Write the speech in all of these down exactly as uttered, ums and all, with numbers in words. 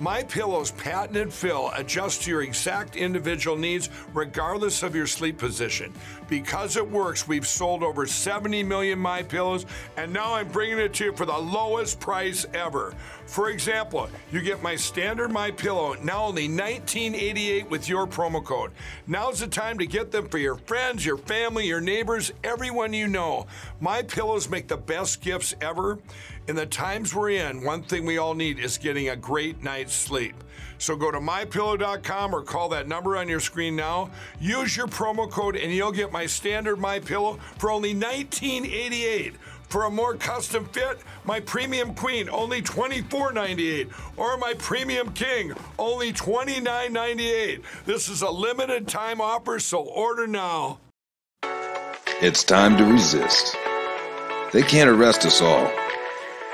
MyPillow's patented fill adjusts to your exact individual needs regardless of your sleep position. Because it works, we've sold over seventy million MyPillows, and now I'm bringing it to you for the lowest price ever. For example, you get my standard MyPillow, now only nineteen dollars and eighty-eight cents with your promo code. Now's the time to get them for your friends, your family, your neighbors, everyone you know. MyPillows make the best gifts ever. In the times we're in, one thing we all need is getting a great night's sleep. So go to my pillow dot com or call that number on your screen now. Use your promo code and you'll get my standard MyPillow for only nineteen dollars and eighty-eight cents. For a more custom fit, my Premium Queen, only twenty-four dollars and ninety-eight cents. Or my Premium King, only twenty-nine dollars and ninety-eight cents. This is a limited time offer, so order now. It's time to resist. They can't arrest us all.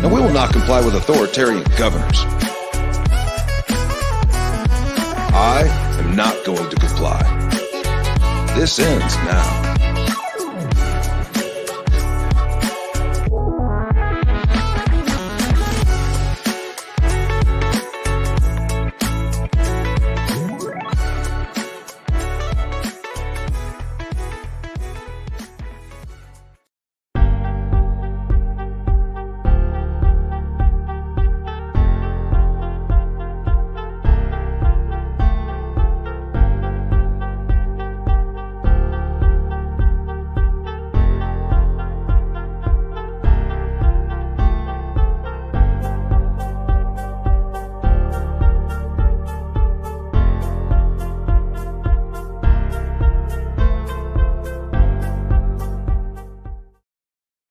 And we will not comply with authoritarian governors. I am not going to comply. This ends now.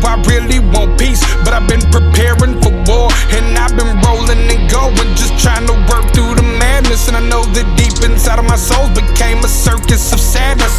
I really want peace, but I've been preparing for war, and I've been rolling and going, just trying to work through the madness. And I know that deep inside of my soul became a circus of sadness.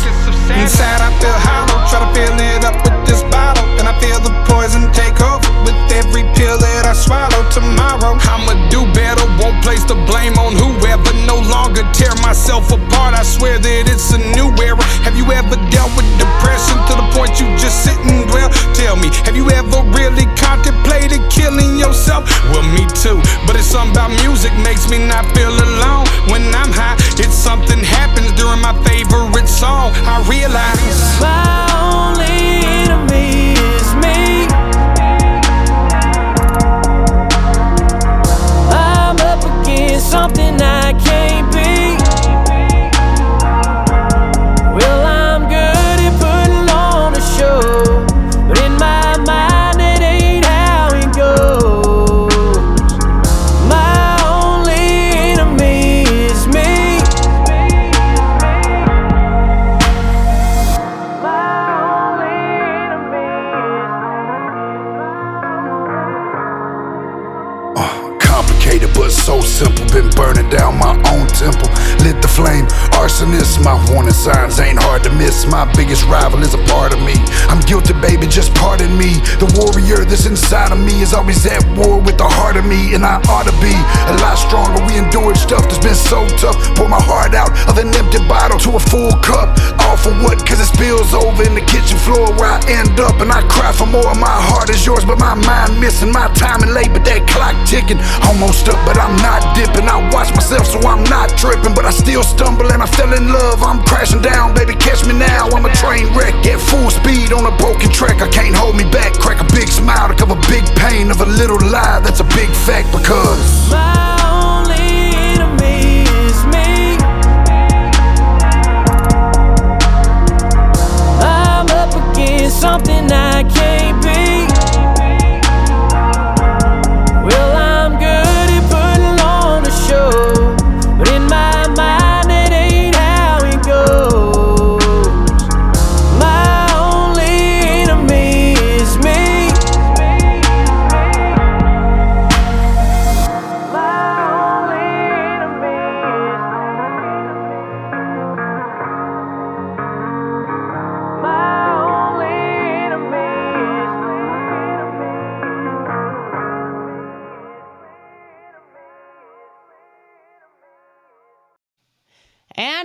Inside I feel hollow, try to fill it up with this bottle, and I feel the poison take over with every pill that I swallow. Tomorrow I'ma do better, won't place the blame on whoever, no longer tear myself apart. I swear that it's a new era. Have you ever dealt with depression to the point you just sit and dwell? Tell me, have you ever really contemplated killing yourself? Well, me too, but it's something about music makes me not feel alone. When I'm high, it's something happens during my favorite song. I realize my only enemy is me. I'm up against something I can't beat. Well, I'm good at putting on a show. burning down my own temple. Lit the flame, arsonist, my warning signs ain't hard to miss. My biggest rival is a part of me. I'm guilty, baby, just pardon me. The warrior that's inside of me is always at war with the heart of me, and I ought to be a lot stronger. We endured stuff that's been so tough. Pour my heart out of an empty bottle to a full cup. All for what? Cause it spills over in the kitchen floor where I end up, and I cry for more. My heart is yours, but my mind missing. My time and late, but that clock ticking. Almost up, but I'm not dipping. I watch myself, so I'm not tripping, but I still stumble and I fell in love. I'm crashing down, baby, catch me now. I'm a train wreck at full speed on a broken track. I can't hold me back. Crack a big smile to cover big pain of a little lie. That's a big fact because my only enemy is me. I'm up against something I can't be.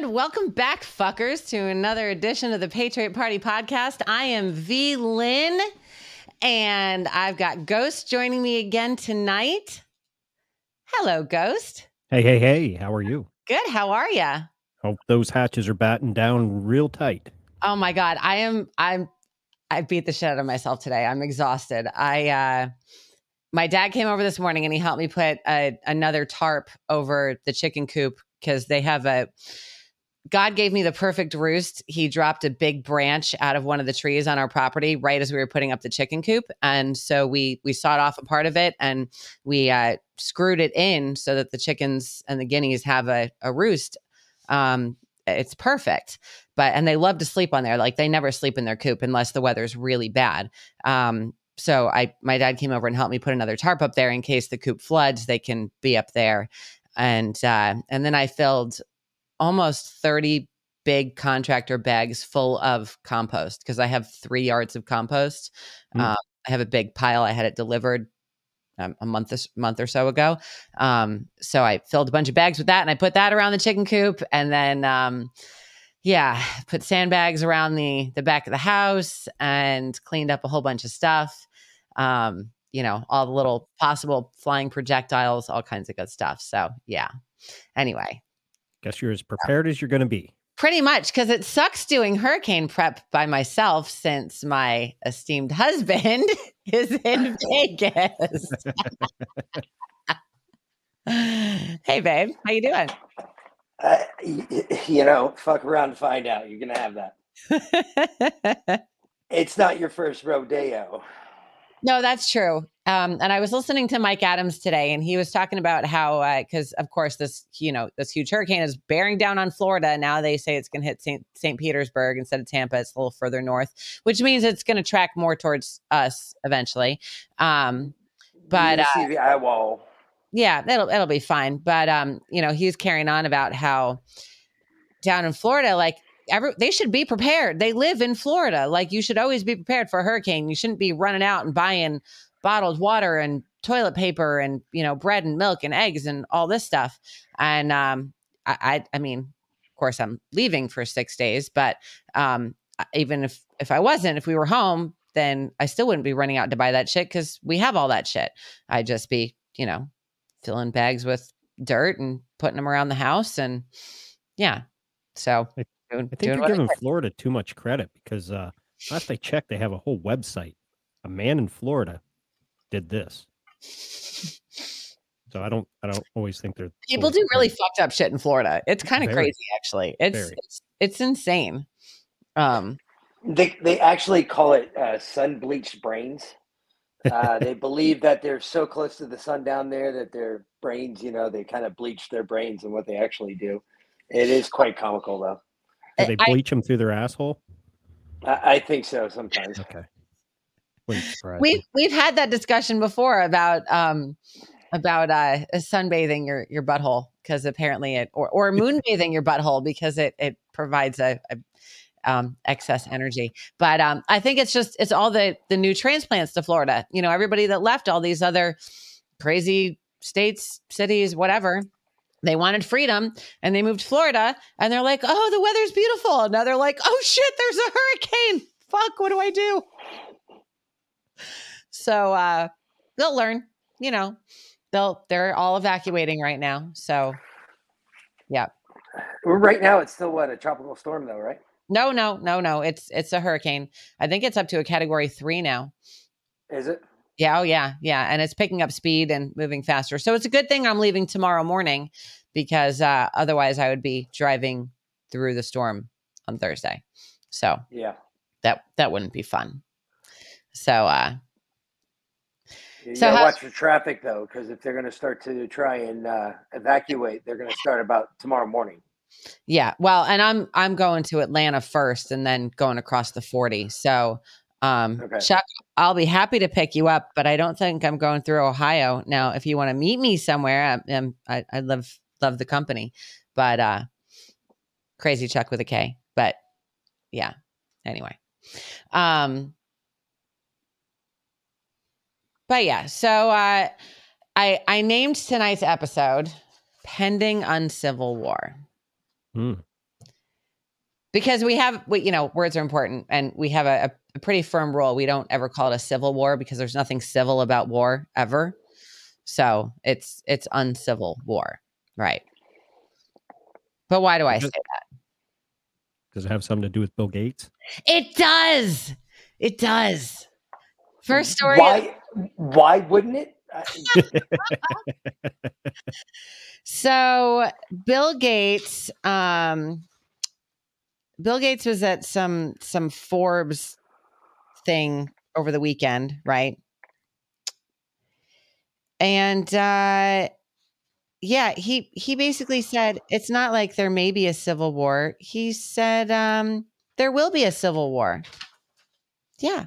Welcome back, fuckers, to another edition of the Patriot Party Podcast. I am Vlynn, and I've got Ghost joining me again tonight. Hello, Ghost. Hey, hey, hey. How are you? Good. How are you? Hope those hatches are battened down real tight. Oh my God, I am. I'm. I beat the shit out of myself today. I'm exhausted. I. Uh, my dad came over this morning, and he helped me put a, another tarp over the chicken coop because they have a. God gave me the perfect roost. He dropped a big branch out of one of the trees on our property right as we were putting up the chicken coop. And so we we sawed off a part of it, and we uh, screwed it in so that the chickens and the guineas have a, a roost. Um, it's perfect. But and they love to sleep on there. Like, they never sleep in their coop unless the weather's really bad. Um, so I my dad came over and helped me put another tarp up there in case the coop floods. They can be up there. And uh, and then I filled almost thirty big contractor bags full of compost because I have three yards of compost. Mm. Um, I have a big pile. I had it delivered um, a month, month or so ago. Um, so I filled a bunch of bags with that, and I put that around the chicken coop, and then, um, yeah, put sandbags around the, the back of the house and cleaned up a whole bunch of stuff. Um, you know, all the little possible flying projectiles, all kinds of good stuff. So yeah. Anyway. Guess you're as prepared as you're going to be. Pretty much, because it sucks doing hurricane prep by myself since my esteemed husband is in Vegas. Hey, babe, how you doing? Uh, you, you know, fuck around and find out. You're going to have that. It's not your first rodeo. No, that's true. Um, and I was listening to Mike Adams today, and he was talking about how, because uh, of course this, you know, this huge hurricane is bearing down on Florida. Now they say it's going to hit Saint Saint Petersburg instead of Tampa. It's a little further north, which means it's going to track more towards us eventually. Um, but uh, see the eye wall. Yeah, it'll it'll be fine. But um, you know, he's carrying on about how down in Florida, like. Every, they should be prepared. They live in Florida. Like, you should always be prepared for a hurricane. You shouldn't be running out and buying bottled water and toilet paper and, you know, bread and milk and eggs and all this stuff. And um, I, I, I mean, of course, I'm leaving for six days. But um, even if, if I wasn't, if we were home, then I still wouldn't be running out to buy that shit because we have all that shit. I'd just be, you know, filling bags with dirt and putting them around the house. And yeah, so. It- Doing, I think you're giving Florida too much credit because uh, last I checked, they have a whole website. A man in Florida did this, so I don't, I don't always think they're people do really crazy. Fucked up shit in Florida. It's kind of crazy, actually. It's, it's it's insane. Um, they they actually call it uh, sun bleached brains. Uh, they believe that they're so close to the sun down there that their brains, you know, they kind of bleach their brains and what they actually do. It is quite comical, though. Do they bleach I, them through their asshole? I, I think so sometimes. Okay. We've we've had that discussion before about um about uh sunbathing your your butthole because apparently it, or, or moonbathing your butthole because it it provides a, a um, excess energy. But um, I think it's just, it's all the the new transplants to Florida. You know, everybody that left all these other crazy states, cities, whatever. They wanted freedom and they moved to Florida and they're like, oh, the weather's beautiful. And now they're like, oh shit, there's a hurricane. Fuck, what do I do? So uh, they'll learn, you know, they'll, they're all evacuating right now. So yeah. Right now it's still what, a tropical storm though, right? No, no, no, no. It's, it's a hurricane. I think it's up to a category three now. Is it? Yeah. Oh, yeah. Yeah. And it's picking up speed and moving faster. So it's a good thing I'm leaving tomorrow morning because uh, otherwise I would be driving through the storm on Thursday. So yeah, that, that wouldn't be fun. So, uh, you so gotta how- watch your traffic though, because if they're going to start to try and uh, evacuate, they're going to start about tomorrow morning. Yeah. Well, and I'm, I'm going to Atlanta first and then going across the forty. So Um, okay. Chuck, I'll be happy to pick you up, but I don't think I'm going through Ohio. Now, if you want to meet me somewhere, I, I'm, I, I love, love the company, but, uh, crazy Chuck with a K, but yeah, anyway. Um, but yeah, so, uh, I, I named tonight's episode Pending Uncivil War. Mm. Because we have, we, you know, words are important and we have a, a pretty firm rule. We don't ever call it a civil war because there's nothing civil about war ever. So it's, it's uncivil war. Right. But why do I say that? Does it have something to do with Bill Gates? It does. It does. First story. Why, is- why wouldn't it? So Bill Gates, um, Bill Gates was at some some Forbes thing over the weekend, right? And uh, yeah, he he basically said it's not like there may be a civil war. He said um, there will be a civil war. Yeah,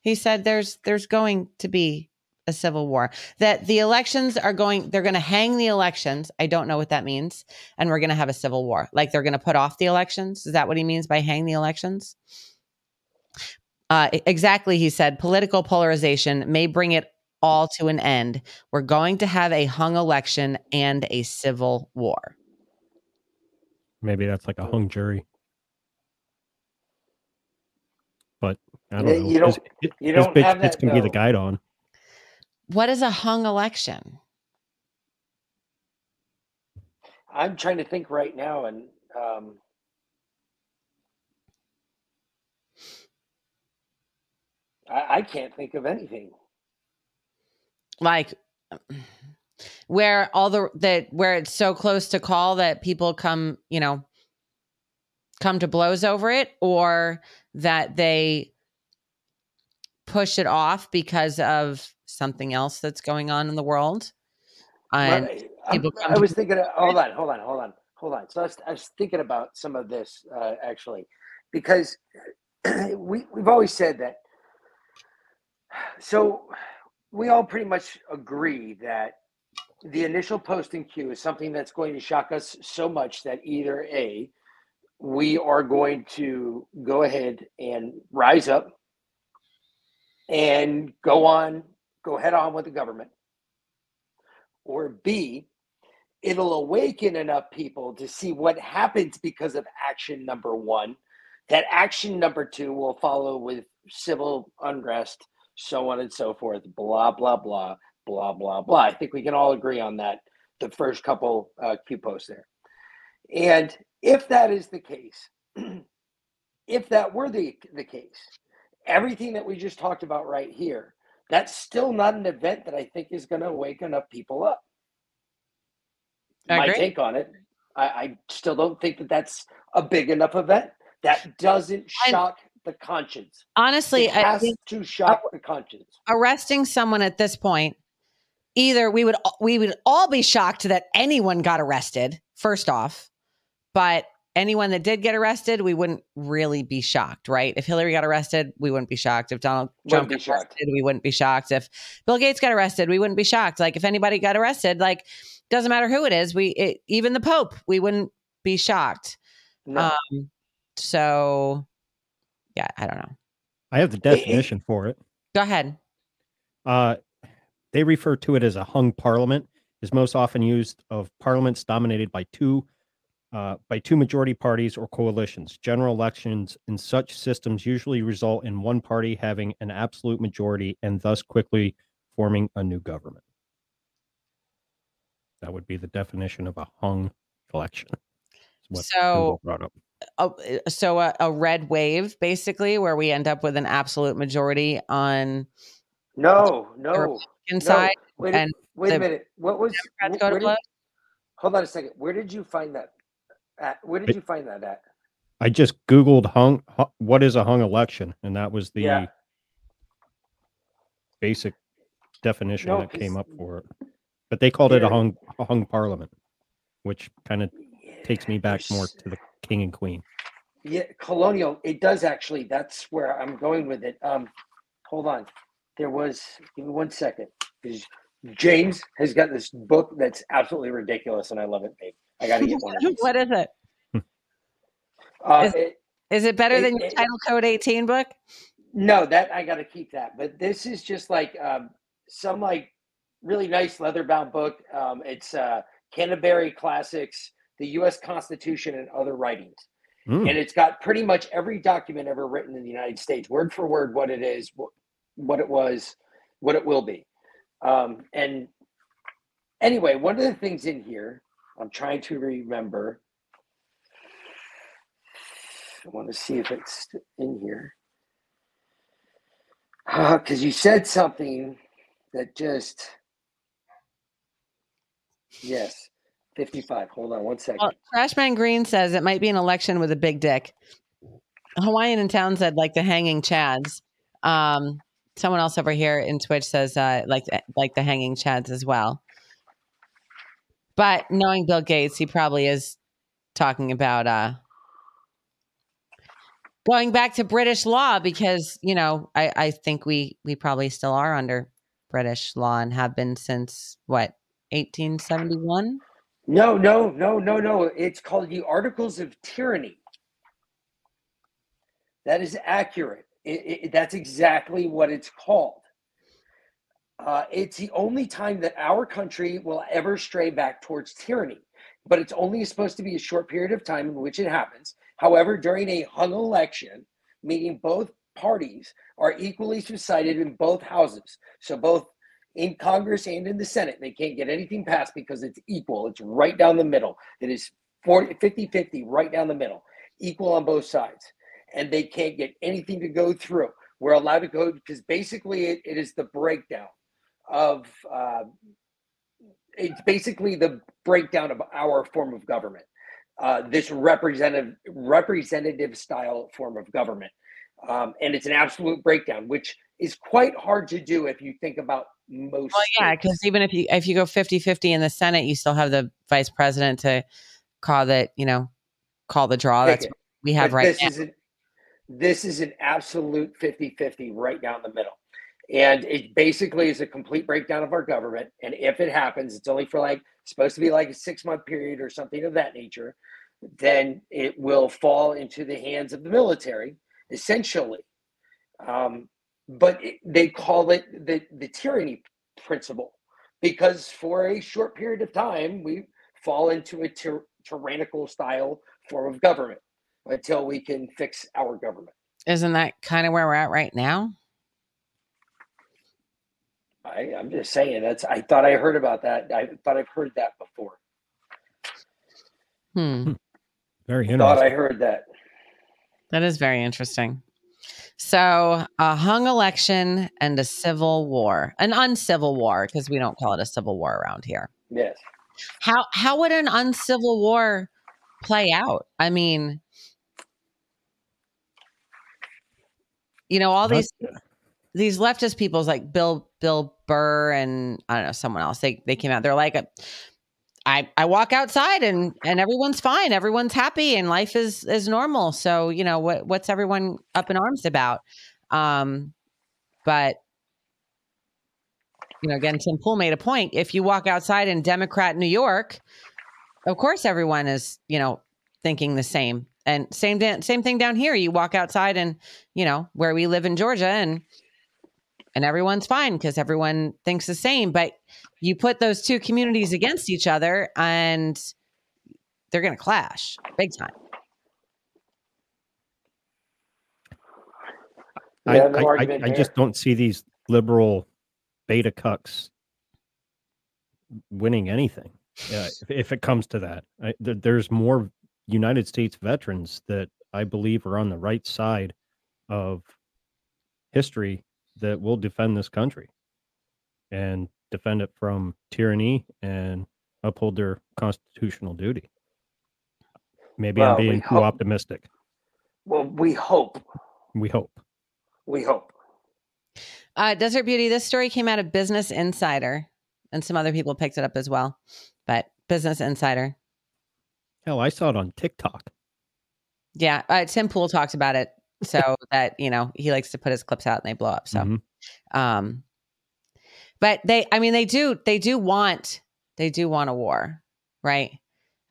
he said there's there's going to be a civil war. That the elections are going, they're going to hang the elections. I don't know what that means. And we're going to have a civil war. Like they're going to put off the elections. Is that what he means by hang the elections? Uh, exactly. He said, political polarization may bring it all to an end. We're going to have a hung election and a civil war. Maybe that's like a hung jury. But I don't know. You don't, it, you don't bitch, have that, it's going to be the guide on. What is a hung election? I'm trying to think right now, and um, I, I can't think of anything. Like where all the that where it's so close to call that people come, you know, come to blows over it, or that they push it off because of something else that's going on in the world. And well, I, I was thinking, of, hold on, hold on, hold on, hold on. So I was, I was thinking about some of this uh, actually, because we, we've always said that. So we all pretty much agree that the initial posting queue is something that's going to shock us so much that either A, we are going to go ahead and rise up and go on go head on with the government, or B, it'll awaken enough people to see what happens because of action number one, that action number two will follow with civil unrest, so on and so forth, blah, blah, blah, blah, blah, blah. I think we can all agree on that, the first couple uh, Q posts there. And if that is the case, if that were the, the case, everything that we just talked about right here, that's still not an event that I think is going to wake enough people up. My take on it, I, I still don't think that that's a big enough event. That doesn't shock I, the conscience. Honestly, it has I think to shock uh, the conscience. Arresting someone at this point, either we would we would all be shocked that anyone got arrested, first off, but anyone that did get arrested, we wouldn't really be shocked, right? If Hillary got arrested, we wouldn't be shocked. If Donald Trump got arrested, we wouldn't be shocked. If Bill Gates got arrested, we wouldn't be shocked. Like if anybody got arrested, like doesn't matter who it is. We it, even the Pope, we wouldn't be shocked. No. Um, so, yeah, I don't know. I have the definition for it. Go ahead. Uh, they refer to it as a hung parliament. Is most often used of parliaments dominated by two uh, by two majority parties or coalitions. General elections in such systems usually result in one party having an absolute majority and thus quickly forming a new government. That would be the definition of a hung election. So, brought up. A, so a, a red wave, basically, where we end up with an absolute majority on no, the no, inside no. Wait, and wait a minute. What was? Democrats go to blow? Did, hold on a second. Where did you find that? At? Where did it, you find that at? I just Googled hung. What is a hung election? And that was the yeah. basic definition no, that came up for it. But they called it a hung, a hung parliament, which kind of yeah, takes me back more to the king and queen. Yeah, colonial. It does actually. That's where I'm going with it. Um, hold on. There was, give me one second. James has got this book that's absolutely ridiculous, and I love it, babe. I got to get one of these. What is it? Uh, is, it is it better it, than your it, Title Code eighteen book? No, that I got to keep that. But this is just like um, some like really nice leather-bound book. Um, it's uh, Canterbury Classics, the U S Constitution, and Other Writings. Mm. And it's got pretty much every document ever written in the United States, word for word, what it is, wh- what it was, what it will be. Um, and anyway, one of the things in here, I'm trying to remember. I want to see if it's in here. Because uh, you said something that just, yes, fifty-five. Hold on one second. Well, Trashman Green says it might be an election with a big dick. Hawaiian in town said like the hanging chads. Um, Someone else over here in Twitch says uh, like like the hanging chads as well. But knowing Bill Gates, he probably is talking about uh, going back to British law because, you know, I, I think we, we probably still are under British law and have been since, what, eighteen seventy-one? No, no, no, no, no. It's called the Articles of Tyranny. That is accurate. It, it, that's exactly what it's called. Uh, it's the only time that our country will ever stray back towards tyranny, but it's only supposed to be a short period of time in which it happens. However, during a hung election, meaning both parties are equally subsided in both houses. So both in Congress and in the Senate, they can't get anything passed because it's equal. It's right down the middle. It is forty, fifty-fifty, right down the middle, equal on both sides. And they can't get anything to go through. We're allowed to go because basically it, it is the breakdown of, uh, it's basically the breakdown of our form of government, uh, this representative representative style form of government. Um, and it's an absolute breakdown, which is quite hard to do if you think about most. Well, yeah, because even if you if you go fifty-fifty in the Senate, you still have the vice president to call that, you know, call the draw. That's what we have right this now. Is an, This is an absolute fifty-fifty right down the middle. And it basically is a complete breakdown of our government. And if it happens, it's only for like, supposed to be like a six month period or something of that nature, then it will fall into the hands of the military, essentially. Um, but it, they call it the, the tyranny principle because for a short period of time, we fall into a ty- tyrannical style form of government. Until we can fix our government. Isn't that kind of where we're at right now? I, I'm just saying that's, I thought I heard about that. I thought I've heard that before. Hmm. Very interesting. Thought I heard that. That is very interesting. So a hung election and a civil war, an uncivil war, because we don't call it a civil war around here. Yes. How, how would an uncivil war play out? I mean, you know, all these these leftist people's like Bill Bill Burr and I don't know, someone else. They they came out. They're like, I I walk outside and and everyone's fine, everyone's happy, and life is is normal. So you know what what's everyone up in arms about? Um, but you know, again, Tim Pool made a point. If you walk outside in Democrat New York, of course, everyone is, you know, thinking the same. And same da- same thing down here. You walk outside and, you know, where we live in Georgia, and and everyone's fine because everyone thinks the same. But you put those two communities against each other and they're going to clash big time. I, I, I, I just don't see these liberal beta cucks winning anything. Yeah, if, if it comes to that, I, there, there's more United States veterans that I believe are on the right side of history that will defend this country and defend it from tyranny and uphold their constitutional duty. Maybe well, I'm being too optimistic. Well, we hope. We hope. We hope. Uh, Desert Beauty, this story came out of Business Insider, and some other people picked it up as well. But Business Insider. Hell, I saw it on TikTok. Yeah, uh, Tim Pool talks about it, so that, you know, he likes to put his clips out and they blow up. So, mm-hmm. um, but they, I mean, they do, they do want, they do want a war, right?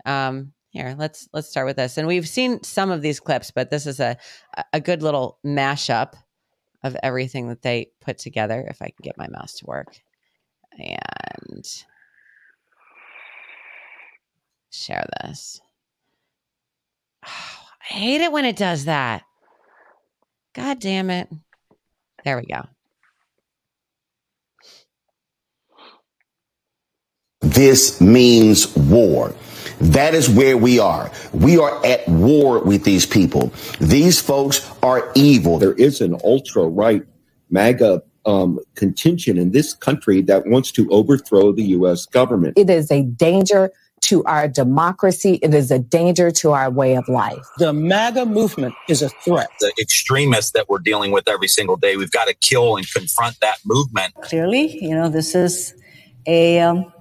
Um, here, let's let's start with this, and we've seen some of these clips, but this is a a good little mashup of everything that they put together. If I can get my mouse to work, and share this. Oh, I hate it when it does that. God damn it. There we go. This means war. That is where we are. We are at war with these people. These folks are evil. There is an ultra-right MAGA um, contingent in this country that wants to overthrow the U S government. It is a danger to our democracy. It is a danger to our way of life. The MAGA movement is a threat. The extremists that we're dealing with every single day, we've got to kill and confront that movement. Clearly, you know, this is a um,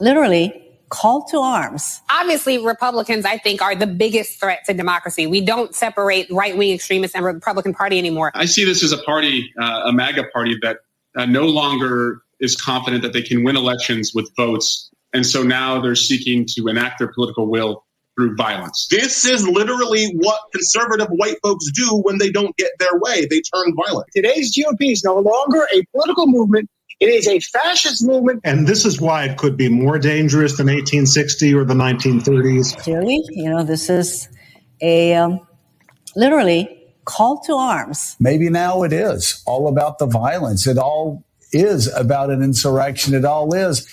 literally... call to arms. Obviously, Republicans, I think, are the biggest threat to democracy. We don't separate right-wing extremists and Republican Party anymore. I see this as a party, uh, a MAGA party, that uh, no longer is confident that they can win elections with votes. And so now they're seeking to enact their political will through violence. This is literally what conservative white folks do when they don't get their way. They turn violent. Today's G O P is no longer a political movement. It is a fascist movement. And this is why it could be more dangerous than eighteen sixty or the nineteen thirties. Clearly, you know, this is a um, literally call to arms. Maybe now it is all about the violence. It all is about an insurrection. It all is,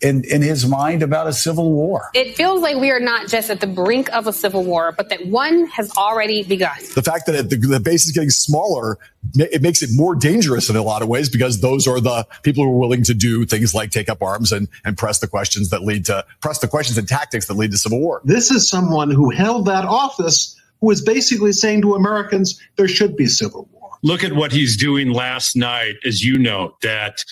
in, in his mind, about a civil war. It feels like we are not just at the brink of a civil war, but that one has already begun. The fact that the, the base is getting smaller, it makes it more dangerous in a lot of ways, because those are the people who are willing to do things like take up arms and, and press the questions that lead to press the questions and tactics that lead to civil war. This is someone who held that office who is basically saying to Americans, there should be civil war. Look at what he's doing last night, as you know, that,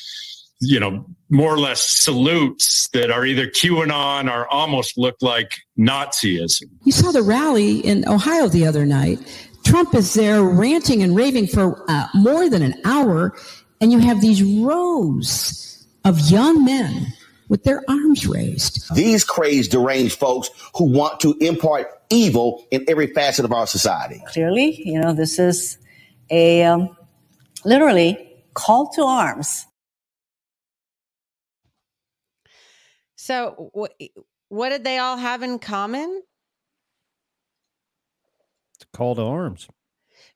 you know, more or less salutes that are either QAnon or almost look like Nazism. You saw the rally in Ohio the other night. Trump is there ranting and raving for uh, more than an hour, and you have these rows of young men with their arms raised. These crazed, deranged folks who want to impart evil in every facet of our society. Clearly, you know, this is a um, literally call to arms. So wh- what did they all have in common? It's a call to arms.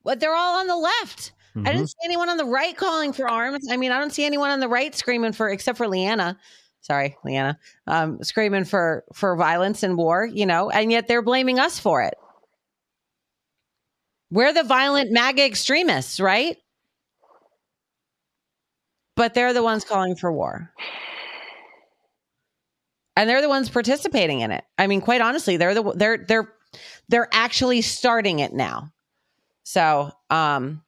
But they're all on the left. Mm-hmm. I didn't see anyone on the right calling for arms. I mean, I don't see anyone on the right screaming for, except for Leanna. Sorry, Leanna, um, screaming for, for violence and war, you know, and yet they're blaming us for it. We're the violent MAGA extremists, right? But they're the ones calling for war. And they're the ones participating in it. I mean, quite honestly, they're the they're they're they're actually starting it now. So, um,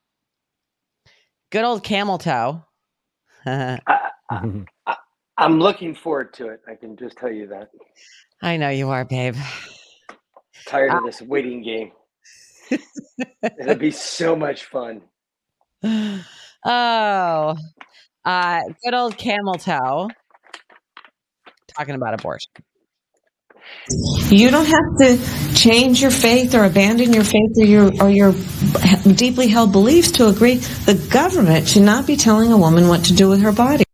good old camel toe. I, I, I'm looking forward to it. I can just tell you that. I know you are, babe. Tired of this waiting game. It'll be so much fun. Oh. Uh, good old camel toe. Talking about abortion. You don't have to change your faith or abandon your faith or your or your deeply held beliefs to agree. The government should not be telling a woman what to do with her body.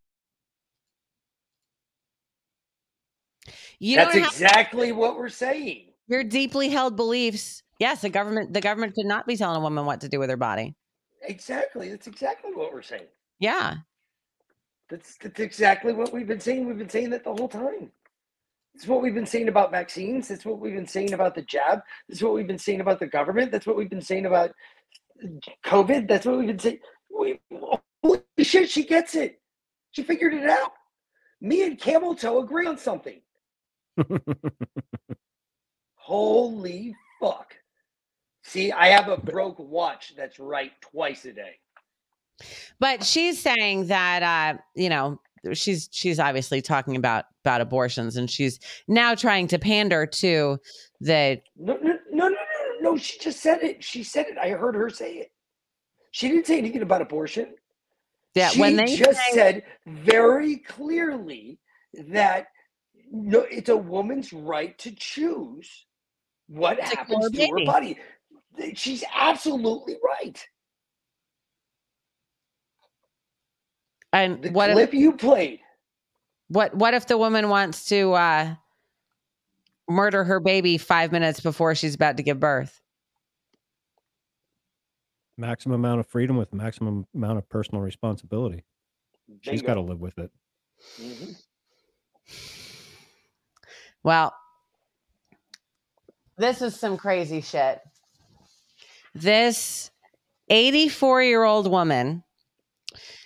You That's exactly to, what we're saying. Your deeply held beliefs. Yes, the government the government should not be telling a woman what to do with her body. Exactly. That's exactly what we're saying. Yeah. That's, that's exactly what we've been saying. We've been saying that the whole time. It's what we've been saying about vaccines. That's what we've been saying about the jab. That's what we've been saying about the government. That's what we've been saying about COVID. That's what we've been saying. We, holy shit, she gets it. She figured it out. Me and Camel Toe agree on something. Holy fuck. See, I have a broke watch that's right twice a day. But she's saying that, uh, you know, she's she's obviously talking about, about abortions, and she's now trying to pander to the... No, no, no, no, no, no, she just said it. She said it. I heard her say it. She didn't say anything about abortion. Yeah, she when they just say... said very clearly that no, it's a woman's right to choose what it's happens to her body. She's absolutely right. And the what clip if you played? What what if the woman wants to uh, murder her baby five minutes before she's about to give birth? Maximum amount of freedom with maximum amount of personal responsibility. Bingo. She's got to live with it. Mm-hmm. Well, this is some crazy shit. This eighty-four-year-old woman.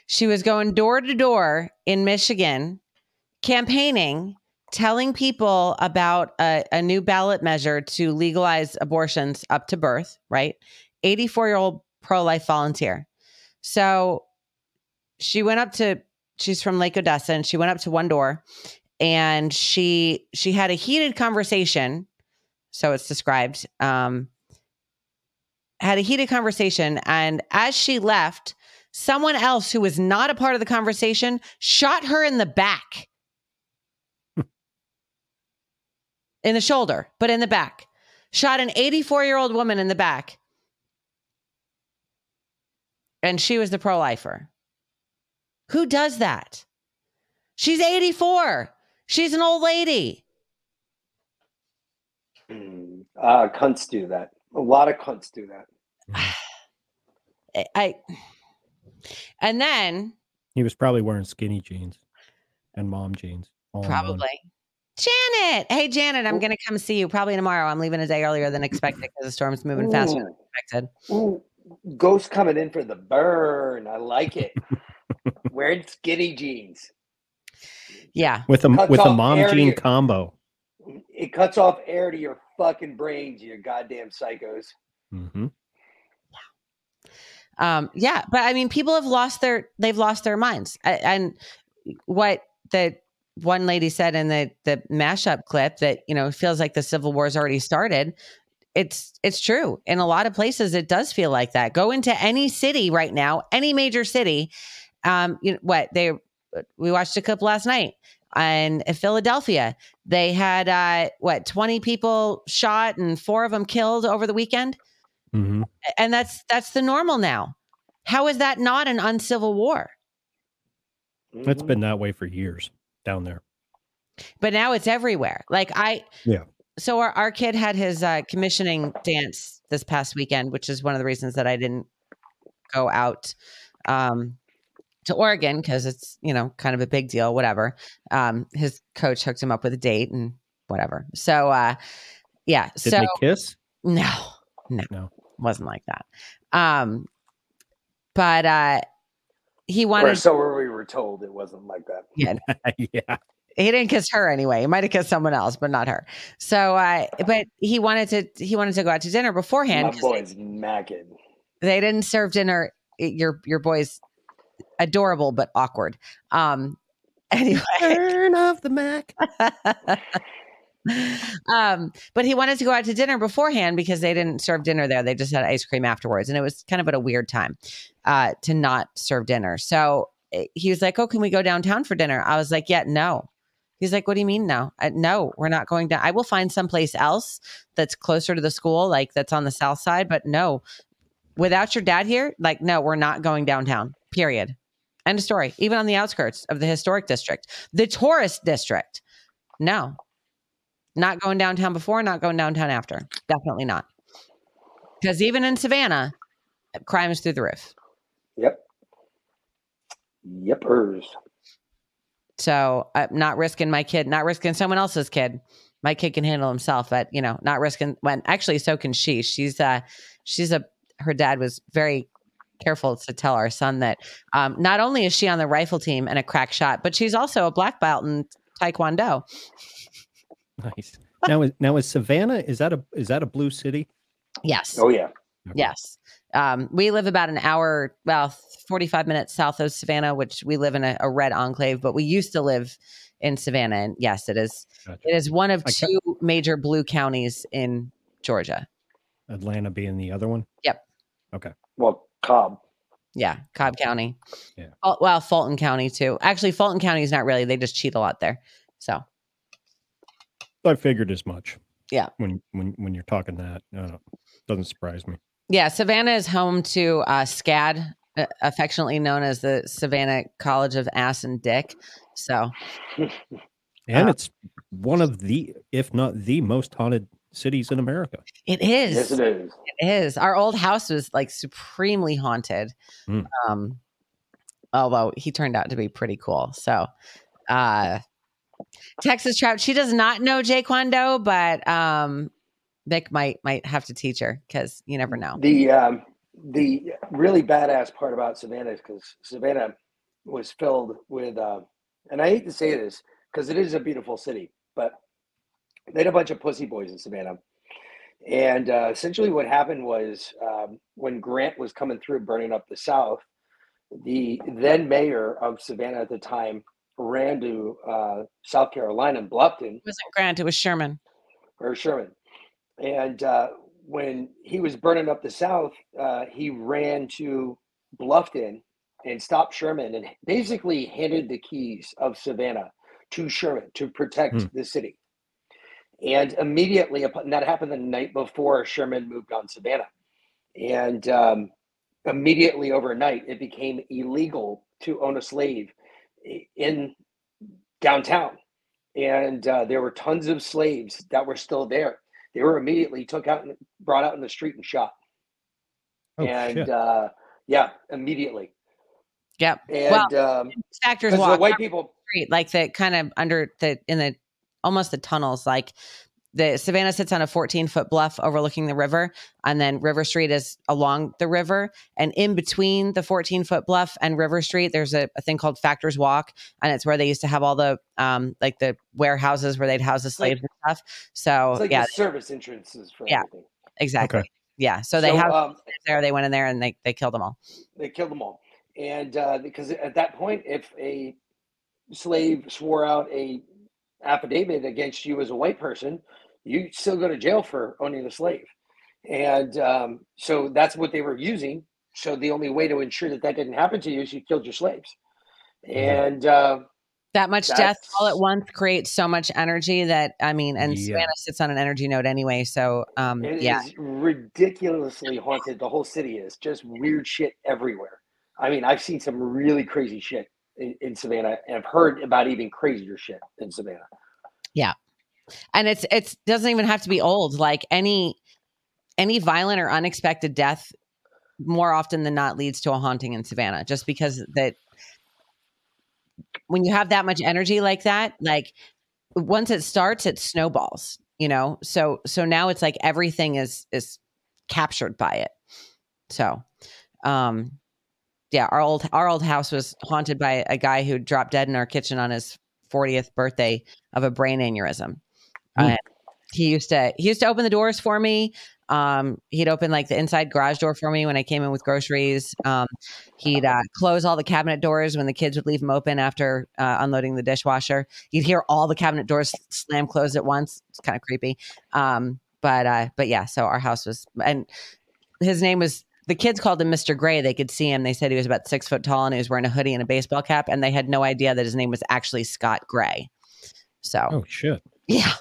She was going door to door in Michigan, campaigning, telling people about a, a new ballot measure to legalize abortions up to birth, right? eighty-four-year-old pro-life volunteer. So she went up to, she's from Lake Odessa, and she went up to one door, and she she had a heated conversation, so it's described, um, had a heated conversation, and as she left, someone else who was not a part of the conversation shot her in the back. In the shoulder, but in the back. Shot an eighty-four-year-old woman in the back. And she was the pro-lifer. Who does that? She's eighty-four. She's an old lady. Uh, cunts do that. A lot of cunts do that. I... I And then he was probably wearing skinny jeans and mom jeans. Probably. Janet. Hey, Janet, I'm going to come see you probably tomorrow. I'm leaving a day earlier than expected because the storm's moving faster than expected. Ooh, Ghost coming in for the burn. I like it. Wearing skinny jeans. Yeah. With a, with a mom jean your, combo. It cuts off air to your fucking brains, you goddamn psychos. Mm-hmm. Um, yeah, but I mean, people have lost their, they've lost their minds. I, and what the one lady said in the, the mashup clip that, you know, it feels like the Civil War's already started. It's, it's true. In a lot of places, it does feel like that. Go into any city right now, any major city. Um, you know what they, we watched a clip last night in Philadelphia. They had, uh, what, twenty people shot and four of them killed over the weekend. Mm-hmm. And that's that's the normal now. How is that not an uncivil war? It's been that way for years down there. But now it's everywhere. Like I, yeah. So our, our kid had his uh, commissioning dance this past weekend, which is one of the reasons that I didn't go out um, to Oregon because it's, you know, kind of a big deal, whatever. Um, his coach hooked him up with a date and whatever. So, uh, yeah. Did so, they kiss? No, no. no. Wasn't like that. Um, but uh, he wanted. Or so we were told it wasn't like that. Yeah. Yeah. He didn't kiss her anyway. He might have kissed someone else, but not her. So, uh, but he wanted to. He wanted to go out to dinner beforehand. My boy's macking. They didn't serve dinner. Your your boy's adorable but awkward. Um. Anyway, turn off the Mac. Um, but he wanted to go out to dinner beforehand because they didn't serve dinner there. They just had ice cream afterwards. And it was kind of at a weird time uh, to not serve dinner. So he was like, oh, can we go downtown for dinner? I was like, yeah, no. He's like, what do you mean no? I, no, we're not going down. I will find someplace else that's closer to the school, like that's on the south side. But no, without your dad here, like, no, we're not going downtown, period. End of story. Even on the outskirts of the historic district, the tourist district. No, not going downtown before, not going downtown after. Definitely not. Because even in Savannah, crime is through the roof. Yep. Yepers. So I'm not risking my kid, not risking someone else's kid. My kid can handle himself, but, you know, not risking when actually so can she. She's uh, she's a her dad was very careful to tell our son that um, not only is she on the rifle team and a crack shot, but she's also a black belt in Taekwondo. Nice. Now, is, now is Savannah, is that a is that a blue city? Yes. Oh, yeah. Okay. Yes. Um, we live about an hour, well, forty-five minutes south of Savannah, which we live in a, a red enclave, but we used to live in Savannah. And yes, it is. Gotcha. It is one of two major blue counties in Georgia. Atlanta being the other one? Yep. Okay. Well, Cobb. Yeah. Cobb County. Yeah. Oh, well, Fulton County too. Actually, Fulton County is not really, they just cheat a lot there. So. I figured as much. Yeah. When, when, when you're talking that, uh, doesn't surprise me. Yeah, Savannah is home to uh, SCAD, uh, affectionately known as the Savannah College of Ass and Dick. So, and uh, it's one of the, if not the most haunted cities in America. It is. Yes, it is. It is. Our old house was like supremely haunted. Mm. Um, although he turned out to be pretty cool. So, uh, Texas Trout, she does not know Jaekwondo, but um, Mick might might have to teach her because you never know. The um, the really badass part about Savannah is because Savannah was filled with, uh, and I hate to say this because it is a beautiful city, but they had a bunch of pussy boys in Savannah. And uh, essentially what happened was um, when Grant was coming through burning up the South, the then mayor of Savannah at the time ran to uh, South Carolina and Bluffton. It wasn't Grant, it was Sherman. Or Sherman. And uh, when he was burning up the South, uh, he ran to Bluffton and stopped Sherman and basically handed the keys of Savannah to Sherman to protect mm. the city. And immediately, upon, that happened the night before Sherman moved on Savannah. And um, immediately overnight, it became illegal to own a slave in downtown. And uh, there were tons of slaves that were still there. They were immediately took out and brought out in the street and shot. Oh, and shit. Uh, yeah, immediately. Yep. And well, um, actors walk the white people the street, like the kind of under the in the almost the tunnels. Like the Savannah sits on a fourteen foot bluff overlooking the river, and then River Street is along the river. And in between the fourteen foot bluff and River Street, there's a, a thing called Factors Walk, and it's where they used to have all the um, like the warehouses where they'd house the slaves like, and stuff. So it's like yeah, the service entrances for yeah, everything. Exactly. Okay. Yeah. So they so, have um, there. They went in there and they they killed them all. They killed them all, and uh, because at that point, if a slave swore out a affidavit against you as a white person, you still go to jail for owning a slave. And um, so that's what they were using. So the only way to ensure that that didn't happen to you is you killed your slaves. And uh, that much death all at once creates so much energy that, I mean, and yeah. Savannah sits on an energy node anyway. So um, it yeah. is ridiculously haunted. The whole city is just weird shit everywhere. I mean, I've seen some really crazy shit In, in Savannah, and I've heard about even crazier shit in Savannah. Yeah. And it's, it's doesn't even have to be old. Like any, any violent or unexpected death more often than not leads to a haunting in Savannah, just because that when you have that much energy like that, like once it starts, it snowballs, you know? So, so now it's like everything is, is captured by it. So, um, yeah, our old our old house was haunted by a guy who dropped dead in our kitchen on his fortieth birthday of a brain aneurysm. Mm. Uh, he used to he used to open the doors for me. Um, he'd open like the inside garage door for me when I came in with groceries. Um, he'd uh, close all the cabinet doors when the kids would leave them open after uh, unloading the dishwasher. You'd hear all the cabinet doors slam closed at once. It's kind of creepy. Um, but uh, but yeah, so our house was, and his name was The kids called him Mister Gray. They could see him. They said he was about six foot tall and he was wearing a hoodie and a baseball cap. And they had no idea that his name was actually Scott Gray. So, oh shit. Yeah.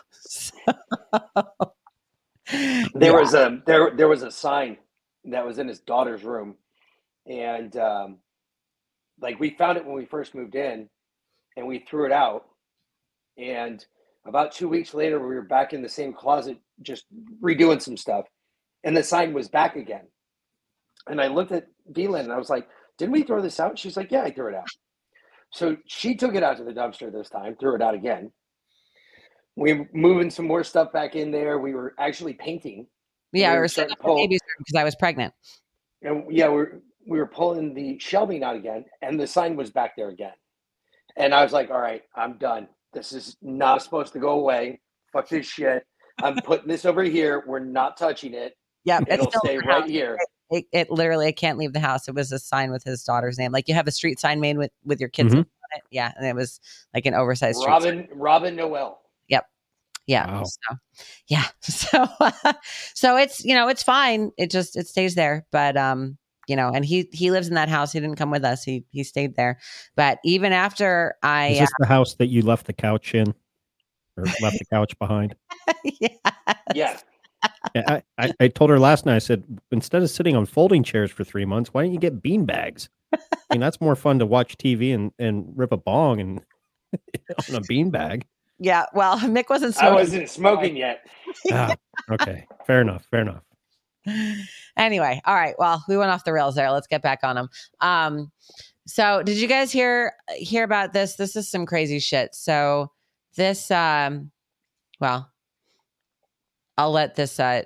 There yeah. was a, there, there was a sign that was in his daughter's room. And, um, like we found it when we first moved in and we threw it out. And about two weeks later, we were back in the same closet, just redoing some stuff. And the sign was back again. And I looked at Vlynn and I was like, didn't we throw this out? She's like, yeah, I threw it out. So she took it out to the dumpster this time, threw it out again. We were moving some more stuff back in there. We were actually painting. Yeah, we were setting up the baby's room because I was pregnant. And yeah, we were, we were pulling the shelving out again and the sign was back there again. And I was like, all right, I'm done. This is not supposed to go away. Fuck this shit. I'm putting this over here. We're not touching it. Yeah, it'll it's stay right here. It, it literally, I can't leave the house. It was a sign with his daughter's name. Like you have a street sign made with, with your kids mm-hmm. on it. Yeah. And it was like an oversized Robin, street sign. Robin Noel. Yep. Yeah. Wow. So, yeah. So, uh, so it's, you know, it's fine. It just, it stays there. But, um, you know, and he, he lives in that house. He didn't come with us. He, he stayed there. But even after I, is this uh, the house that you left the couch in or left the couch behind? Yes. Yeah. I, I, I told her last night, I said, instead of sitting on folding chairs for three months, why don't you get bean bags? I mean, that's more fun to watch T V and, and rip a bong and on a bean bag. Yeah, well, Mick wasn't smoking. I wasn't smoking yet. Ah, okay, fair enough, fair enough. Anyway, all right, well, we went off the rails there. Let's get back on them. Um, so did you guys hear hear about this? This is some crazy shit. So this, um, well... I'll let this uh,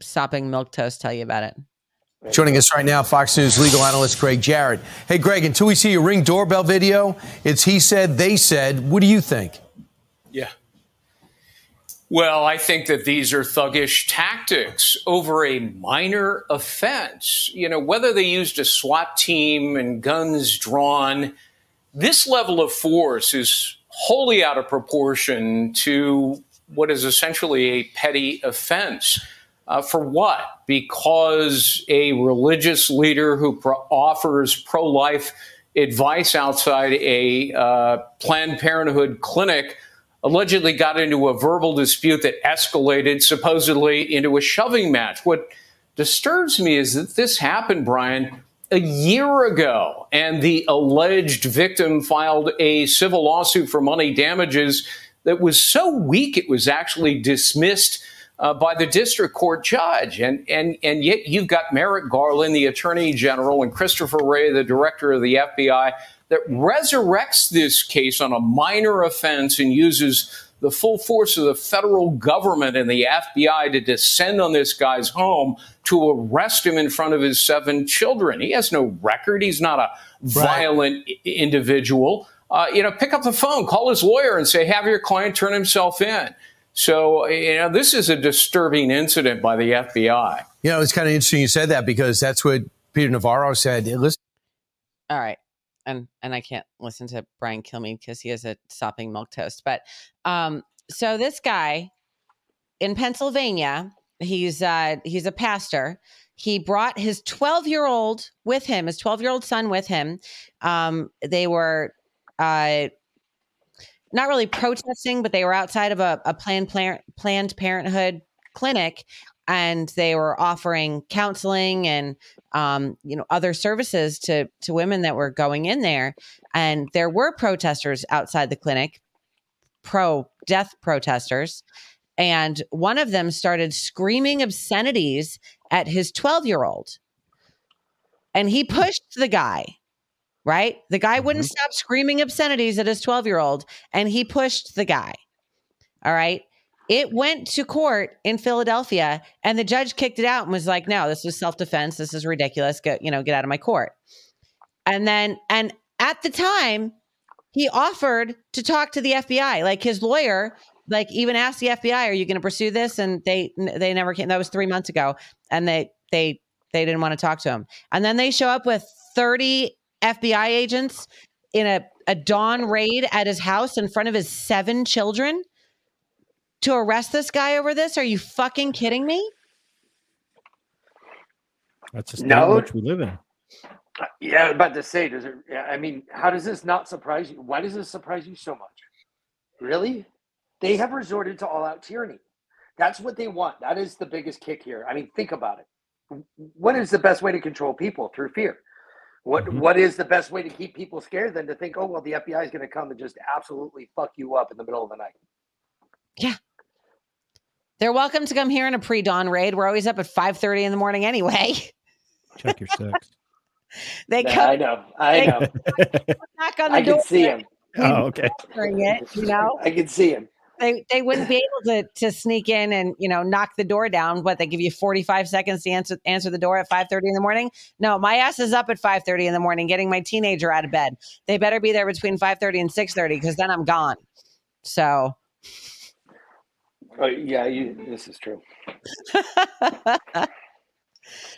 sopping milk toast tell you about it. Joining us right now, Fox News legal analyst Greg Jarrett. Hey, Greg, until we see your Ring doorbell video, it's he said, they said. What do you think? Yeah. Well, I think that these are thuggish tactics over a minor offense. You know, whether they used a SWAT team and guns drawn, this level of force is wholly out of proportion to what is essentially a petty offense. Uh, for what? Because a religious leader who pro- offers pro-life advice outside a uh, Planned Parenthood clinic allegedly got into a verbal dispute that escalated supposedly into a shoving match. What disturbs me is that this happened, Brian, a year ago, and the alleged victim filed a civil lawsuit for money damages that was so weak it was actually dismissed uh, by the district court judge. And and and yet you've got Merrick Garland, the attorney general, and Christopher Wray, the director of the F B I, that resurrects this case on a minor offense and uses the full force of the federal government and the F B I to descend on this guy's home to arrest him in front of his seven children. He has no record. He's not a violent right. individual. Uh, you know, pick up the phone, call his lawyer and say, have your client turn himself in. So, you know, this is a disturbing incident by the F B I. You know, it's kind of interesting you said that because that's what Peter Navarro said. Listen- All right. And and I can't listen to Brian Kilmeade because he is a sopping milk toast. But um, so this guy in Pennsylvania, he's uh, he's a pastor. He brought his twelve-year-old with him, his twelve-year-old son with him. Um, they were... Uh, not really protesting, but they were outside of a, a Planned Planned Parenthood clinic, and they were offering counseling and um, you know, other services to to women that were going in there. And there were protesters outside the clinic, pro-death protesters, and one of them started screaming obscenities at his twelve-year-old, and he pushed the guy. Right? The guy wouldn't stop screaming obscenities at his twelve-year-old, and he pushed the guy. All right. It went to court in Philadelphia, and the judge kicked it out and was like, no, this was self-defense. This is ridiculous. Go, you know, get out of my court. And then, and at the time, he offered to talk to the F B I. Like his lawyer, like even asked the F B I, are you going to pursue this? And they, they never came. That was three months ago. And they, they, they didn't want to talk to him. And then they show up with thirty F B I agents in a, a dawn raid at his house in front of his seven children to arrest this guy over this? Are you fucking kidding me? That's just no, not much we live in. Yeah, I was about to say, does it? I mean, how does this not surprise you? Why does this surprise you so much? Really? They have resorted to all-out tyranny. That's what they want. That is the biggest kick here. I mean, think about it. What is the best way to control people? Through fear. What mm-hmm. What is the best way to keep people scared than to think, oh, well, the F B I is going to come and just absolutely fuck you up in the middle of the night? Yeah. They're welcome to come here in a pre-dawn raid. We're always up at five thirty in the morning anyway. Check your sex. They come, I know. I know. Knock on the I door. I can see him. Oh, okay. It, you know? I can see him. They they wouldn't be able to to sneak in and, you know, knock the door down. But they give you forty-five seconds to answer answer the door at five thirty in the morning. No, my ass is up at five thirty in the morning getting my teenager out of bed. They better be there between five thirty and six thirty because then I'm gone. So. Oh, yeah, you, this is true.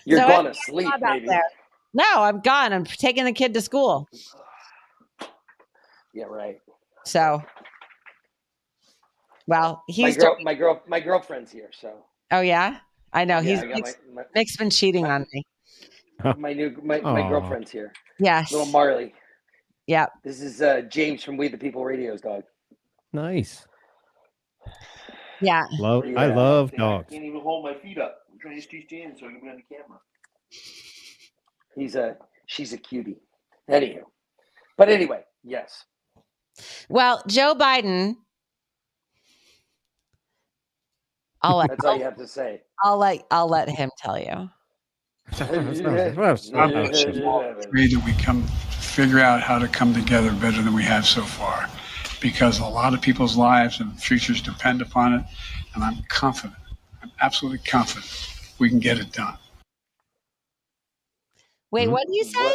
You're so going to sleep, baby. There. No, I'm gone. I'm taking the kid to school. Yeah, right. So, well, he's my girl, doing... my girl, my girlfriend's here. So, oh yeah, I know yeah, he's I Mick's, my, my, Mick's been cheating my, on me. My new my, my girlfriend's here. Yes, little Marley. Yeah, this is uh, James from We the People Radio's dog. Nice. Yeah, love. Yeah. I love I dogs. I can't even hold my feet up. I'm trying to stretch in so I can be on the camera. He's a, she's a cutie. Anywho. But anyway, yes. Well, Joe Biden. I'll let, That's all I'll, you have to say. I'll let, I'll let him tell you. Agree that we come figure out how to come together better than we have so far, because a lot of people's lives and futures depend upon it. And I'm confident, I'm absolutely confident we can get it done. Wait, what do you say?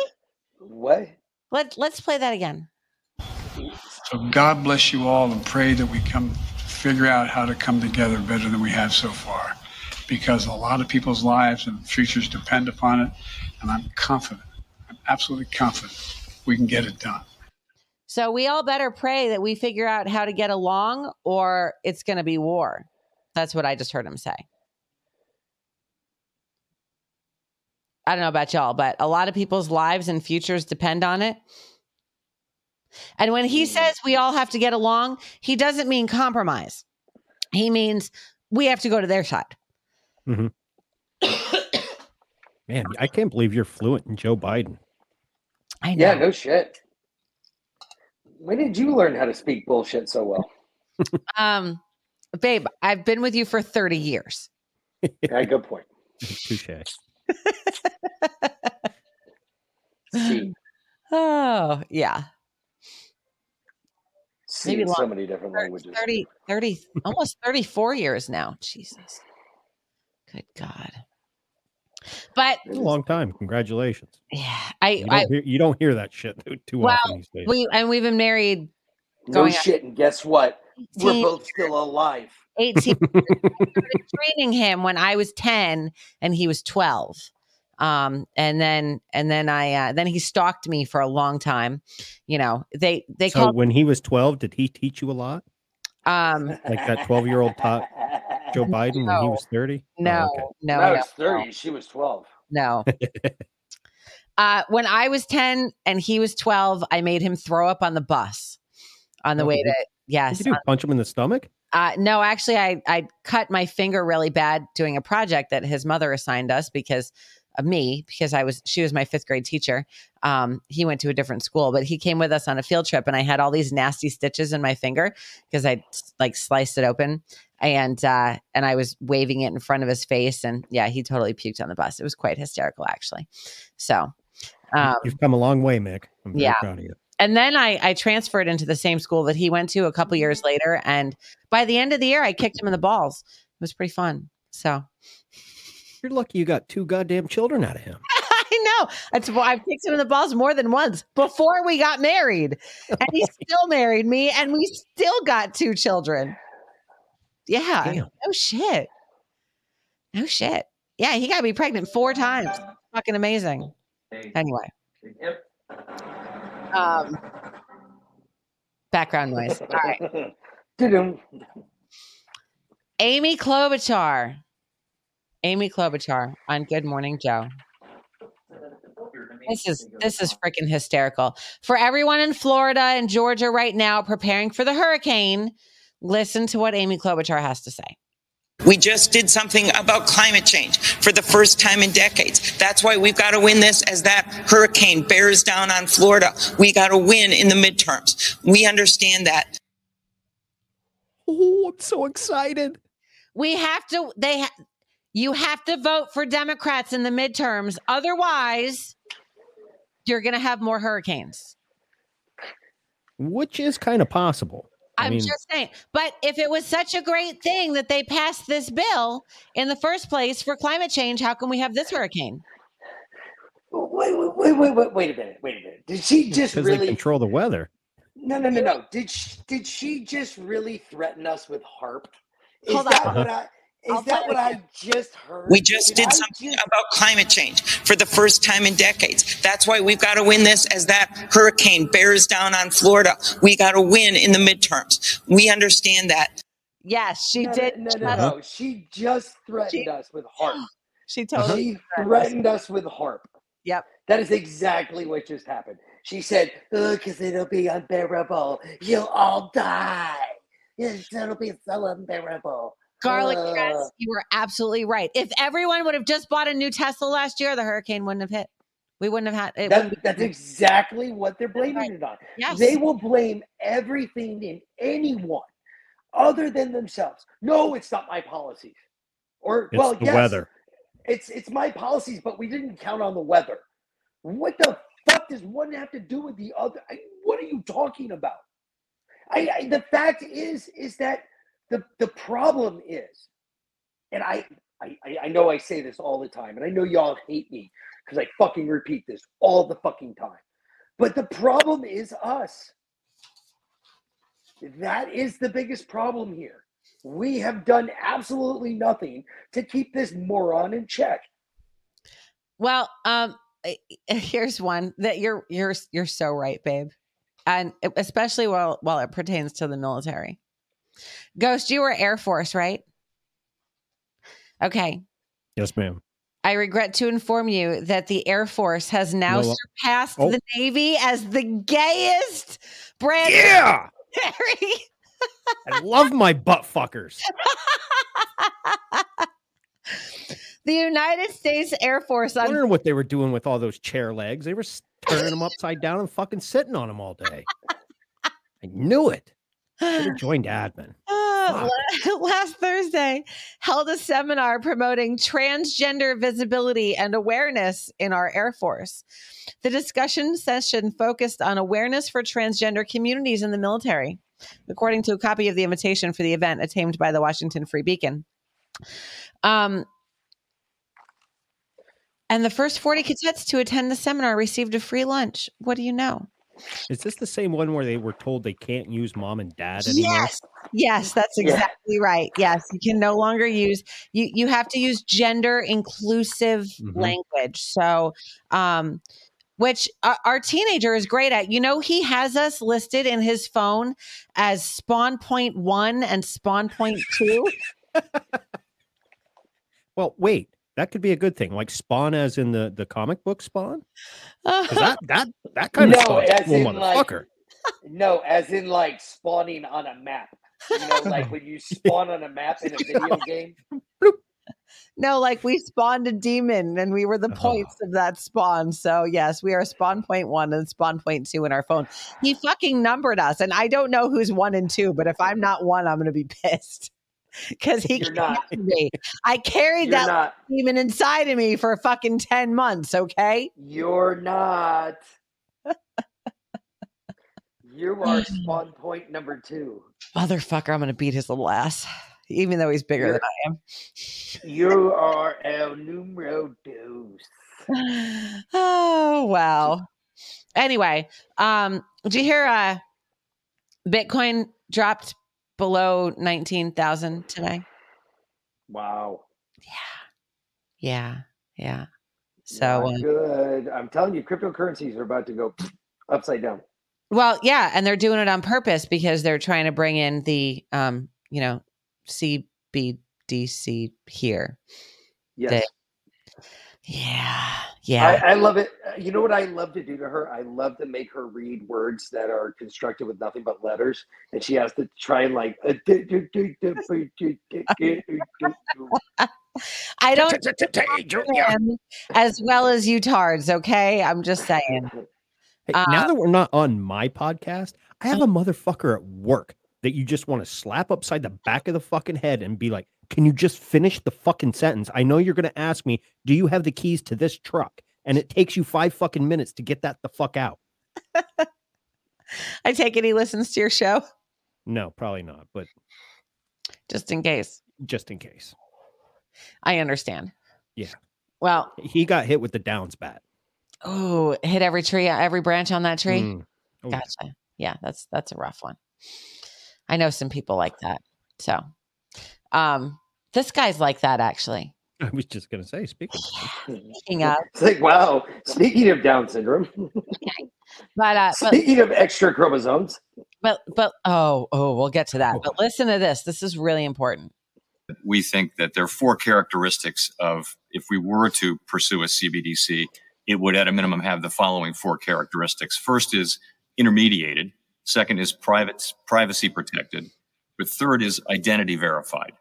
What? what? Let, let's play that again. So God bless you all and pray that we come figure out how to come together better than we have so far, because a lot of people's lives and futures depend upon it. And I'm confident, I'm absolutely confident we can get it done. So we all better pray that we figure out how to get along or it's going to be war. That's what I just heard him say. I don't know about y'all, but a lot of people's lives and futures depend on it. And when he says we all have to get along, he doesn't mean compromise. He means we have to go to their side. Mm-hmm. Man, I can't believe you're fluent in Joe Biden. I know. Yeah, no shit. When did you learn how to speak bullshit so well? um, babe, I've been with you for thirty years. Yeah, good point. Touché. Oh yeah, maybe so many different languages. thirty, thirty almost thirty-four years now. Jesus, good God! But it's a long time. Congratulations. Yeah, I you don't, I, hear, you don't hear that shit too well, often these days. We and we've been married. No shit, out. And guess what? eighteen, we're both still alive. eighteen I started training him when I was ten and he was twelve. Um, and then, and then I, uh, then he stalked me for a long time. You know, they, they so called when he was twelve, did he teach you a lot? Um, like that twelve year old taught Joe Biden no, when he was thirty? No, oh, okay. no, when I was no, thirty. No. She was twelve. No. uh, when I was ten and he was twelve, I made him throw up on the bus on the okay. way to, yes. Did you do, punch him in the stomach? Uh, no, actually, I, I cut my finger really bad doing a project that his mother assigned us because of me, because I was she was my fifth grade teacher. Um, he went to a different school, but he came with us on a field trip and I had all these nasty stitches in my finger because I like sliced it open and uh, and I was waving it in front of his face. And yeah, he totally puked on the bus. It was quite hysterical, actually. So um, you've come a long way, Mick. I'm very yeah. proud of you. And then I, I transferred into the same school that he went to a couple years later. And by the end of the year, I kicked him in the balls. It was pretty fun. So you're lucky you got two goddamn children out of him. I know. That's why I've kicked him in the balls more than once before we got married. And he still married me and we still got two children. Yeah. Damn. No shit. No shit. Yeah. He got me pregnant four times. Fucking amazing. Anyway. Um, background noise. All right. Amy Klobuchar. Amy Klobuchar on Good Morning Joe. This is this is freaking hysterical. For everyone in Florida and Georgia right now preparing for the hurricane, listen to what Amy Klobuchar has to say. We just did something about climate change for the first time in decades. That's why we've got to win this as that hurricane bears down on Florida. We got to win in the midterms. We understand that. Oh, I'm so excited. We have to, they, ha- you have to vote for Democrats in the midterms. Otherwise, you're going to have more hurricanes. Which is kind of possible. I'm I mean, just saying. But if it was such a great thing that they passed this bill in the first place for climate change, how can we have this hurricane? Wait, wait, wait, wait, wait a minute. Wait a minute. Did she just really they control the weather? No, no, no, no. Did she, did she just really threaten us with HAARP? Is Hold that on. what I is I'll that what I just heard? We just did, did something just... about climate change for the first time in decades. That's why we've got to win this as that hurricane bears down on Florida. We got to win in the midterms. We understand that. Yes, she no, did. No, no, no, no. no. She just threatened she... us with HAARP. She totally she threatened us with HAARP. Yep. That is exactly what just happened. She said, "Oh, because it'll be unbearable. You'll all die. Yes, it'll be so unbearable." Garlic uh, press, you were absolutely right. If everyone would have just bought a new Tesla last year, the hurricane wouldn't have hit. We wouldn't have had it. That, that's been. exactly what they're blaming right. it on. Yes. They will blame everything and anyone other than themselves. No, it's not my policies. Or it's well, the yes, weather. It's it's my policies, but we didn't count on the weather. What the fuck does one have to do with the other? I, what are you talking about? I, I, the fact is, is that the, the problem is, and I, I I know I say this all the time, and I know y'all hate me because I fucking repeat this all the fucking time, but the problem is us. That is the biggest problem here. We have done absolutely nothing to keep this moron in check. Well, um, here's one that you're you're you're so right, babe. And especially while while it pertains to the military. Ghost, you were Air Force, right? Okay. Yes, ma'am. I regret to inform you that the Air Force has now no, surpassed oh. the Navy as the gayest brand. Yeah. I love my butt fuckers. The United States Air Force. I wonder on- what they were doing with all those chair legs. They were turning them upside down and fucking sitting on them all day. I knew it. Should have joined admin. Uh, last Thursday, held a seminar promoting transgender visibility and awareness in our Air Force. The discussion session focused on awareness for transgender communities in the military, according to a copy of the invitation for the event attained by the Washington Free Beacon. Um. And the first forty cadets to attend the seminar received a free lunch. What do you know? Is this the same one where they were told they can't use mom and dad anymore? Yes, yes, that's exactly yeah. right. Yes, you can no longer use, you, you have to use gender inclusive mm-hmm. language. So, um, which our, our teenager is great at. You know, he has us listed in his phone as spawn point one and spawn point two. Well, wait. That could be a good thing, like Spawn, as in the, the comic book Spawn. That that that kind no, of Spawn, as in like, no, as in like spawning on a map. You know, like when you spawn on a map in a video game. No, like we spawned a demon, and we were the points uh-huh. of that spawn. So yes, we are Spawn Point One and Spawn Point Two in our phone. He fucking numbered us, and I don't know who's one and two, but if I'm not one, I'm going to be pissed. Because he carried me. I carried You're that not. demon inside of me for fucking ten months, okay? You're not. You are spawn point number two. Motherfucker, I'm going to beat his little ass, even though he's bigger You're, than I am. You are el numero dos. Oh, wow. Anyway, um, did you hear uh, Bitcoin dropped below nineteen thousand today? Wow. Yeah. Yeah. Yeah. So uh, good. I'm telling you, cryptocurrencies are about to go upside down. Well, yeah. And they're doing it on purpose because they're trying to bring in the, um, you know, C B D C here. Yes. They, yeah. Yeah. I, I love it. You know what I love to do to her? I love to make her read words that are constructed with nothing but letters. And she has to try and like. I don't. As well as you tards, okay? I'm just saying. Hey, uh, now that we're not on my podcast, I have a motherfucker at work that you just want to slap upside the back of the fucking head and be like, can you just finish the fucking sentence? I know you're going to ask me, do you have the keys to this truck? And it takes you five fucking minutes to get that the fuck out. I take it he listens to your show. No, probably not. But just in case, just in case. I understand. Yeah. Well, he got hit with the Downs bat. Oh, hit every tree, every branch on that tree. Mm. Oh. Gotcha. Yeah. That's, that's a rough one. I know some people like that. So, Um, this guy's like that, actually. I was just going to say, speaking of. Speaking of. It's like, wow. Speaking of Down syndrome. Okay. But, uh, speaking but, of extra chromosomes. But, but, oh, oh, we'll get to that. But listen to this. This is really important. We think that there are four characteristics of, if we were to pursue a C B D C, it would at a minimum have the following four characteristics. First is intermediated. Second is private, privacy protected. The third is identity verified.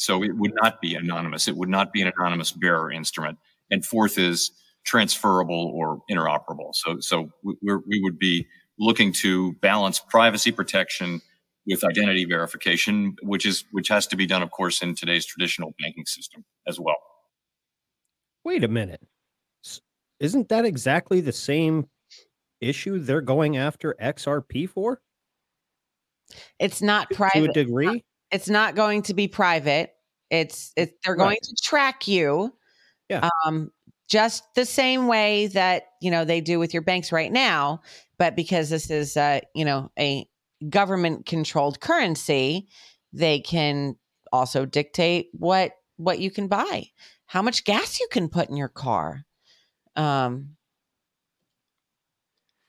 So it would not be anonymous. It would not be an anonymous bearer instrument. And fourth is transferable or interoperable. So so we're, we would be looking to balance privacy protection with identity verification, which is which has to be done, of course, in today's traditional banking system as well. Wait a minute. Isn't that exactly the same issue they're going after X R P for? It's not private. To a degree? It's not going to be private. It's it's they're right. going to track you. Yeah. Um, just the same way that, you know, they do with your banks right now, but because this is uh, you know, a government controlled currency, they can also dictate what what you can buy, how much gas you can put in your car, um,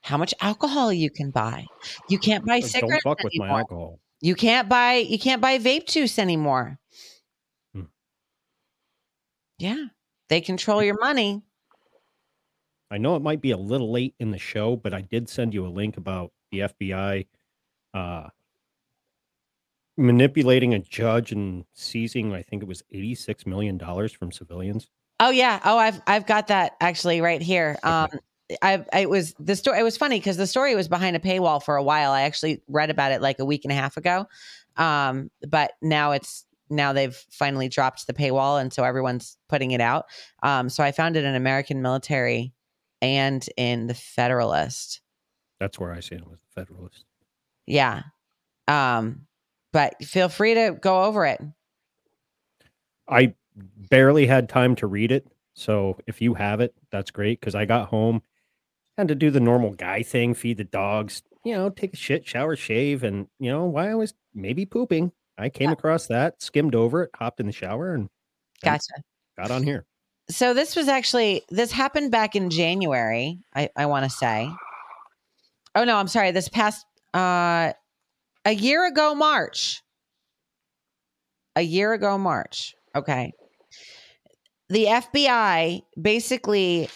how much alcohol you can buy. You can't buy cigarettes Don't fuck anymore. With my alcohol. You can't buy you can't buy vape juice anymore. Hmm. Yeah. They control your money. I know it might be a little late in the show, but I did send you a link about the F B I uh, manipulating a judge and seizing, I think it was eighty-six million dollars from civilians. Oh yeah. Oh, I've I've got that actually right here. Um okay. I, I was the story. It was funny because the story was behind a paywall for a while. I actually read about it like a week and a half ago. Um, but now it's now they've finally dropped the paywall. And so everyone's putting it out. Um, so I found it in American Military and in the Federalist. That's where I seen it, was the Federalist. Yeah. Um, but feel free to go over it. I barely had time to read it. So if you have it, that's great. Because I got home. Had to do the normal guy thing, feed the dogs, you know, take a shit, shower, shave, and, you know, while I was maybe pooping, I came yeah. across that, skimmed over it, hopped in the shower, and gotcha. Got on here. So this was actually, this happened back in January, I, I want to say. Oh, no, I'm sorry. This past, uh, a year ago, March. A year ago, March. Okay. The F B I basically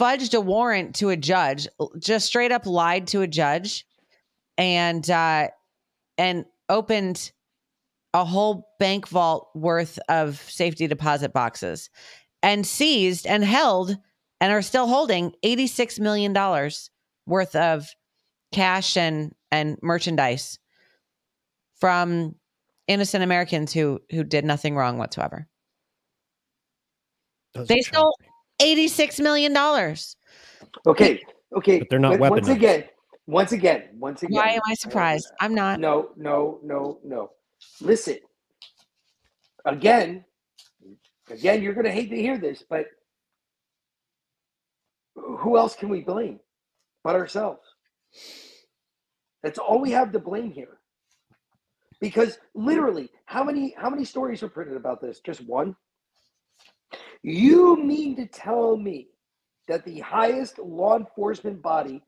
fudged a warrant to a judge, just straight up lied to a judge, and uh, and opened a whole bank vault worth of safety deposit boxes and seized and held and are still holding eighty-six million dollars worth of cash and, and merchandise from innocent Americans who, who did nothing wrong whatsoever. Doesn't they stole eighty-six million dollars. Okay. Okay. But they're not weaponized. Once again, once again, once again. Why am I surprised? I'm not. No, no, no, no. Listen, again, again, you're going to hate to hear this, but who else can we blame but ourselves? That's all we have to blame here. Because literally, how many, how many stories were printed about this? Just one? You mean to tell me that the highest law enforcement body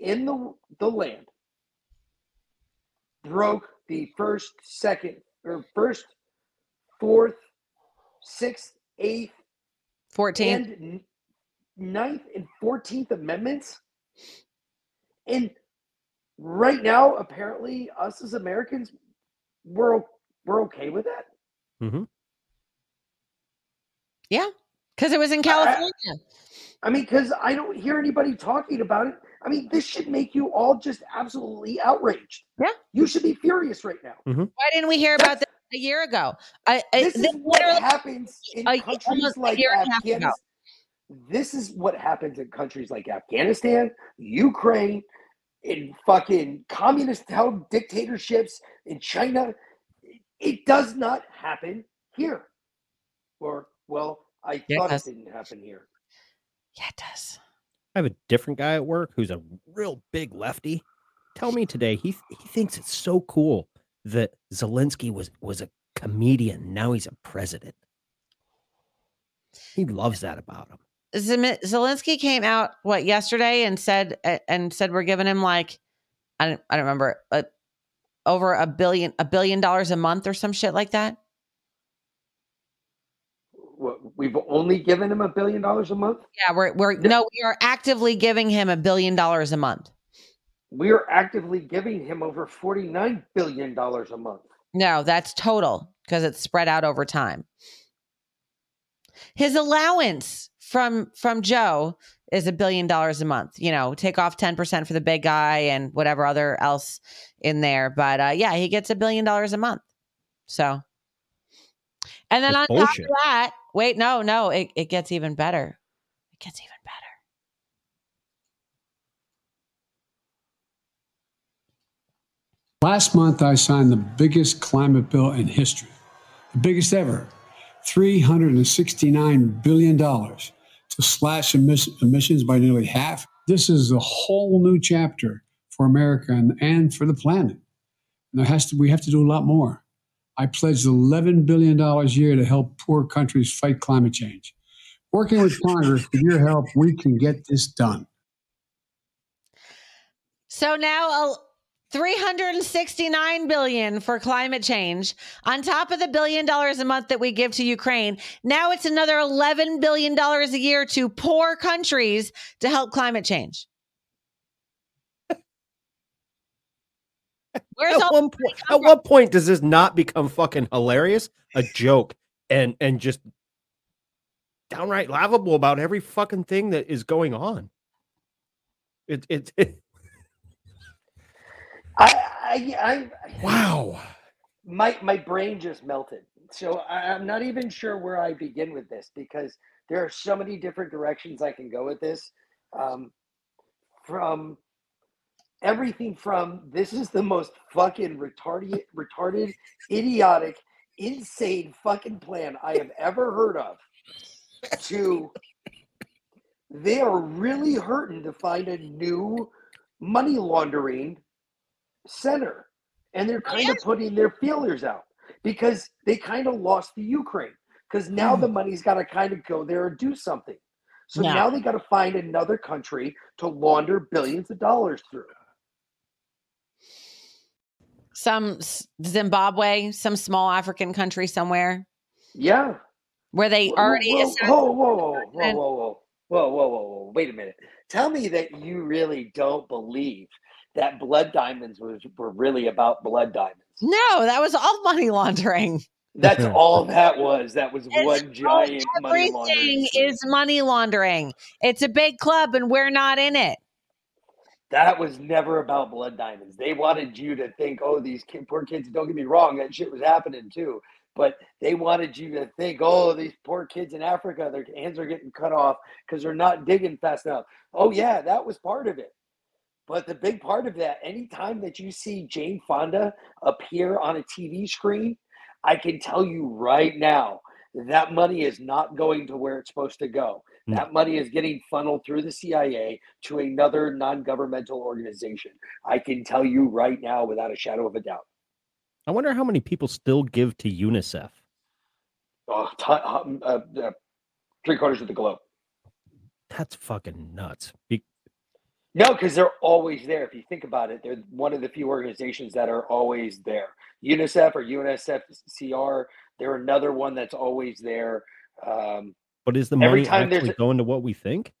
in the the land broke the first, second, or first, fourth, sixth, eighth, fourteenth, and ninth and fourteenth Amendments. And right now, apparently, us as Americans, we're we're okay with that. Mm-hmm. Yeah, because it was in California. I, I mean, because I don't hear anybody talking about it. I mean, this should make you all just absolutely outraged. Yeah, you should be furious right now. Mm-hmm. Why didn't we hear about this a year ago? I, I, this, this is what happens in a, countries like Afghanistan. This is what happens in countries like Afghanistan, Ukraine, in fucking communist-held dictatorships in China. It does not happen here. Or, well, I yeah, thought it, it didn't happen here. Yeah, it does. I have a different guy at work who's a real big lefty. Tell me today, he he thinks it's so cool that Zelensky was, was a comedian. Now he's a president. He loves that about him. Zelensky came out, what, yesterday and said and said we're giving him like, I don't, I don't remember, uh, over a billion a billion dollars a month or some shit like that. We've only given him a billion dollars a month? Yeah, we're we're no, we are actively giving him a billion dollars a month. We are actively giving him over forty-nine billion dollars a month. No, that's total because it's spread out over time. His allowance from from Joe is a billion dollars a month. You know, take off ten percent for the big guy and whatever other else in there. But uh, yeah, he gets a billion dollars a month. So. And then That's on bullshit. Top of that, wait, no, no, it, it gets even better. It gets even better. Last month, I signed the biggest climate bill in history, the biggest ever. three hundred sixty-nine billion dollars to slash emiss- emissions by nearly half. This is a whole new chapter for America and, and for the planet. And there has to, we have to do a lot more. I pledged eleven billion dollars a year to help poor countries fight climate change. Working with Congress, with your help, we can get this done. So now... A- three hundred sixty-nine billion dollars for climate change on top of the billion dollars a month that we give to Ukraine. Now it's another eleven billion dollars a year to poor countries to help climate change. Where's at one, po- at what point does this not become fucking hilarious? A joke and, and just downright laughable about every fucking thing that is going on. It, it, it. I, I, I, wow. My my brain just melted. So I, I'm not even sure where I begin with this because there are so many different directions I can go with this. Um, from everything from this is the most fucking retarded, retarded, idiotic, insane fucking plan I have ever heard of to they are really hurting to find a new money laundering center, and they're kind yeah. of putting their feelers out because they kind of lost the Ukraine because now mm. the money's got to kind of go there and do something. So yeah. now they got to find another country to launder billions of dollars through. Some Zimbabwe, some small African country somewhere. Yeah. Where they whoa, already. Whoa, whoa, whoa, whoa, whoa, whoa, whoa, whoa, whoa, whoa. Wait a minute. Tell me that you really don't believe that blood diamonds was, were really about blood diamonds. No, that was all money laundering. That's all that was. That was it's one giant money laundering. Everything is money laundering. It's a big club and we're not in it. That was never about blood diamonds. They wanted you to think, oh, these kid, poor kids, don't get me wrong, that shit was happening too. But they wanted you to think, oh, these poor kids in Africa, their hands are getting cut off because they're not digging fast enough. Oh, yeah, that was part of it. But the big part of that, anytime that you see Jane Fonda appear on a T V screen, I can tell you right now, that money is not going to where it's supposed to go. Mm. That money is getting funneled through the C I A to another non-governmental organization. I can tell you right now without a shadow of a doubt. I wonder how many people still give to UNICEF. Oh, t- uh, uh, three quarters of the globe. That's fucking nuts. Be- No, because they're always there. If you think about it, they're one of the few organizations that are always there. UNICEF or U N I C E F, they're another one that's always there. Um, but is the money actually going to what we think?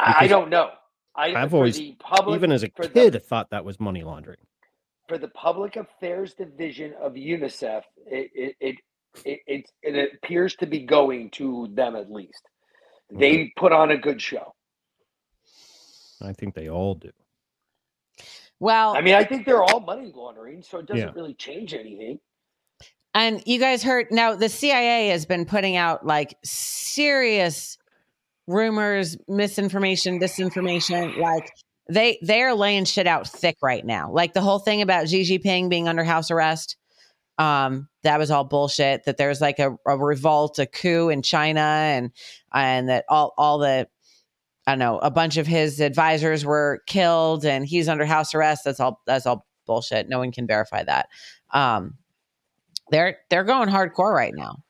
I don't know. I, I've always, the public, even as a kid, the, thought that was money laundering. For the Public Affairs Division of UNICEF, it it it it, it, it appears to be going to them at least. Mm-hmm. They put on a good show. I think they all do. Well, I mean, I think they're all money laundering, so it doesn't yeah. really change anything. And you guys heard, now the C I A has been putting out like serious rumors, misinformation, disinformation. Like they, they are laying shit out thick right now. Like the whole thing about Xi Jinping being under house arrest. Um, that was all bullshit, that there's like a, a revolt, a coup in China, and, and that all, all the, I don't know, a bunch of his advisors were killed and he's under house arrest. That's all, that's all bullshit. No one can verify that. Um, they're, they're going hardcore right now.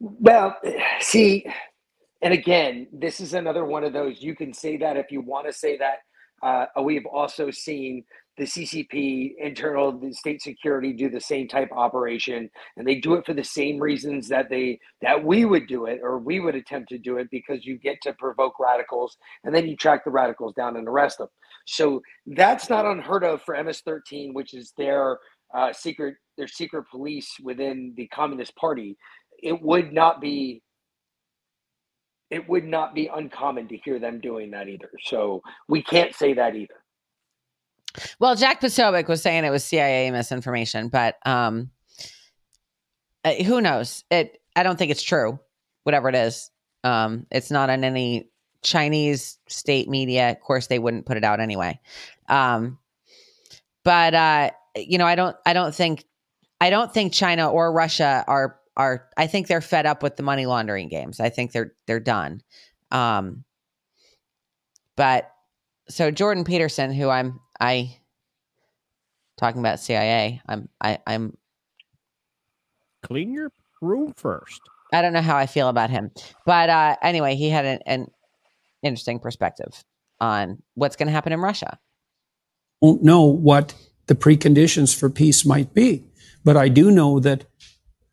Well, see, and again, this is another one of those, you can say that if you want to say that. Uh, we've also seen the C C P, internal the state security, do the same type operation, and they do it for the same reasons that they that we would do it, or we would attempt to do it, because you get to provoke radicals, and then you track the radicals down and arrest them. So that's not unheard of for M S thirteen, which is their uh, secret their secret police within the Communist Party. It would not be. It would not be uncommon to hear them doing that either. So we can't say that either. Well, Jack Posobiec was saying it was C I A misinformation, but um, who knows? It. I don't think it's true, whatever it is. Um, it's not on any Chinese state media. Of course, they wouldn't put it out anyway. Um, but, uh, you know, I don't I don't think I don't think China or Russia are Are, I think they're fed up with the money laundering games. I think they're they're done. Um, but so Jordan Peterson, who I'm I talking about C I A. I'm I, I'm clean your room first. I don't know how I feel about him, but uh, anyway, he had an, an interesting perspective on what's going to happen in Russia. I don't know what the preconditions for peace might be, but I do know that.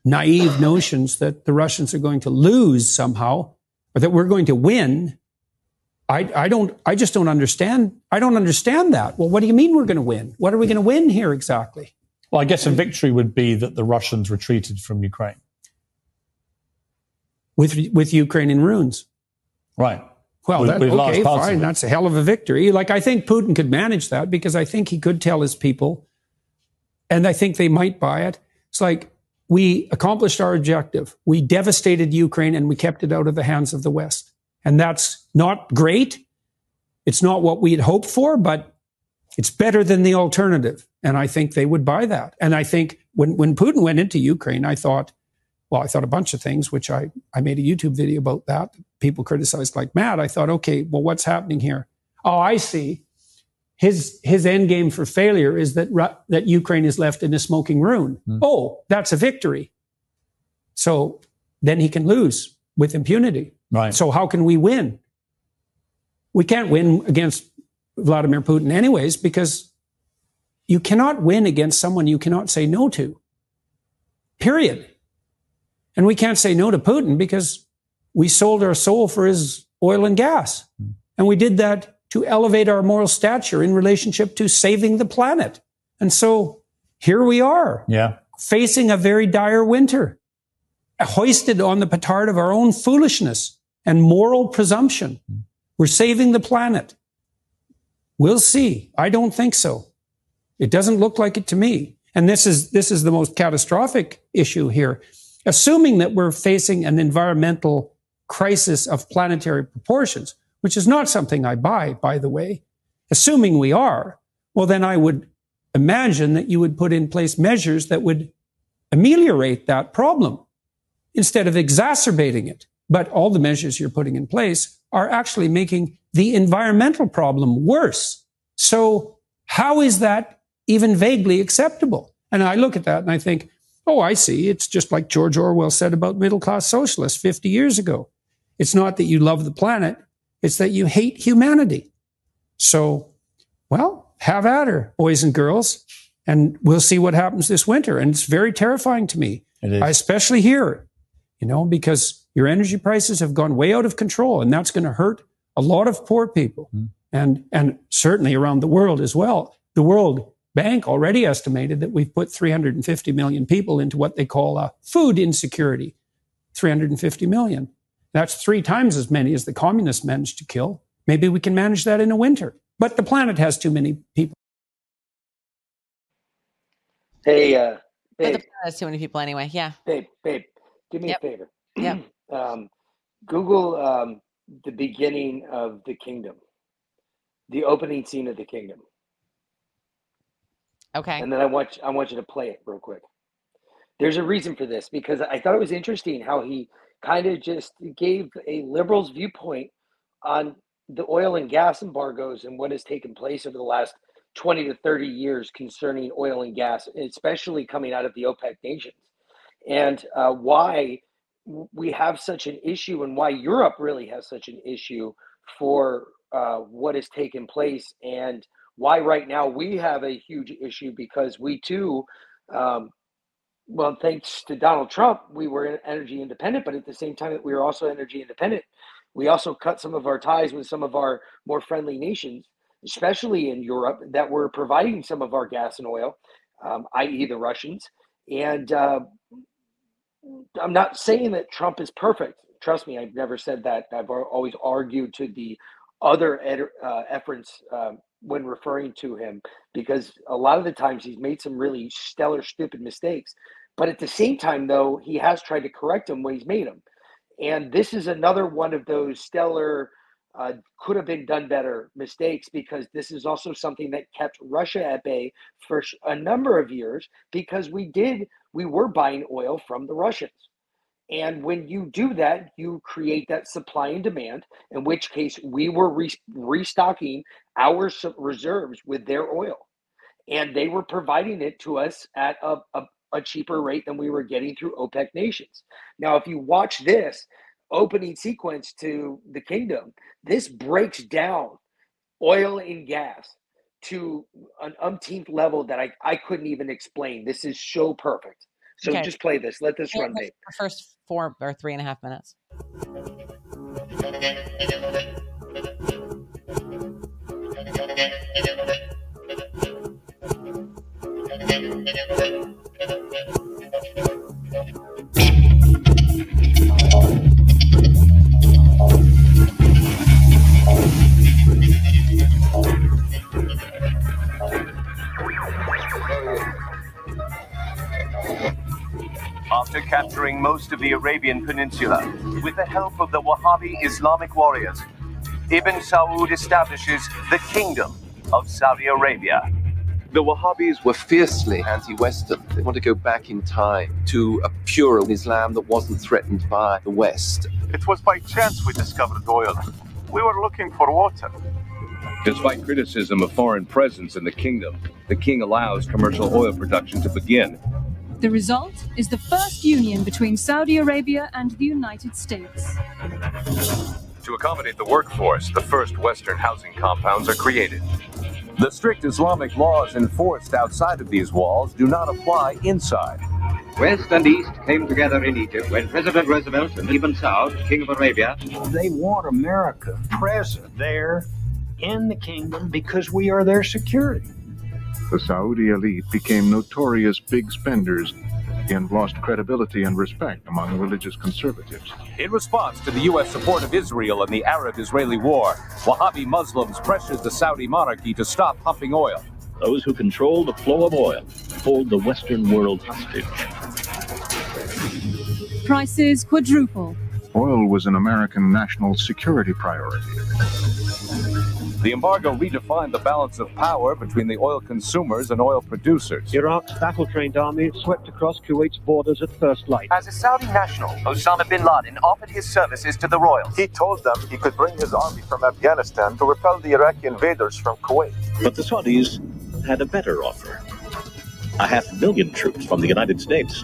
Naive notions that the Russians are going to lose somehow, or that we're going to win. I, I don't, I just don't understand. I don't understand that. Well, what do you mean we're going to win? What are we going to win here exactly? Well, I guess a victory would be that the Russians retreated from Ukraine. With, with Ukraine in ruins. Right. Well, we, that, we okay, fine. That's a hell of a victory. Like, I think Putin could manage that, because I think he could tell his people, and I think they might buy it. It's like, we accomplished our objective. We devastated Ukraine, and we kept it out of the hands of the West. And that's not great. It's not what we had hoped for, but it's better than the alternative. And I think they would buy that. And I think when, when Putin went into Ukraine, I thought, well, I thought a bunch of things, which I, I made a YouTube video about that. People criticized like mad. I thought, okay, well, what's happening here? Oh, I see. His his end game for failure is that Ru- that Ukraine is left in a smoking ruin. Mm. Oh, that's a victory. So then he can lose with impunity. Right. So how can we win? We can't win against Vladimir Putin anyways, because you cannot win against someone you cannot say no to. Period. And we can't say no to Putin, because we sold our soul for his oil and gas. Mm. And we did that to elevate our moral stature in relationship to saving the planet. And so here we are, yeah, facing a very dire winter, hoisted on the petard of our own foolishness and moral presumption. We're saving the planet. We'll see. I don't think so. It doesn't look like it to me. And this is, this is the most catastrophic issue here. Assuming that we're facing an environmental crisis of planetary proportions, which is not something I buy, by the way, assuming we are, well, then I would imagine that you would put in place measures that would ameliorate that problem instead of exacerbating it. But all the measures you're putting in place are actually making the environmental problem worse. So how is that even vaguely acceptable? And I look at that and I think, oh, I see. It's just like George Orwell said about middle-class socialists fifty years ago. It's not that you love the planet. It's that you hate humanity. So, well, have at her, boys and girls, and we'll see what happens this winter. And it's very terrifying to me, especially here, you know, because your energy prices have gone way out of control, and that's going to hurt a lot of poor people, mm. and and certainly around the world as well. The World Bank already estimated that we've put three hundred fifty million people into what they call a food insecurity. three hundred fifty million. That's three times as many as the communists managed to kill. Maybe we can manage that in a winter. But the planet has too many people. Hey, uh, babe. But the planet has too many people anyway, yeah. Babe, babe, do me yep. a favor. Yeah. um, Google um, the beginning of the kingdom, the opening scene of the kingdom. Okay. And then I want you, I want you to play it real quick. There's a reason for this, because I thought it was interesting how he kind of just gave a liberal's viewpoint on the oil and gas embargoes and what has taken place over the last twenty to thirty years concerning oil and gas, especially coming out of the OPEC nations, and uh, why we have such an issue and why Europe really has such an issue for uh, what has taken place, and why right now we have a huge issue, because we too, um, well, thanks to Donald Trump, we were energy independent, but at the same time that we were also energy independent, we also cut some of our ties with some of our more friendly nations, especially in Europe, that were providing some of our gas and oil, um, that is the Russians. And uh, I'm not saying that Trump is perfect. Trust me, I've never said that. I've always argued to the other ed- uh, efforts uh, when referring to him, because a lot of the times he's made some really stellar, stupid mistakes. But at the same time, though, he has tried to correct them when he's made them. And this is another one of those stellar, uh, could have been done better mistakes, because this is also something that kept Russia at bay for a number of years, because we did, we were buying oil from the Russians. And when you do that, you create that supply and demand, in which case we were re- restocking our reserves with their oil. And they were providing it to us at a, a a cheaper rate than we were getting through OPEC nations. Now, if you watch this opening sequence to the kingdom, this breaks down oil and gas to an umpteenth level that I, I couldn't even explain. This is so perfect. So okay. Just play this. Let this run, babe. The first four or three and a half minutes. After capturing most of the Arabian Peninsula, with the help of the Wahhabi Islamic warriors, Ibn Saud establishes the Kingdom of Saudi Arabia. The Wahhabis were fiercely anti-Western. They want to go back in time to a purer Islam that wasn't threatened by the West. It was by chance we discovered oil. We were looking for water. Despite criticism of foreign presence in the kingdom, the king allows commercial oil production to begin. The result is the first union between Saudi Arabia and the United States. To accommodate the workforce, the first Western housing compounds are created. The strict Islamic laws enforced outside of these walls do not apply inside. West and East came together in Egypt when President Roosevelt and Ibn Saud, King of Arabia, they want America present there in the kingdom because we are their security. The Saudi elite became notorious big spenders and lost credibility and respect among religious conservatives. In response to the U S support of Israel in the Arab-Israeli war, Wahhabi Muslims pressured the Saudi monarchy to stop pumping oil. Those who control the flow of oil hold the Western world hostage. Prices quadruple. Oil was an American national security priority. The embargo redefined the balance of power between the oil consumers and oil producers. Iraq's battle-trained army swept across Kuwait's borders at first light. As a Saudi national, Osama bin Laden offered his services to the royals. He told them he could bring his army from Afghanistan to repel the Iraqi invaders from Kuwait. But the Saudis had a better offer. A half million troops from the United States.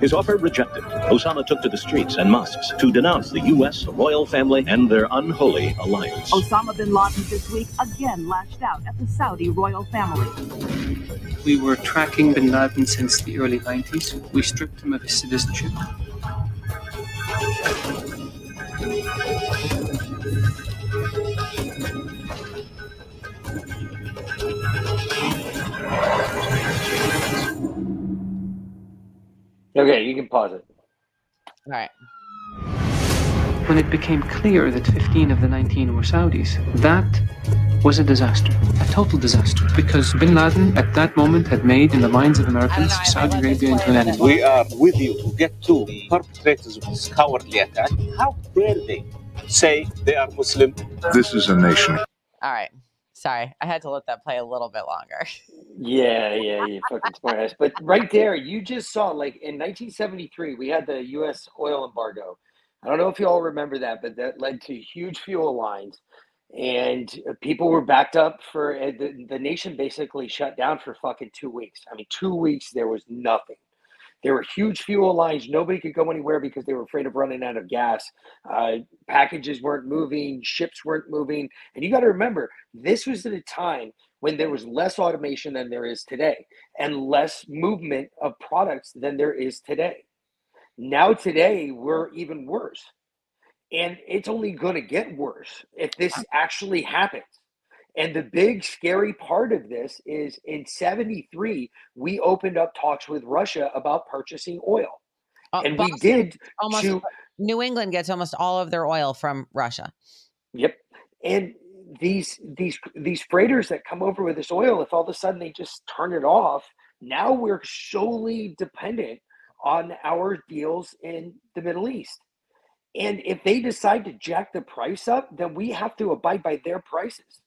His offer rejected, Osama took to the streets and mosques to denounce the U S royal family and their unholy alliance. Osama bin Laden this week again lashed out at the Saudi royal family. We were tracking bin Laden since the early nineties. We stripped him of his citizenship. Okay, you can pause it. All right. When it became clear that fifteen of the nineteen were Saudis, that was a disaster, a total disaster, because bin Laden at that moment had made in the minds of Americans Saudi Arabia into an enemy. We are with you to get to the perpetrators of this cowardly attack. How dare they say they are Muslim? This is a nation. All right. Sorry, I had to let that play a little bit longer. Yeah, yeah, you fucking smartass. But right there, you just saw, like, in nineteen seventy-three, we had the U S oil embargo. I don't know if you all remember that, but that led to huge fuel lines. And people were backed up for uh, the, the nation basically shut down for fucking two weeks. I mean, two weeks, there was nothing. There were huge fuel lines. Nobody could go anywhere because they were afraid of running out of gas. Uh, packages weren't moving. Ships weren't moving. And you got to remember, this was at a time when there was less automation than there is today and less movement of products than there is today. Now today, we're even worse. And it's only going to get worse if this actually happens. And the big scary part of this is in seventy-three, we opened up talks with Russia about purchasing oil. Uh, and Boston, we did. Almost, to, New England gets almost all of their oil from Russia. Yep. And these these these freighters that come over with this oil, if all of a sudden they just turn it off, now we're solely dependent on our deals in the Middle East. And if they decide to jack the price up, then we have to abide by their prices.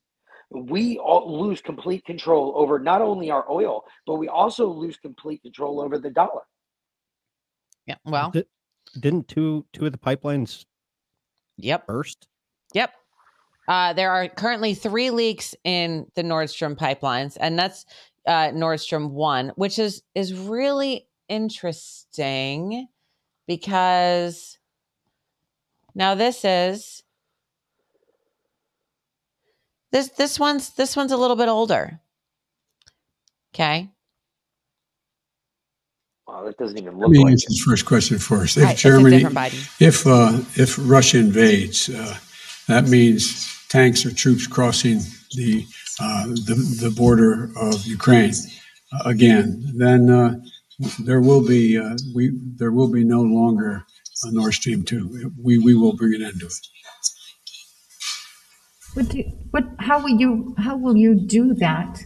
We all lose complete control over not only our oil, but we also lose complete control over the dollar. Yeah. Well, Did, didn't two two of the pipelines? Yep. Burst. Yep. Uh, there are currently three leaks in the Nord Stream pipelines, and that's uh, Nord Stream one, which is is really interesting because now this is. This this one's this one's a little bit older. Okay. Wow, that doesn't even look. I mean, like this it. First question first. If right, Germany, if uh, if Russia invades, uh, that means tanks or troops crossing the uh, the, the border of Ukraine uh, again. Then uh, there will be uh, we there will be no longer a Nord Stream two. We we will bring an end to it. What do you, what? How will you? How will you do that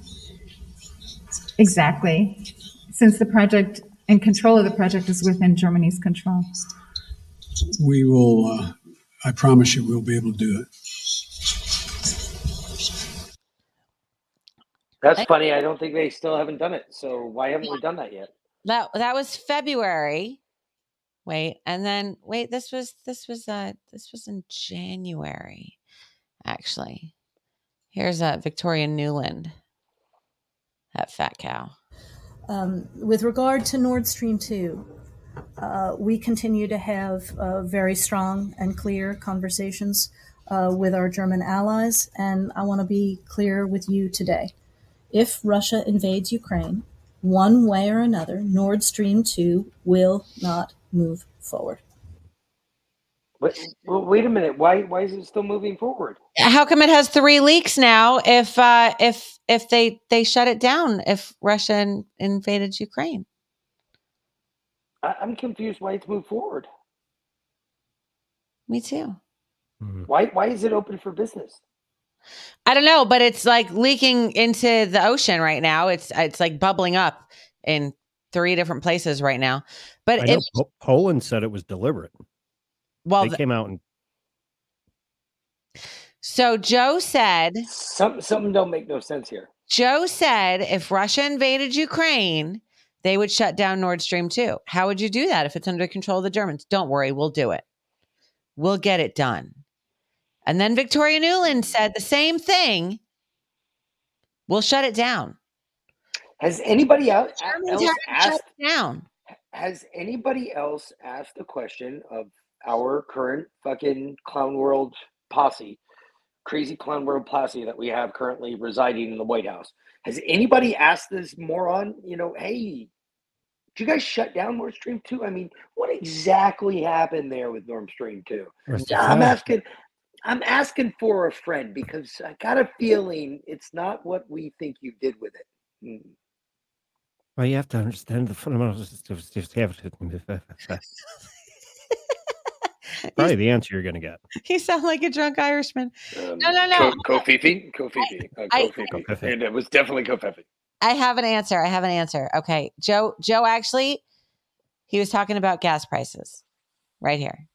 exactly? Since the project and control of the project is within Germany's control, we will. Uh, I promise you, we'll be able to do it. That's funny. I don't think they still haven't done it. So why haven't we done that yet? That that was February. Wait, and then wait. This was this was uh this was in January. Actually, here's uh, Victoria Nuland, that fat cow. Um, with regard to Nord Stream two, uh, we continue to have uh, very strong and clear conversations uh, with our German allies. And I want to be clear with you today. If Russia invades Ukraine, one way or another, Nord Stream two will not move forward. But, well, wait a minute. Why why is it still moving forward? How come it has three leaks now if uh, if if they, they shut it down if Russia in, invaded Ukraine? I, I'm confused why it's moved forward. Me too. Mm-hmm. Why why is it open for business? I don't know, but it's like leaking into the ocean right now. It's it's like bubbling up in three different places right now. But I know, it, Poland said it was deliberate. Well, they came out and so Joe said something, something don't make no sense here. Joe said if Russia invaded Ukraine, they would shut down Nord Stream two. How would you do that if it's under control of the Germans? Don't worry, we'll do it. We'll get it done. And then Victoria Nuland said the same thing. We'll shut it down. Has anybody out else asked down? Has anybody else asked the question of our current fucking clown world posse, crazy clown world posse that we have currently residing in the White House? Has anybody asked this moron, you know, hey, Did you guys shut down Nord Stream two? I mean, what exactly happened there with Nord Stream two? I'm asking, I'm asking for a friend, because I got a feeling it's not what we think you did with it. Mm. Well, you have to understand the fundamentals of just have it. Probably the answer you're going to get. You sound like a drunk Irishman. Um, no, no, no. Kofifi? Co- Kofifi. Uh, Kofifi. And it was definitely Kofifi. I have an answer. I have an answer. Okay. Joe, Joe, actually, he was talking about gas prices right here.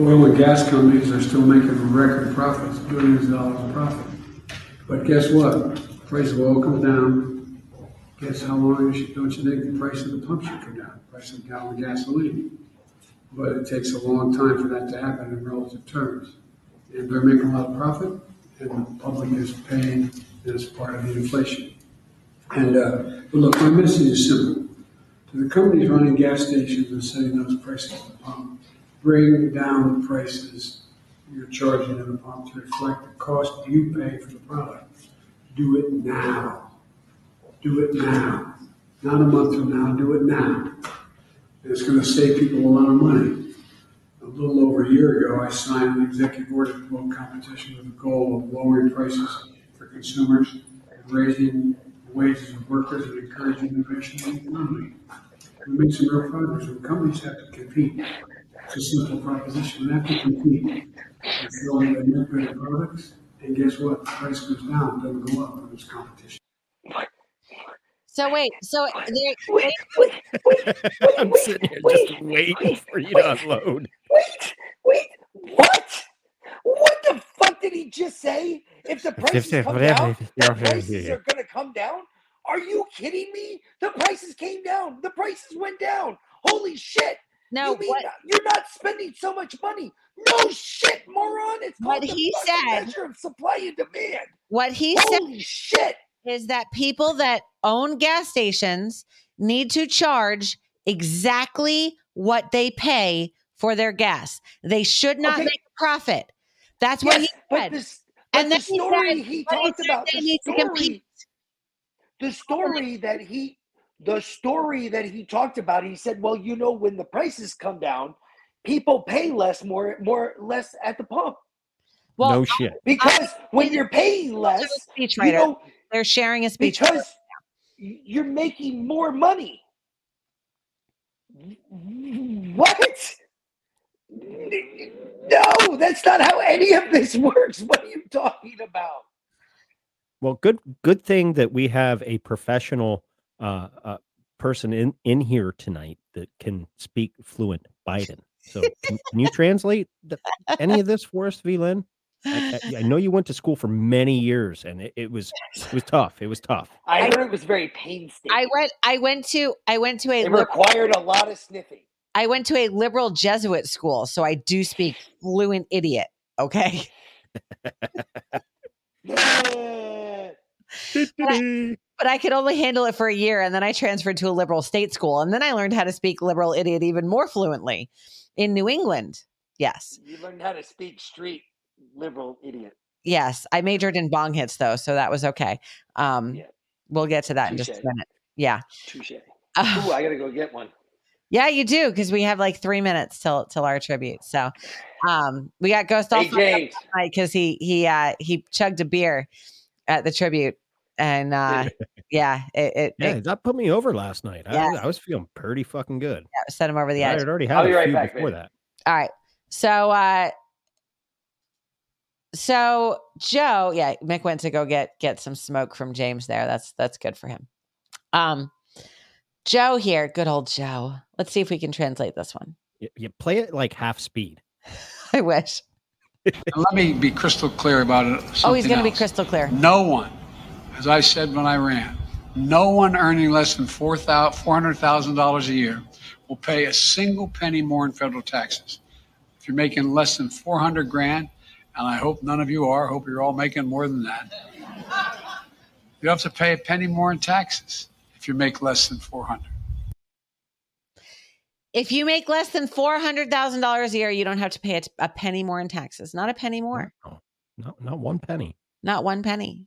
Oil and gas companies are still making record profits, billions of dollars of profit. But guess what? The price of oil comes down. Guess how long you should, don't you think the price of the pump should come down? The price of the gallon of gasoline. But it takes a long time for that to happen in relative terms. And they're making a lot of profit, and the public is paying as part of the inflation. And uh, but look, my message is simple. To the companies running gas stations and setting those prices at the pump, bring down the prices you're charging at the pump to reflect the cost you pay for the product. Do it now. Do it now. Not a month from now, do it now. And it's going to save people a lot of money. A little over a year ago, I signed an executive order to promote competition with the goal of lowering prices for consumers, raising wages of workers, and encouraging innovation in the economy. We make some real progress. When companies have to compete, it's a simple proposition. They have to compete. They sell new better products, and guess what? The price goes down, doesn't go up, and there's competition. So wait, so wait, wait, wait, wait, I'm wait, sitting here wait, just waiting wait, for you wait, to unload. Wait, wait, what? What the fuck did he just say? If the prices come down, the prices are going to come down? Are you kidding me? The prices came down. The prices went down. Holy shit. No, you mean what? You're not spending so much money. No shit, moron. It's called what the he said, measure of supply and demand. What he Holy said. Holy shit. Is that people that own gas stations need to charge exactly what they pay for their gas. They should not okay. make a profit. That's yes, what he said. This, and the story he, said, he talked he about, they the, need story, to compete. the story that he, the story that he talked about, he said, well, you know, when the prices come down, people pay less, more, more, less at the pump. Well, no shit. Because I, when you're paying less, you know, they're sharing a speech because you're making more money. What? No, that's not how any of this works. What are you talking about? Well, good, good thing that we have a professional uh, uh, person in, in here tonight that can speak fluent Biden. So can, can you translate the, any of this for us, Vlynn? I, I know you went to school for many years, and it, it was it was tough. It was tough. I heard it was very painstaking. I went. I went to. I went to a. It required liberal, a lot of sniffing. I went to a liberal Jesuit school, so I do speak fluent idiot. Okay. But, I, but I could only handle it for a year, and then I transferred to a liberal state school, and then I learned how to speak liberal idiot even more fluently in New England. Yes. You learned how to speak street. Liberal idiot. Yes, I majored in bong hits though, so that was okay. Um, yeah. We'll get to that Touché. in just a minute. Yeah. Touche. Uh, Ooh, I gotta go get one. Yeah, you do, because we have like three minutes till till our tribute. So, um, we got Ghost all night because he he uh, he chugged a beer at the tribute, and uh, yeah, it, it, yeah it, that put me over last night. Yeah. I, I was feeling pretty fucking good. Yeah, set him over the edge. I had already had I'll a be right few back, before man. that. All right, so. Uh, So Joe, yeah, Mick went to go get get some smoke from James there. That's that's good for him. Um, Joe here, good old Joe. Let's see if we can translate this one. You, you play it like half speed. I wish. Let me be crystal clear about it. Oh, he's going to be crystal clear. No one, as I said when I ran, no one earning less than four thousand four hundred thousand dollars a year will pay a single penny more in federal taxes. If you're making less than four hundred grand. And I hope none of you are. I hope you're all making more than that. You have to pay a penny more in taxes if you make less than four hundred thousand dollars. If you make less than four hundred thousand dollars a year, you don't have to pay a, a penny more in taxes. Not a penny more. No, not one penny. Not one penny.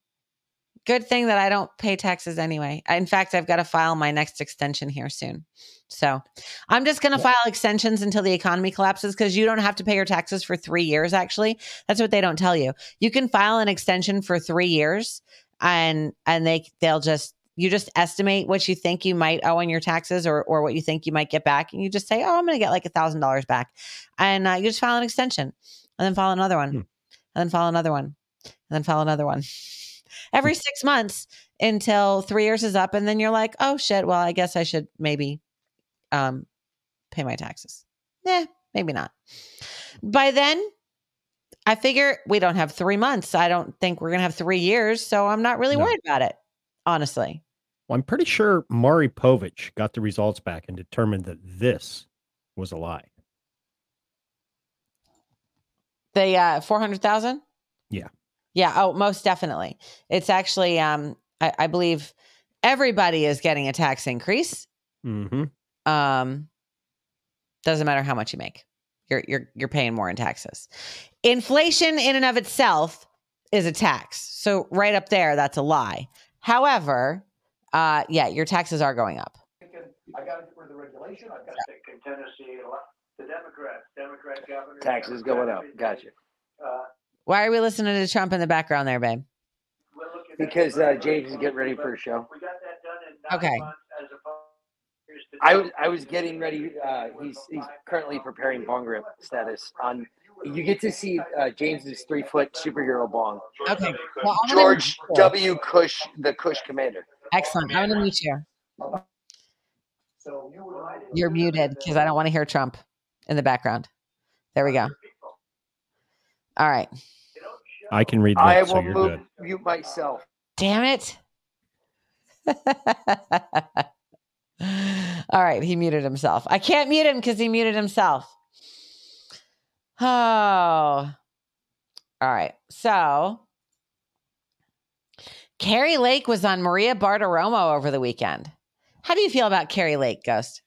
good thing that I don't pay taxes anyway. In fact, I've got to file my next extension here soon. So I'm just going to yeah. file extensions until the economy collapses, because you don't have to pay your taxes for three years. Actually, that's what they don't tell you. You can file an extension for three years and, and they, they'll just, you just estimate what you think you might owe on your taxes, or or what you think you might get back. And you just say, oh, I'm going to get like a thousand dollars back. And uh, you just file an extension and then file another one hmm. and then file another one and then file another one every six months until three years is up. And then you're like, oh shit, well, I guess I should maybe um, pay my taxes. Eh, maybe not. By then, I figure we don't have three months. I don't think we're going to have three years. So I'm not really no. worried about it, honestly. Well, I'm pretty sure Mari Povich got the results back and determined that this was a lie. The uh, four hundred thousand? Yeah. Yeah. Oh, most definitely. It's actually, um, I, I believe everybody is getting a tax increase. Mm-hmm. Um, doesn't matter how much you make. You're, you're, you're paying more in taxes. Inflation in and of itself is a tax. So right up there, that's a lie. However... Uh, yeah, your taxes are going up. I got it for the regulation. I've got it in Tennessee. The Democrats, Democrat governor. Taxes going up. Gotcha. Uh, Why are we listening to Trump in the background there, babe? Because uh, James is getting ready for a show. We got that done in nine okay. months as I was I was getting ready. Uh, he's he's currently preparing bong rip status on. You get to see uh, James's three foot superhero bong. Okay. Well, George W. Cush, the Cush commander. Excellent. I'm going to mute you. You're muted because I don't want to hear Trump in the background. There we go. All right. I can read that. I will so you're move, good. mute myself. Damn it. All right. He muted himself. I can't mute him because he muted himself. Oh. All right. So... Carrie Lake was on Maria Bartiromo over the weekend. How do you feel about Carrie Lake, Ghost?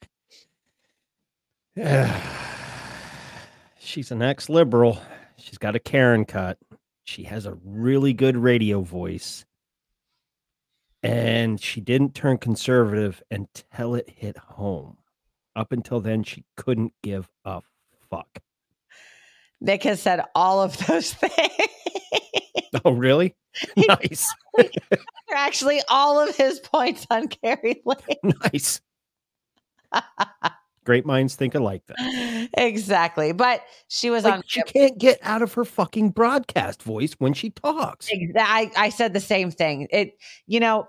She's an ex-liberal. She's got a Karen cut. She has a really good radio voice. And she didn't turn conservative until it hit home. Up until then, she couldn't give a fuck. Nick has said all of those things. Oh, really? Nice. They're actually all of his points on Carrie Lake. Nice. Great minds think alike, then. Exactly. But she was like, on. She can't get out of her fucking broadcast voice when she talks. I, I said the same thing. It, you know.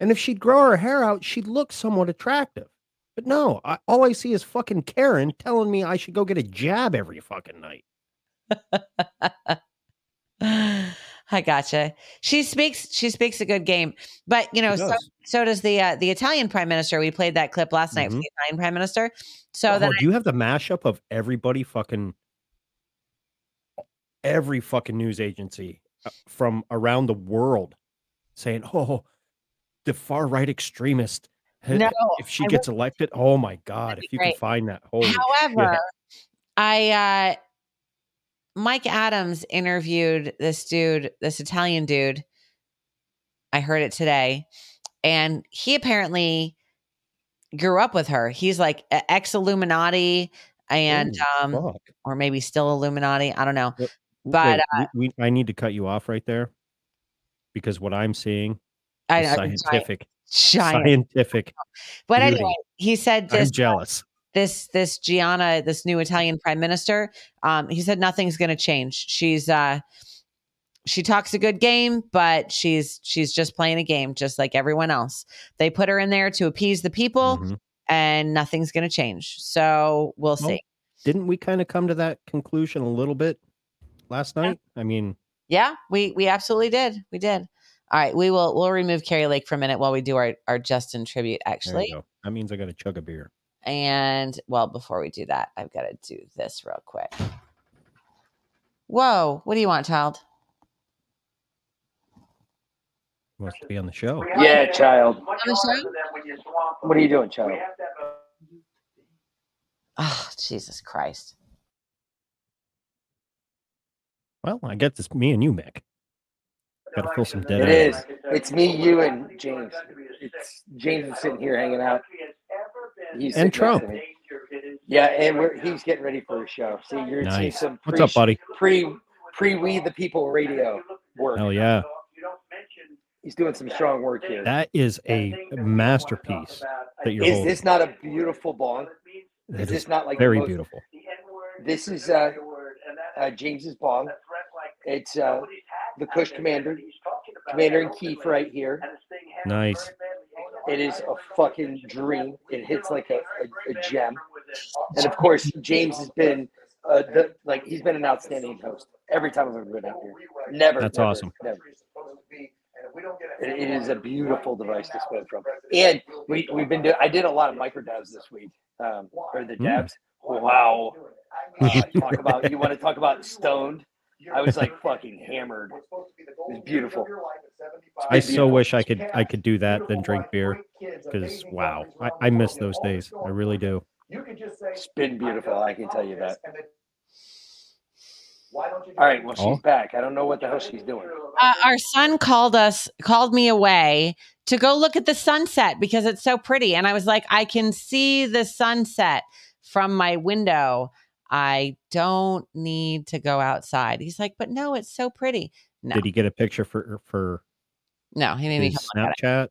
And if she'd grow her hair out, she'd look somewhat attractive. But no, I, all I see is fucking Karen telling me I should go get a jab every fucking night. I gotcha. She speaks. She speaks a good game, but you know, does. So, so does the uh, the Italian Prime Minister. We played that clip last night mm-hmm. from the Italian Prime Minister. So oh, that do I, you have the mashup of everybody fucking every fucking news agency from around the world saying, "Oh, the far right extremist." No, if she I gets would, elected, oh my God! If you great. can find that. Holy However, shit. I. Uh, Mike Adams interviewed this dude, this Italian dude. I heard it today. And he apparently grew up with her. He's like ex-Illuminati and, oh, um, fuck. or maybe still Illuminati. I don't know. But, but wait, uh, we, we, I need to cut you off right there because what I'm seeing is I, scientific. Giant, giant. Scientific. But beauty. Anyway, he said this. I'm jealous. This this Gianna, this new Italian prime minister, um, he said nothing's going to change. She's uh, she talks a good game, but she's she's just playing a game, just like everyone else. They put her in there to appease the people, mm-hmm. and nothing's going to change. So we'll, well see. Didn't we kind of come to that conclusion a little bit last night? Yeah. I mean, yeah, we we absolutely did. We did. All right, we will we'll remove Carrie Lake for a minute while we do our our Justin tribute. Actually, that means I got to chug a beer. And well, before we do that, I've got to do this real quick. Whoa, what do you want, child? He wants to be on the show. Yeah, child. On the show? What are you doing, child? Oh, Jesus Christ. Well, I get this, me and you, Mick. Got to fill some dead air. It is. It's me, you, and James. It's James is sitting here hanging out. He's and Trump. Yeah, and we're, he's getting ready for a show. So you're nice. Seeing some pre, what's up, buddy? Pre, pre We the People Radio work. Oh yeah. He's doing some strong work here. That is a masterpiece that you're is holding. This not a beautiful bong? Is, is this not like very most, beautiful? This is uh, uh, James's bong. It's uh, the Kush Commander, Commander in Chief right here. Nice. It is a fucking dream. It hits like a, a, a gem. And of course, James has been uh, the, like he's been an outstanding host every time I've ever been out here. Never. That's never, awesome. Never. It is a beautiful device to spend from. And we, we've been doing, I did a lot of micro dabs this week, um, or the dabs. Mm. Wow. Uh, talk about, you want to talk about stoned? I was like fucking hammered. It was beautiful. I so wish I could, I could do that than drink beer. Because wow, I, I miss those days. I really do. It's been beautiful. I can tell you that. Why don't you All right, well, oh. she's back. I don't know what the hell she's doing. Uh, our son called us, called me away to go look at the sunset because it's so pretty. And I was like, I can see the sunset from my window. I don't need to go outside. He's like, but no, it's so pretty. No. Did he get a picture for for? No, he didn't. Snapchat?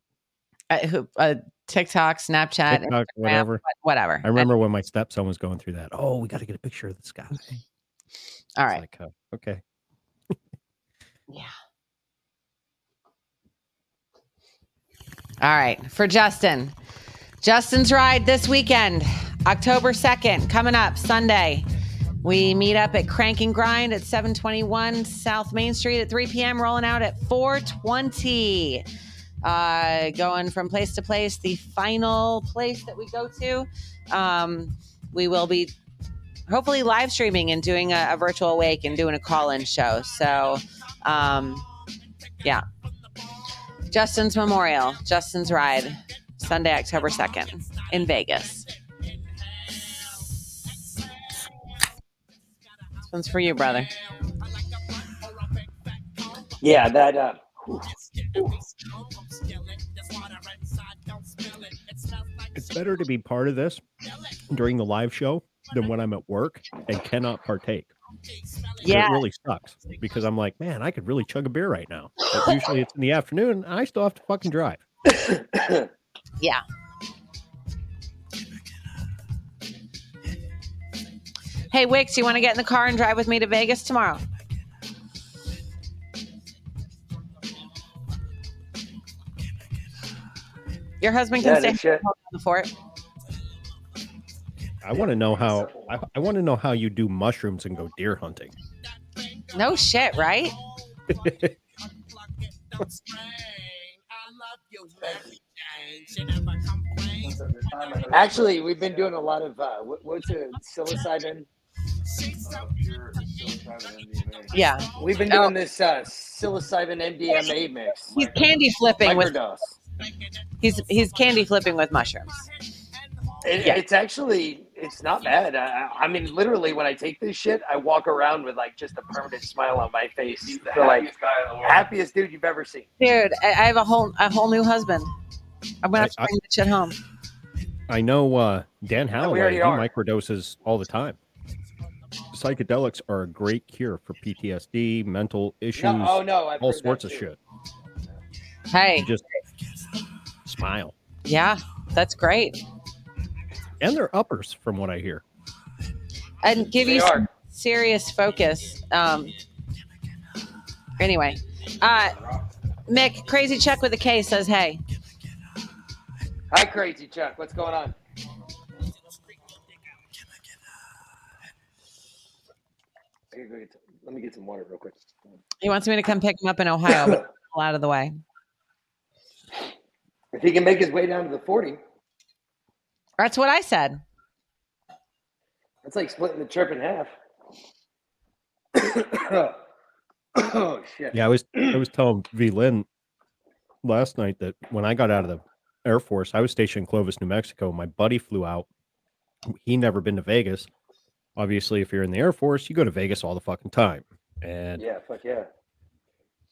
Uh, uh, TikTok, Snapchat, TikTok, whatever. Whatever. I remember I, when my stepson was going through that. Oh, we got to get a picture of the sky. All right. Like, oh, okay. Yeah. All right. For Justin. Justin's ride this weekend, October second, coming up Sunday. We meet up at Crank and Grind at seven twenty-one South Main Street at three p.m., rolling out at four twenty. Uh, going from place to place, the final place that we go to. Um, we will be hopefully live streaming and doing a, a virtual awake and doing a call-in show. So, um, yeah. Justin's Memorial, Justin's Ride, Sunday, October second in Vegas. This one's for you, brother. Yeah, that... Uh, it's better to be part of this during the live show than when I'm at work and cannot partake. Yeah. It really sucks because I'm like, man, I could really chug a beer right now. But usually it's in the afternoon and I still have to fucking drive. Yeah. Hey, Wicks, you want to get in the car and drive with me to Vegas tomorrow? Your husband can yeah, stay on the fort. I want to know how I, I want to know how you do mushrooms and go deer hunting. No shit, right? Actually, we've been doing a lot of uh, what, what's it, psilocybin? Yeah, we've been doing oh. this uh, psilocybin M D M A mix. He's candy flipping microdose. with he's he's candy flipping with mushrooms. It, yeah. It's actually, it's not bad. I, I mean, literally, when I take this shit, I walk around with like just a permanent smile on my face. He's the so, happiest like, guy in the world. Happiest dude you've ever seen. Dude, I, I have a whole a whole new husband. I'm gonna have to I, bring that shit home. I know uh, Dan Halliway. He microdoses all the time. Psychedelics are a great cure for P T S D, mental issues, no, oh, no, I've all sorts of shit. Hey, you just smile. Yeah, that's great. And they're uppers, from what I hear. And give they you some serious focus. Um, anyway, uh, Mick, Crazy Chuck with a K says, hey. Hi, Crazy Chuck. What's going on? Let me get some water real quick. He wants me to come pick him up in Ohio, but I'm out of the way. If he can make his way down to the forty. That's what I said. That's like splitting the trip in half. oh. oh shit! Yeah, I was I was telling Vlynn last night that when I got out of the Air Force, I was stationed in Clovis, New Mexico. My buddy flew out. He never been to Vegas. Obviously, if you're in the Air Force, you go to Vegas all the fucking time. And yeah, fuck yeah.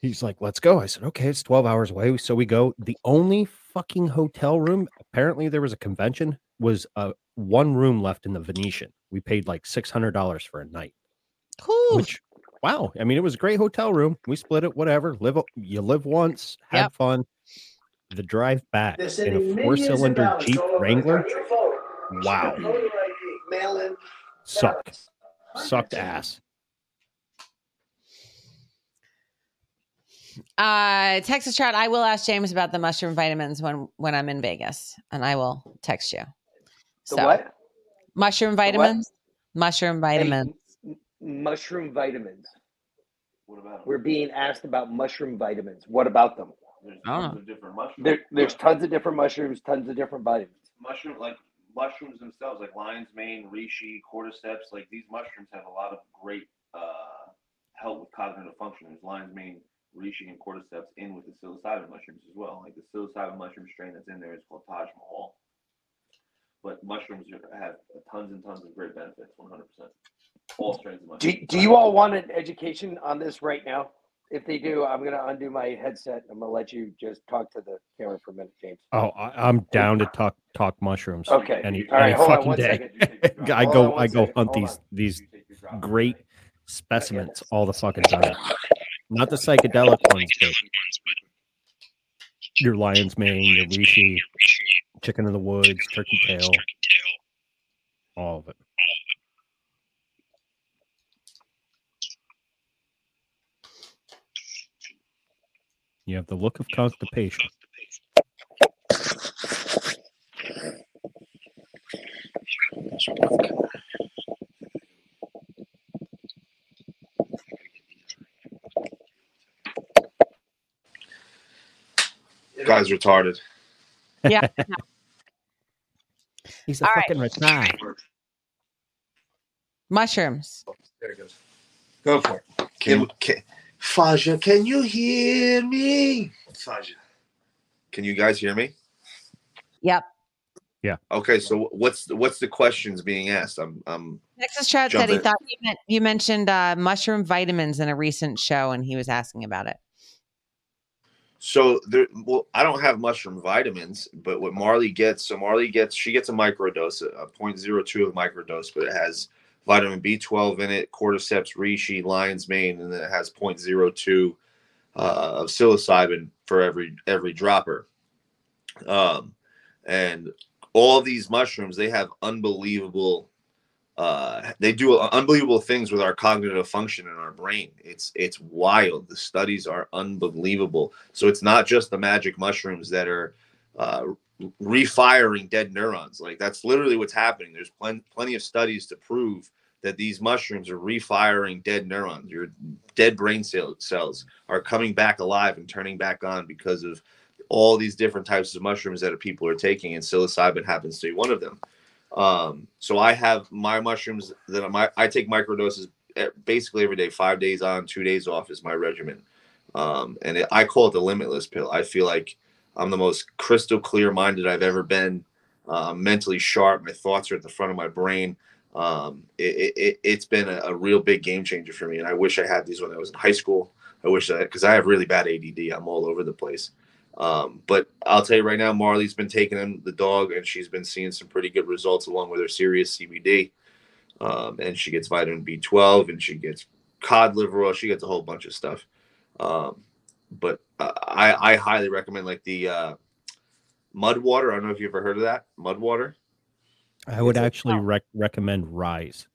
He's like, let's go. I said, okay, it's twelve hours away. So we go. The only fucking hotel room, apparently there was a convention, was uh, one room left in the Venetian. We paid like six hundred dollars for a night. Cool. Which, wow. I mean, it was a great hotel room. We split it, whatever. Live, You live once, have yep. fun. The drive back in a four-cylinder Jeep Wrangler. Wow. Sucked. Sucked ass. Uh, Texas Trout, I will ask James about the mushroom vitamins when, when I'm in Vegas, and I will text you. The so, what? Mushroom vitamins. What? Mushroom vitamins. Hey, mushroom vitamins. What about them? We're being asked about mushroom vitamins. What about them? There's tons oh. of different mushrooms. There, there's tons of different mushrooms, tons of different vitamins. Mushroom, like mushrooms themselves, like lion's mane, reishi, cordyceps, like these mushrooms have a lot of great uh, help with cognitive function. There's lion's mane, reishi, and cordyceps in with the psilocybin mushrooms as well. Like the psilocybin mushroom strain that's in there is called Taj Mahal. But mushrooms have tons and tons of great benefits, one hundred percent. All strains of mushrooms. Do, do you all want an education on this right now? If they do, I'm going to undo my headset. I'm going to let you just talk to the camera for a minute, James. Oh, I, I'm down to talk talk mushrooms. Okay. Any, all right, any hold fucking on day. I go, I go second. hunt hold these on. these great specimens all the fucking time. Not the psychedelic ones, but your lion's mane, your reishi, chicken in the woods, turkey tail, all of it. You have the look of constipation. Guy's retarded. Yeah. He's a All fucking right. retard. Mushrooms. There it goes. Go for it. Can, can, Faja, can you hear me? Faja, can you guys hear me? Yep. Yeah. Okay. So what's what's the questions being asked? I'm. I'm Texas Trout said he thought you, meant, you mentioned uh, mushroom vitamins in a recent show, and he was asking about it. So there. Well, I don't have mushroom vitamins, but what Marley gets. So Marley gets. She gets a microdose, a zero point zero two of microdose, but it has vitamin B twelve in it, cordyceps, reishi, lion's mane, and then it has zero point zero two uh, of psilocybin for every every dropper. Um, and all of these mushrooms, they have unbelievable, uh, they do unbelievable things with our cognitive function in our brain. It's it's wild. The studies are unbelievable. So it's not just the magic mushrooms that are uh, refiring dead neurons. Like that's literally what's happening. There's plen- plenty of studies to prove that these mushrooms are refiring dead neurons. Your dead brain cell- cells are coming back alive and turning back on because of all these different types of mushrooms that people are taking, and psilocybin happens to be one of them. Um, so I have my mushrooms that I'm, I take microdoses basically every day, five days on, two days off is my regimen. Um, and it, I call it the limitless pill. I feel like I'm the most crystal clear minded I've ever been, uh, mentally sharp. My thoughts are at the front of my brain. Um, it, it, it's been a, a real big game changer for me. And I wish I had these when I was in high school. I wish I, cause I have really bad A D D. I'm all over the place. Um, but I'll tell you right now, Marley's been taking him, the dog, and she's been seeing some pretty good results along with her serious C B D. Um, and she gets vitamin B twelve and she gets cod liver oil. She gets a whole bunch of stuff. Um, But uh, I, I highly recommend like the uh, mud water. I don't know if you've ever heard of that mud water. I would it's actually like, rec- recommend Rise.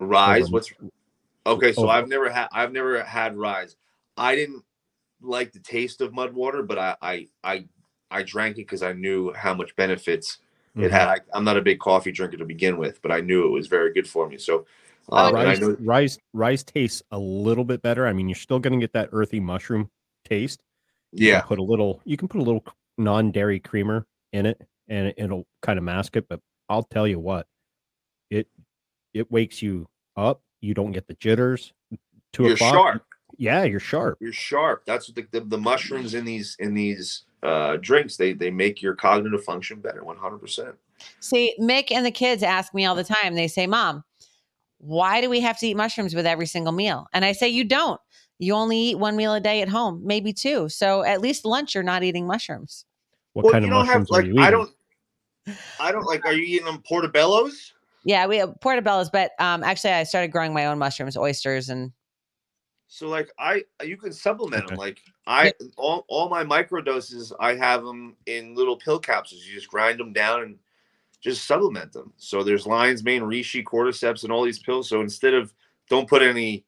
Rise. Over. What's okay? So over. I've never had. I've never had Rise. I didn't like the taste of mud water, but I I I, I drank it because I knew how much benefits mm-hmm. it had. I, I'm not a big coffee drinker to begin with, but I knew it was very good for me. So. Um, uh, rice, rice rice tastes a little bit better. I mean, you're still going to get that earthy mushroom taste. Yeah, you can put a little you can put a little non-dairy creamer in it and it, it'll kind of mask it, but I'll tell you what, it it wakes you up. You don't get the jitters. Two you're o'clock, sharp. Yeah, you're sharp. You're sharp. That's what the, the, the mushrooms in these in these uh drinks, they they make your cognitive function better one hundred percent. See, Mick and the kids ask me all the time. They say, Mom, why do we have to eat mushrooms with every single meal? And I say, you don't. You only eat one meal a day at home, maybe two. So at least lunch, you're not eating mushrooms. What well, kind of mushrooms have, like, are you eating? I don't, I don't like, are you eating them portobellos? Yeah, we have portobellos, but um, actually I started growing my own mushrooms, oysters, and so like I, you can supplement okay. them. Like I, all, all my microdoses, I have them in little pill capsules. You just grind them down and just supplement them. So there's lion's mane, reishi, cordyceps, and all these pills. So instead of, don't put any,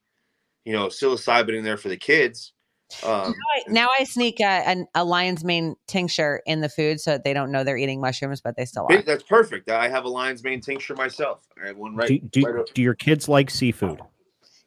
you know, psilocybin in there for the kids. Um, now, I, now I sneak a, a lion's mane tincture in the food so that they don't know they're eating mushrooms, but they still are. That's perfect. I have a lion's mane tincture myself. I have one right. Do, do, right do your kids like seafood?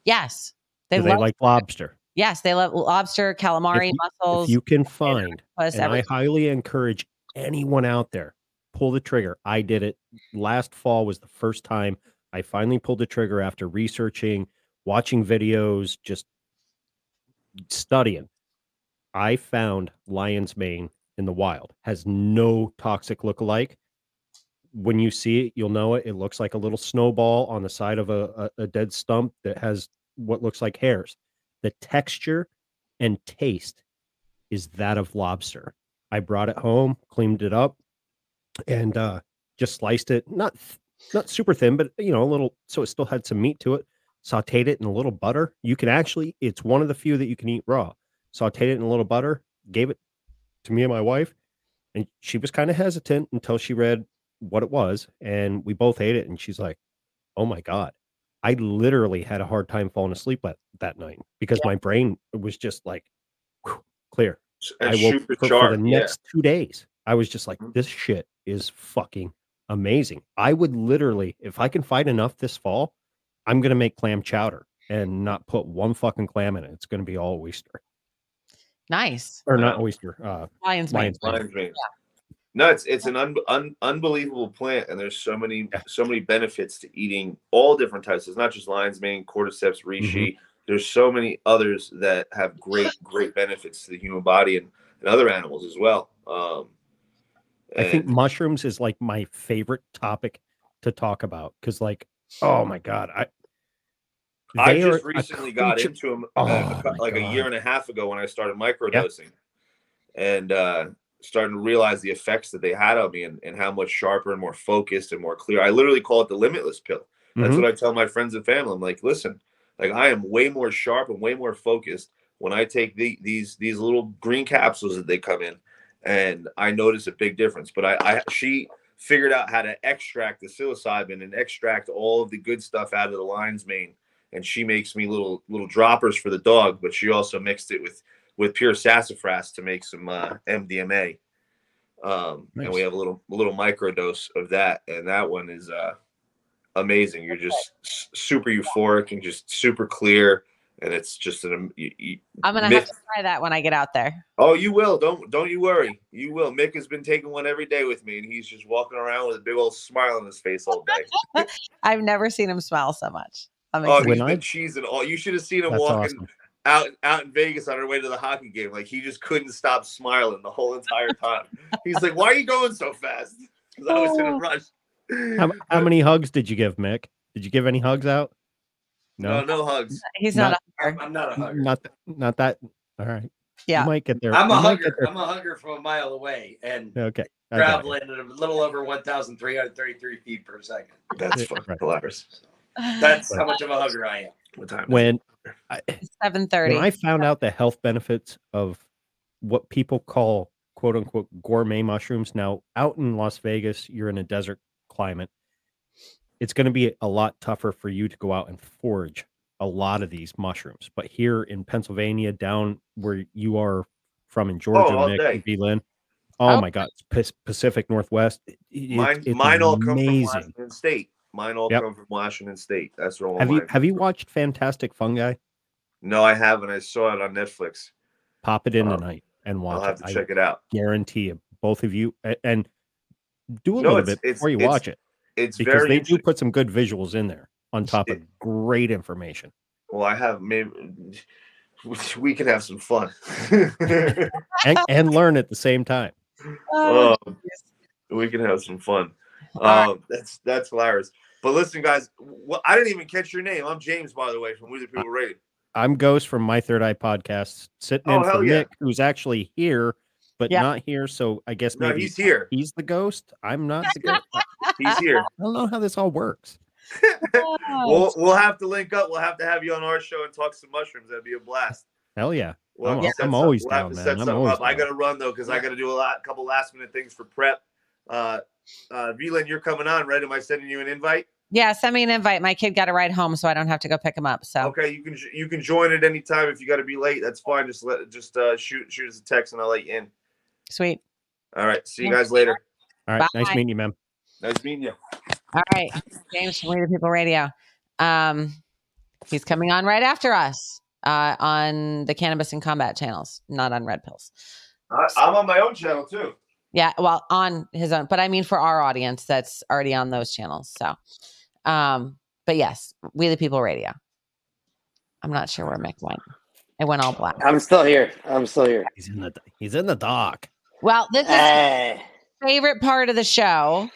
Yes, they, love they like lobster. Yes, they love lobster, calamari, if you, mussels. If you can find, and I highly encourage anyone out there, pull the trigger. I did it last fall. Was the first time I finally pulled the trigger after researching, watching videos, just studying. I found lion's mane in the wild. Has no toxic look-alike. When you see it, you'll know it. It looks like a little snowball on the side of a, a, a dead stump that has what looks like hairs. The texture and taste is that of lobster. I brought it home, cleaned it up, and uh, just sliced it. Not not super thin, but you know, a little, so it still had some meat to it. Sauteed it in a little butter. You can actually, it's one of the few that you can eat raw. Sauteed it in a little butter, gave it to me and my wife, and she was kind of hesitant until she read what it was, and we both ate it, and she's like, oh my God. I literally had a hard time falling asleep that, that night because yeah. my brain was just like, whew, clear. And I woke for, for the next yeah. two days. I was just like, this shit is fucking amazing. I would literally, if I can find enough this fall, I'm going to make clam chowder and not put one fucking clam in it. It's going to be all oyster. Nice. Or not oyster. Uh, lion's lion's mane. Lion's mane. Yeah. No, it's it's an un, un, unbelievable plant, and there's so many yeah. so many benefits to eating all different types. It's not just lion's mane, cordyceps, reishi. Mm-hmm. There's so many others that have great, great benefits to the human body and, and other animals as well. Um, and... I think mushrooms is like my favorite topic to talk about because like, oh my God, I I just recently got into them oh like a year and a half ago when I started microdosing yep. and uh, starting to realize the effects that they had on me and, and how much sharper and more focused and more clear. I literally call it the limitless pill. That's mm-hmm. what I tell my friends and family. I'm like, listen, like I am way more sharp and way more focused when I take the, these these little green capsules that they come in, and I notice a big difference. But I, I she figured out how to extract the psilocybin and extract all of the good stuff out of the lion's mane. And she makes me little little droppers for the dog, but she also mixed it with, with pure sassafras to make some uh, M D M A. Um, nice. And we have a little little microdose of that, and that one is uh, amazing. You're just s- super euphoric and just super clear, and it's just an. Um, you, you, I'm gonna Mick, have to try that when I get out there. Oh, you will. Don't don't you worry. You will. Mick has been taking one every day with me, and he's just walking around with a big old smile on his face all day. I've never seen him smile so much. Oh, he's been cheesing all. You should have seen him That's walking awesome. out out in Vegas on our way to the hockey game. Like he just couldn't stop smiling the whole entire time. He's like, "Why are you going so fast?" Because I was in a rush. How, how many hugs did you give, Mick? Did you give any hugs out? No, no, no hugs. He's not. not a hugger. I'm not a hugger. Not, not that. All right. Yeah, you might get there. I'm a hugger. I'm a hugger from a mile away, and okay. traveling at a little over one thousand three hundred thirty-three feet per second. That's fucking hilarious. That's how much of a hugger I am. What time? When seven thirty. When I found yeah. out the health benefits of what people call "quote unquote" gourmet mushrooms. Now, out in Las Vegas, you're in a desert climate. It's going to be a lot tougher for you to go out and forage a lot of these mushrooms. But here in Pennsylvania, down where you are from in Georgia, oh, Nick and Vlynn, oh, oh my God, it's Pacific Northwest. It, mine, it's mine all come from Washington State. Mine all yep. come from Washington State. That's where all have mine. You have you watched Fantastic Fungi? No, I haven't. I saw it on Netflix. Pop it in um, tonight and watch. I'll have to it. check I it out. Guarantee you, both of you, and do a no, little bit before you it's, watch it. It's because very they do put some good visuals in there on top of it, great information. Well, I have maybe we can have some fun and, and learn at the same time. Oh, um, we can have some fun. Um, that's that's hilarious. But listen, guys, wh- I didn't even catch your name. I'm James, by the way, from We the People Radio. I'm Ghost from My Third Eye Podcast, sitting oh, in for yeah. Nick, who's actually here, but yeah. not here. So I guess maybe no, he's here. He's the ghost. I'm not the ghost. He's here. I don't know how this all works. we'll, we'll have to link up. We'll have to have you on our show and talk some mushrooms. That'd be a blast. Hell yeah. Well, I'm, I'm always we'll down, man. I'm always up. Down. I got to run, though, because yeah. I got to do a lot, a couple last minute things for prep. Uh, uh, Vlynn, you're coming on, right? Am I sending you an invite? Yeah, send me an invite. My kid got to ride home, so I don't have to go pick him up. So okay, you can you can join at any time. If you got to be late, that's fine. Just let just uh, shoot shoot us a text, and I'll let you in. Sweet. All right. See you guys later. All right. Bye. Nice meeting you, ma'am. Nice meeting you. All right, James from We the People Radio. Um, he's coming on right after us uh, on the Cannabis and Combat channels, not on Red Pills. I, so, I'm on my own channel too. Yeah, well, on his own, but I mean for our audience that's already on those channels. So. Um, but yes, We the People Radio. I'm not sure where Mick went. It went all black. I'm still here. I'm still here. He's in the he's in the dock. Well, this is hey. my favorite part of the show.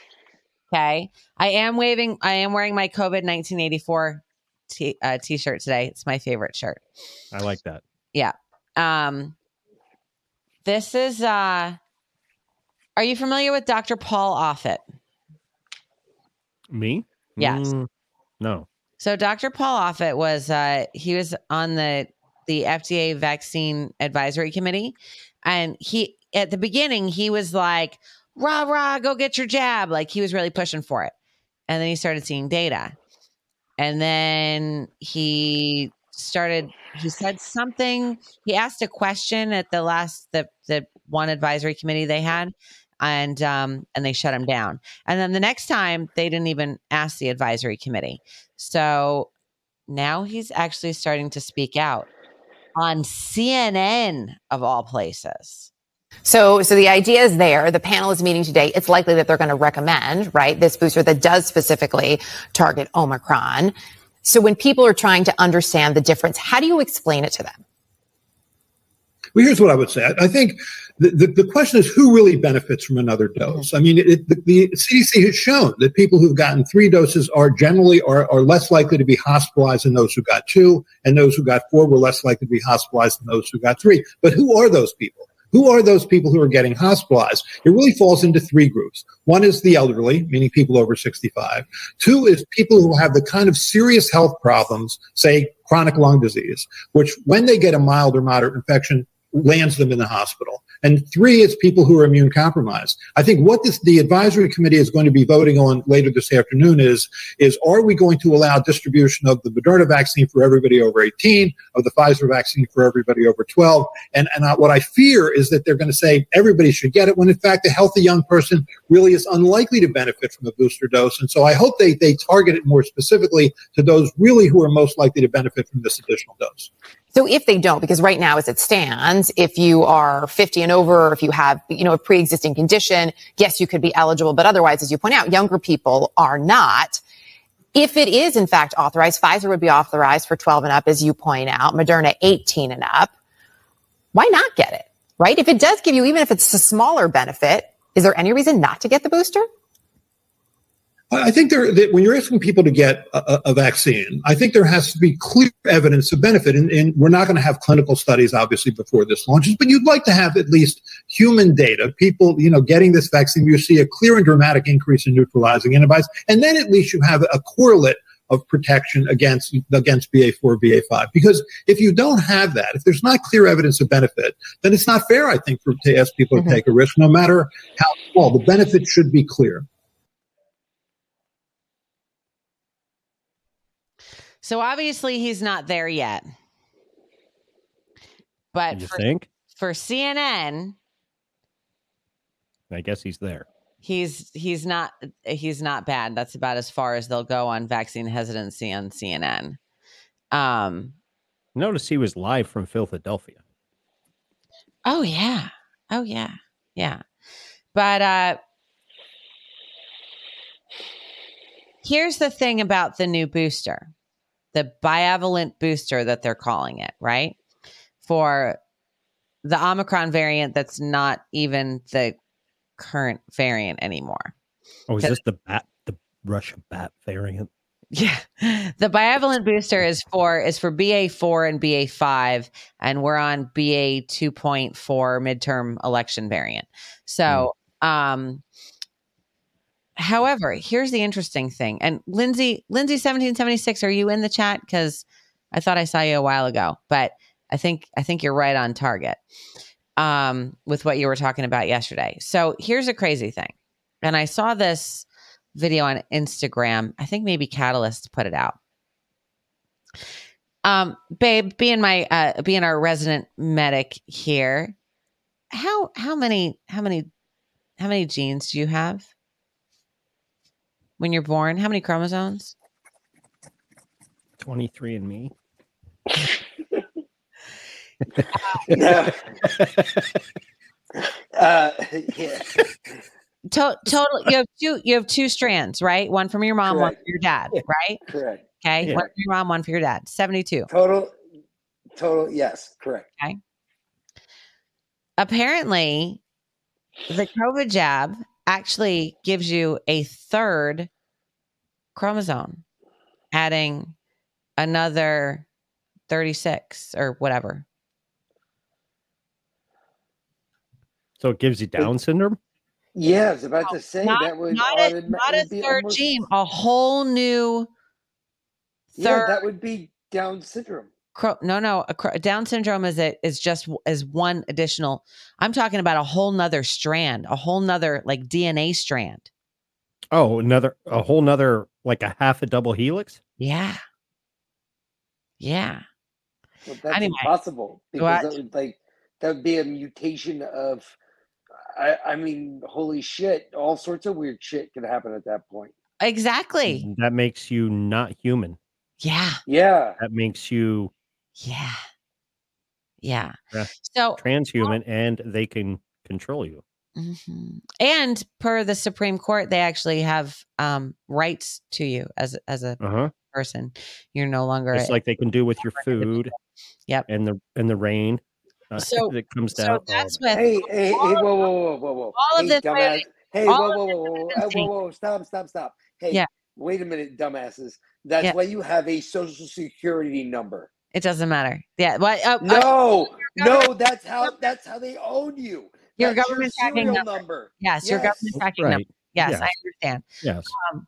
Okay, I am waving. I am wearing my COVID nineteen eighty-four t- uh, t-shirt today. It's my favorite shirt. I like that. Yeah. Um. This is. Uh, are you familiar with Doctor Paul Offit? Me? Yes. Mm, no. So Doctor Paul Offit was uh, he was on the the F D A Vaccine Advisory Committee, and he at the beginning he was like, rah rah, go get your jab, like he was really pushing for it, and then he started seeing data, and then he started. He said something. He asked a question at the last the the one advisory committee they had. And um, and they shut him down. And then the next time, they didn't even ask the advisory committee. So now he's actually starting to speak out on C N N, of all places. So so the idea is there. The panel is meeting today. It's likely that they're going to recommend, right, this booster that does specifically target Omicron. So when people are trying to understand the difference, how do you explain it to them? Well, here's what I would say. I think the, the, the question is who really benefits from another dose. I mean, it, the, the C D C has shown that people who've gotten three doses are generally are, are less likely to be hospitalized than those who got two, and those who got four were less likely to be hospitalized than those who got three. But who are those people? Who are those people who are getting hospitalized? It really falls into three groups. One is the elderly, meaning people over sixty-five. Two is people who have the kind of serious health problems, say chronic lung disease, which when they get a mild or moderate infection, lands them in the hospital. And three is people who are immune compromised. I think what this, the advisory committee is going to be voting on later this afternoon is, is are we going to allow distribution of the Moderna vaccine for everybody over eighteen, of the Pfizer vaccine for everybody over twelve? And, and I, what I fear is that they're going to say everybody should get it when in fact a healthy young person really is unlikely to benefit from a booster dose. And so I hope they, they target it more specifically to those really who are most likely to benefit from this additional dose. So if they don't, because right now as it stands, if you are fifty and over, or if you have, you know, a pre-existing condition, yes, you could be eligible. But otherwise, as you point out, younger people are not. If it is, in fact, authorized, Pfizer would be authorized for twelve and up, as you point out, Moderna eighteen and up. Why not get it, right? If it does give you, even if it's a smaller benefit, is there any reason not to get the booster? I think there, that when you're asking people to get a, a vaccine, I think there has to be clear evidence of benefit. And, and we're not going to have clinical studies, obviously, before this launches, but you'd like to have at least human data. People, you know, getting this vaccine, you see a clear and dramatic increase in neutralizing antibodies. And then at least you have a correlate of protection against against B A four, B A five. Because if you don't have that, if there's not clear evidence of benefit, then it's not fair, I think, for, to ask people mm-hmm. to take a risk, no matter how small. The benefit should be clear. So obviously he's not there yet, but you for, think? for C N N, I guess he's there. He's, he's not, he's not bad. That's about as far as they'll go on vaccine hesitancy on C N N. Um, Notice he was live from Philadelphia. Oh yeah. Oh yeah. Yeah. But, uh, here's the thing about the new booster. The bivalent booster that they're calling it, right? For the Omicron variant that's not even the current variant anymore. Oh, is this the bat, the Russia bat variant? Yeah. The bivalent booster is for is for B A four and B A five, and we're on B A two point four midterm election variant. So, mm. um, however, here's the interesting thing. And Lindsay, Lindsay seventeen seventy-six, are you in the chat? Because I thought I saw you a while ago, but I think I think you're right on target um, with what you were talking about yesterday. So here's a crazy thing. And I saw this video on Instagram. I think maybe Catalyst put it out. Um, babe, being my uh, being our resident medic here, how how many how many how many genes do you have when you're born? How many chromosomes? twenty-three and me. uh, uh, yeah. To- total, you have two. You have two strands, right? One from your mom, correct. One from your dad, yeah. Right? Correct. Okay, yeah. One from your mom, one for your dad. Seventy-two. Total. Total. Yes, correct. Okay. Apparently, the COVID jab actually gives you a third chromosome, adding another thirty-six or whatever. So it gives you Down syndrome. Yeah, I was about to say not, that would not a, would, not would a third almost, gene, a whole new third. Yeah, that would be Down syndrome. Cro- no, no, a cro- Down syndrome is it is just is one additional. I'm talking about a whole nother strand, a whole nother like D N A strand. Oh, another a whole nother like a half a double helix. Yeah, yeah. Well, that's anyway, impossible because that would, like that would be a mutation of. I, I mean, holy shit, all sorts of weird shit could happen at that point. Exactly. That makes you not human. Yeah. Yeah. That makes you. Yeah. Yeah. So transhuman, uh, and they can control you. Mm-hmm. And per the Supreme Court, they actually have um, rights to you as, as a uh-huh. person. You're no longer. It's a, like they can do with your food. Yep. And the, and the rain. Uh, so it comes down. So that's with hey, hey, hey, whoa, whoa, whoa, whoa, whoa. All of this. Hey, hey whoa, whoa, whoa, whoa, whoa, whoa, stop, stop, stop. Hey, yeah. Wait a minute, dumbasses. That's yeah. why you have a social security number. It doesn't matter. Yeah. What? Oh, no, oh, no, that's how that's how they own you. Your that's government your tracking number. number. Yes, yes, your government tracking right. number. Yes, yes, I understand. Yes. Um,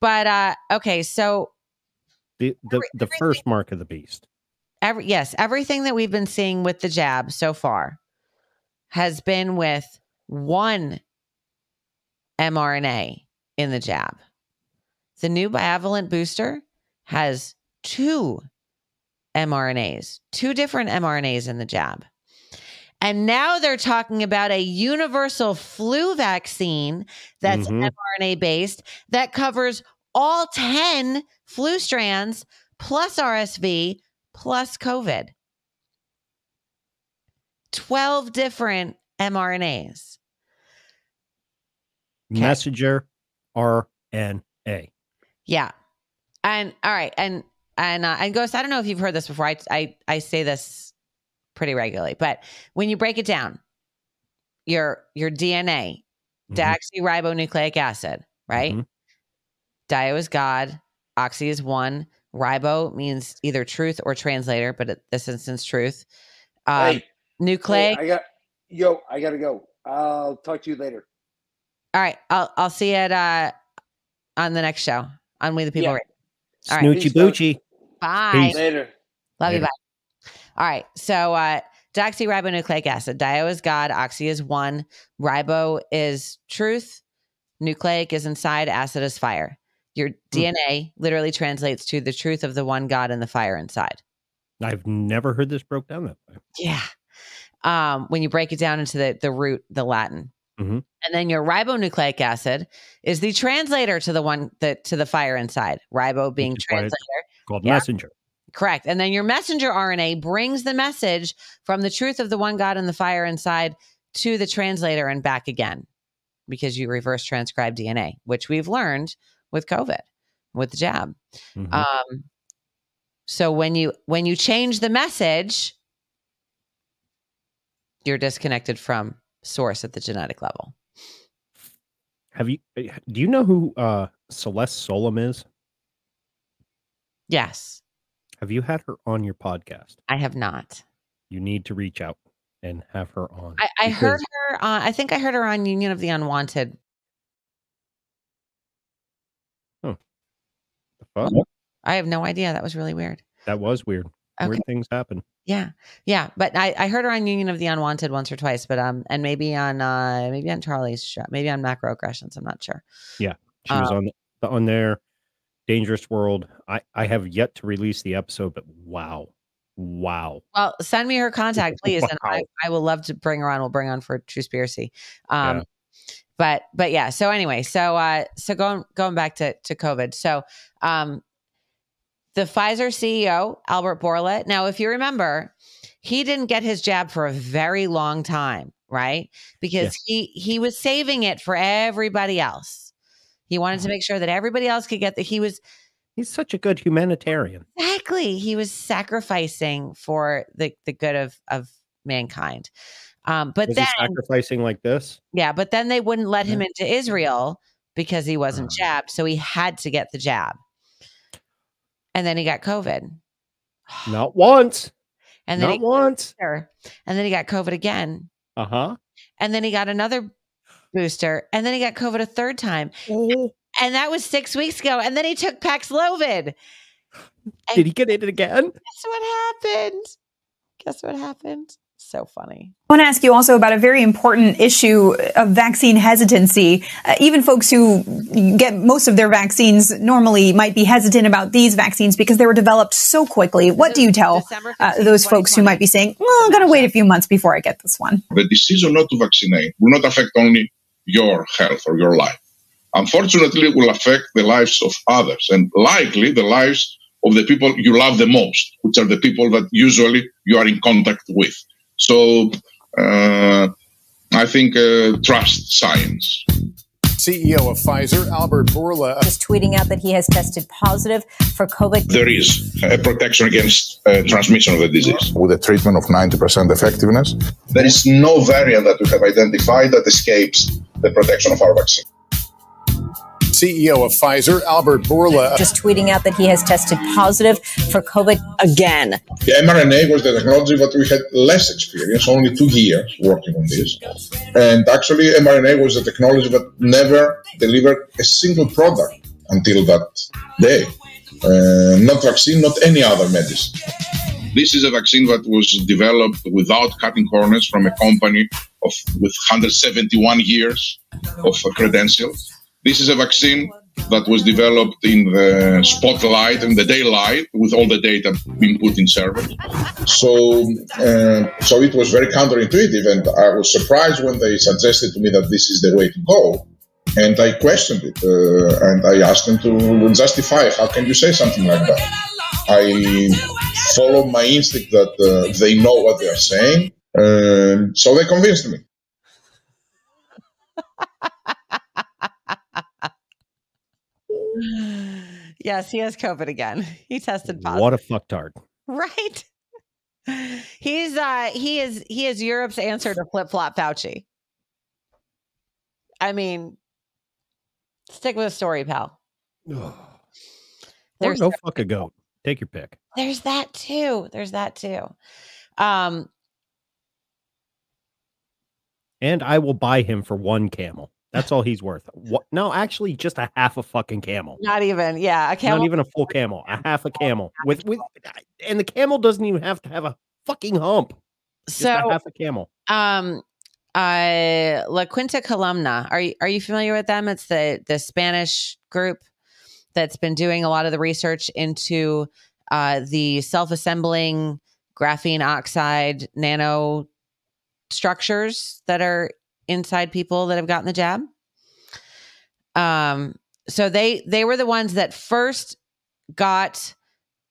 but uh, okay, so the the, the first mark of the beast. Every, yes, everything that we've been seeing with the jab so far has been with one mRNA in the jab. The new bivalent booster has two mRNAs, two different mRNAs in the jab. And now they're talking about a universal flu vaccine that's mm-hmm. mRNA-based that covers all ten flu strands plus R S V plus COVID. twelve different mRNAs. Okay. Messenger R N A. Yeah. And all right. And, and, uh, and Ghost, I don't know if you've heard this before. I, I, I say this pretty regularly, but when you break it down, your, your D N A, mm-hmm. deoxyribonucleic acid, right? Mm-hmm. Dio is God. Oxy is one. Ribo means either truth or translator, but at this instance, truth. Um, hey, nucleic. Hey, I got, yo, I gotta go. I'll talk to you later. All right, I'll I'll see you at uh, on the next show on We the People. Yeah. All Snoochie right. Boochie. Bye. Peace. Later. Love later. You. Bye. All right. So uh, deoxyribonucleic acid. Dio is God. Oxy is one. Ribo is truth. Nucleic is inside. Acid is fire. Your D N A literally translates to the truth of the one God and the fire inside. I've never heard this broke down that way. Yeah. Um, when you break it down into the, the root, the Latin. Mm-hmm. And then your ribonucleic acid is the translator to the one that to the fire inside. Ribo being translator. Called yeah. messenger. Correct. And then your messenger R N A brings the message from the truth of the one God and the fire inside to the translator and back again. Because you reverse transcribe D N A, which we've learned with COVID, with the jab. Mm-hmm. Um, so when you, when you change the message, you're disconnected from source at the genetic level. Have you, do you know who uh, Celeste Solem is? Yes. Have you had her on your podcast? I have not. You need to reach out and have her on. I, I because... heard her. Uh, I think I heard her on Union of the Unwanted. Oh, huh. I have no idea. That was really weird. That was weird. Okay. Weird things happen. Yeah, yeah. But I, I heard her on Union of the Unwanted once or twice. But um, and maybe on uh, maybe on Charlie's show, maybe on Macroaggressions. I'm not sure. Yeah, she was um, on the, on their Dangerous World. I, I have yet to release the episode, but wow. Wow. Well, send me her contact, please. Wow. And I, I will love to bring her on. We'll bring on for Truespiracy. Um, yeah. But but yeah. So anyway, so uh, so going going back to, to COVID. So um, the Pfizer C E O, Albert Bourla. Now, if you remember, he didn't get his jab for a very long time, right? Because yeah. he he was saving it for everybody else. He wanted to make sure that everybody else could get that. He was. He's such a good humanitarian. Exactly. He was sacrificing for the, the good of, of mankind. Um, but was then he sacrificing like this. Yeah. But then they wouldn't let yeah. him into Israel because he wasn't jabbed. So he had to get the jab. And then he got COVID. Not once. And then Not once. Booster, and then he got COVID again. Uh-huh. And then he got another booster. And then he got COVID a third time. Oh. And that was six weeks ago. And then he took Paxlovid. Did he get it again? Guess what happened? Guess what happened? So funny. I want to ask you also about a very important issue of vaccine hesitancy. Uh, even folks who get most of their vaccines normally might be hesitant about these vaccines because they were developed so quickly. What do you tell uh, those folks who might be saying, well, I'm going to wait a few months before I get this one? The decision not to vaccinate will not affect only your health or your life. Unfortunately, it will affect the lives of others and likely the lives of the people you love the most, which are the people that usually you are in contact with. So uh, I think uh, trust science. C E O of Pfizer, Albert Bourla, is tweeting out that he has tested positive for COVID. There is a protection against uh, transmission of the disease. With a treatment of ninety percent effectiveness. There is no variant that we have identified that escapes the protection of our vaccine. C E O of Pfizer, Albert Bourla, just tweeting out that he has tested positive for COVID again. The mRNA was the technology that we had less experience, only two years working on this. And actually, mRNA was a technology that never delivered a single product until that day. Uh, not vaccine, not any other medicine. This is a vaccine that was developed without cutting corners from a company of with one hundred seventy-one years of credentials. This is a vaccine that was developed in the spotlight, in the daylight, with all the data being put in service. So uh, so it was very counterintuitive, and I was surprised when they suggested to me that this is the way to go. And I questioned it, uh, and I asked them to justify, how can you say something like that? I follow my instinct that uh, they know what they are saying, um, so they convinced me. Yes, he has COVID again. He tested positive. What a fucktard. Right. He's uh he is he is Europe's answer to flip-flop Fauci. I mean, stick with a story, pal. There's no fuck a goat. Take your pick. There's that too. There's that too. Um and I will buy him for one camel. That's all he's worth. What? No, actually, just a half a fucking camel. Not even, yeah, a camel. Not even a full camel. A half a camel with with, and the camel doesn't even have to have a fucking hump. Just so a half a camel. Um, uh, La Quinta Columna. Are you are you familiar with them? It's the the Spanish group that's been doing a lot of the research into uh, the self-assembling graphene oxide nano structures that are inside people that have gotten the jab. Um, so they, they were the ones that first got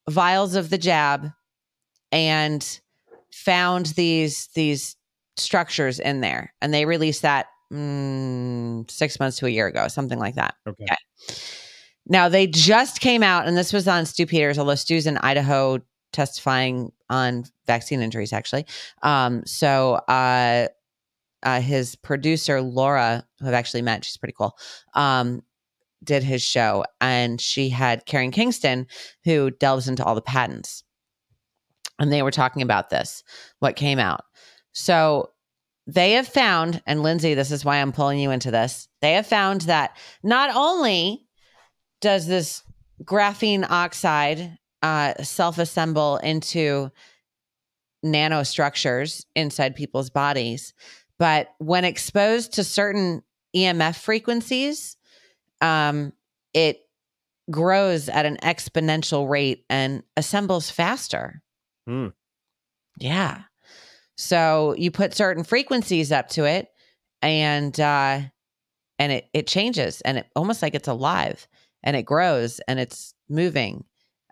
vials of the jab and found these, these structures in there. And they released that mm, six months to a year ago, something like that. Okay. okay. Now they just came out, and this was on Stu Peters, although Stu's in Idaho testifying on vaccine injuries, actually. Um, so, uh, Uh, his producer, Laura, who I've actually met, she's pretty cool, um, did his show, and she had Karen Kingston, who delves into all the patents. And they were talking about this, what came out. So they have found, and Lindsay, this is why I'm pulling you into this. They have found that not only does this graphene oxide uh, self-assemble into nanostructures inside people's bodies, but when exposed to certain E M F frequencies, um, it grows at an exponential rate and assembles faster. Mm. Yeah. So you put certain frequencies up to it, and uh, and it, it changes, and it almost like it's alive, and it grows, and it's moving,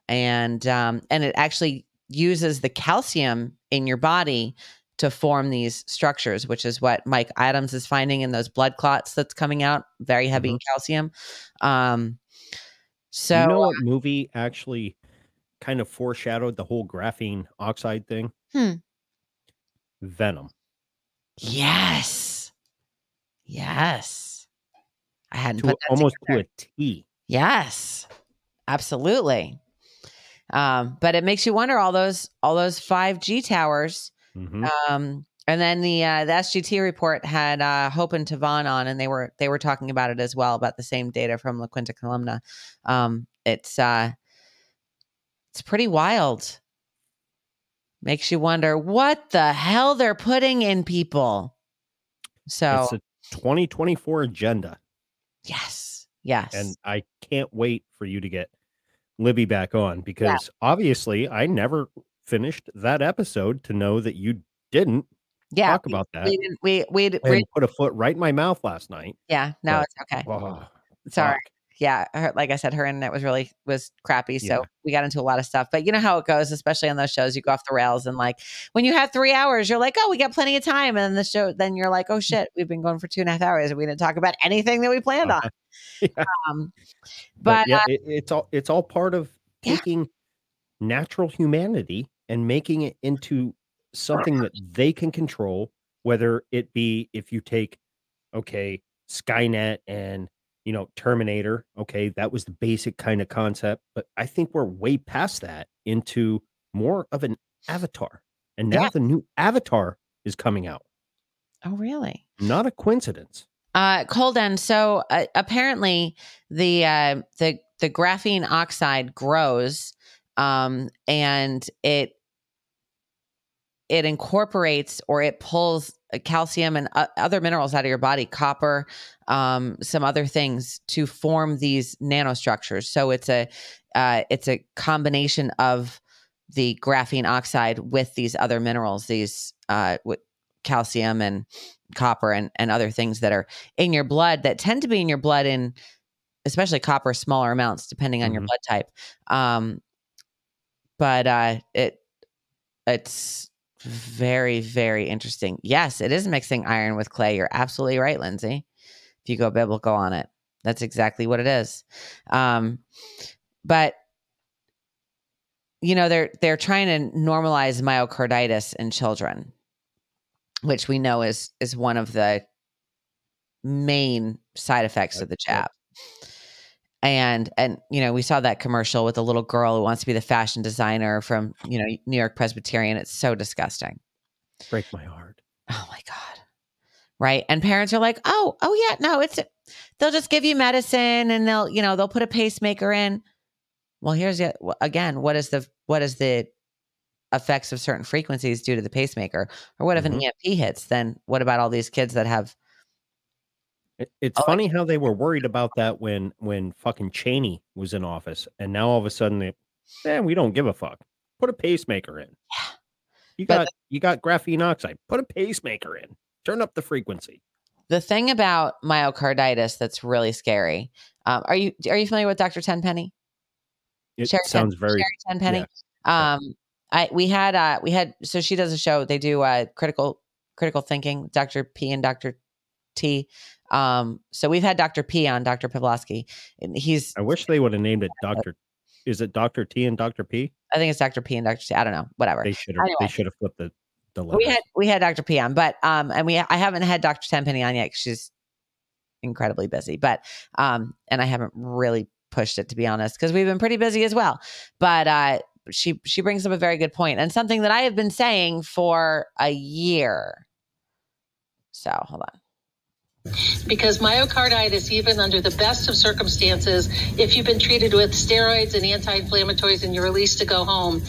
and um, and it actually uses the calcium in your body to form these structures, which is what Mike Adams is finding in those blood clots that's coming out, very heavy mm-hmm. in calcium. Um, so you know what movie actually kind of foreshadowed the whole graphene oxide thing? Hmm. Venom. Yes. Yes. I hadn't to put that almost together. To a T. Yes. Absolutely. Um, but it makes you wonder all those all those five G towers. Mm-hmm. Um, and then the uh, the S G T report had uh, Hope and Tavon on, and they were they were talking about it as well, about the same data from La Quinta Columna. Um, it's uh, it's pretty wild. Makes you wonder what the hell they're putting in people. So it's a twenty twenty-four agenda. Yes, yes. And I can't wait for you to get Libby back on, because yeah. obviously I never finished that episode to know that you didn't yeah, talk about that. We didn't, we we we put a foot right in my mouth last night. Yeah, no, but, it's okay. Oh, sorry. Fuck. Yeah, her, like I said, her internet was really was crappy, so yeah. we got into a lot of stuff. But you know how it goes, especially on those shows, you go off the rails, and like when you have three hours, you're like, oh, we got plenty of time, and then the show, then you're like, oh shit, we've been going for two and a half hours, and we didn't talk about anything that we planned uh, on. Yeah. Um, but, but yeah, uh, it, it's all it's all part of taking yeah. natural humanity and making it into something that they can control, whether it be if you take, okay, Skynet and you know, Terminator. Okay. That was the basic kind of concept, but I think we're way past that into more of an avatar. And now yeah. the new Avatar is coming out. Oh, really? Not a coincidence. Uh, Colden. So uh, apparently the, uh, the, the graphene oxide grows um, and it, it incorporates, or it pulls calcium and uh, other minerals out of your body, copper, um, some other things, to form these nanostructures. So it's a uh, it's a combination of the graphene oxide with these other minerals, these uh, with calcium and copper and, and other things that are in your blood, that tend to be in your blood, in especially copper, smaller amounts, depending on mm-hmm. your blood type. Um, but uh, it it's very, very interesting. Yes, it is mixing iron with clay. You're absolutely right, Lindsay. If you go biblical on it, that's exactly what it is. Um, but you know, they're they're trying to normalize myocarditis in children, which we know is is one of the main side effects of the jab. And, and, you know, we saw that commercial with a little girl who wants to be the fashion designer from, you know, New York Presbyterian. It's so disgusting. Break my heart. Oh my God. Right. And parents are like, oh, oh yeah, no, it's, they'll just give you medicine and they'll, you know, they'll put a pacemaker in. Well, here's the, again, what is the, what is the effects of certain frequencies due to the pacemaker? Or what if mm-hmm. an E M P hits? Then what about all these kids that have, It's oh, funny how they were worried about that when when fucking Cheney was in office, and now all of a sudden they, man, we don't give a fuck. Put a pacemaker in. Yeah. You got the, you got graphene oxide. Put a pacemaker in. Turn up the frequency. The thing about myocarditis that's really scary. Um, are you are you familiar with Doctor Tenpenny? It Sherry sounds Ten, very Sherry Tenpenny. Yeah. Um, I we had uh we had so she does a show. They do uh critical critical thinking. Doctor P and Doctor T. Um, so we've had Doctor P on, Doctor Pavlovsky, and he's, I wish they would have named it Doctor, is it Doctor T and Doctor P? I think it's Doctor P and Doctor T. I don't know, whatever. They should have, anyway, they should have flipped the, the letter. We had, we had Doctor P on, but, um, and we, I haven't had Doctor Tenpenny on yet. She's, incredibly busy, but, um, and I haven't really pushed it, to be honest, because we've been pretty busy as well. But, uh, she, she brings up a very good point and something that I have been saying for a year. So hold on. Because myocarditis, even under the best of circumstances, if you've been treated with steroids and anti-inflammatories and you're released to go home,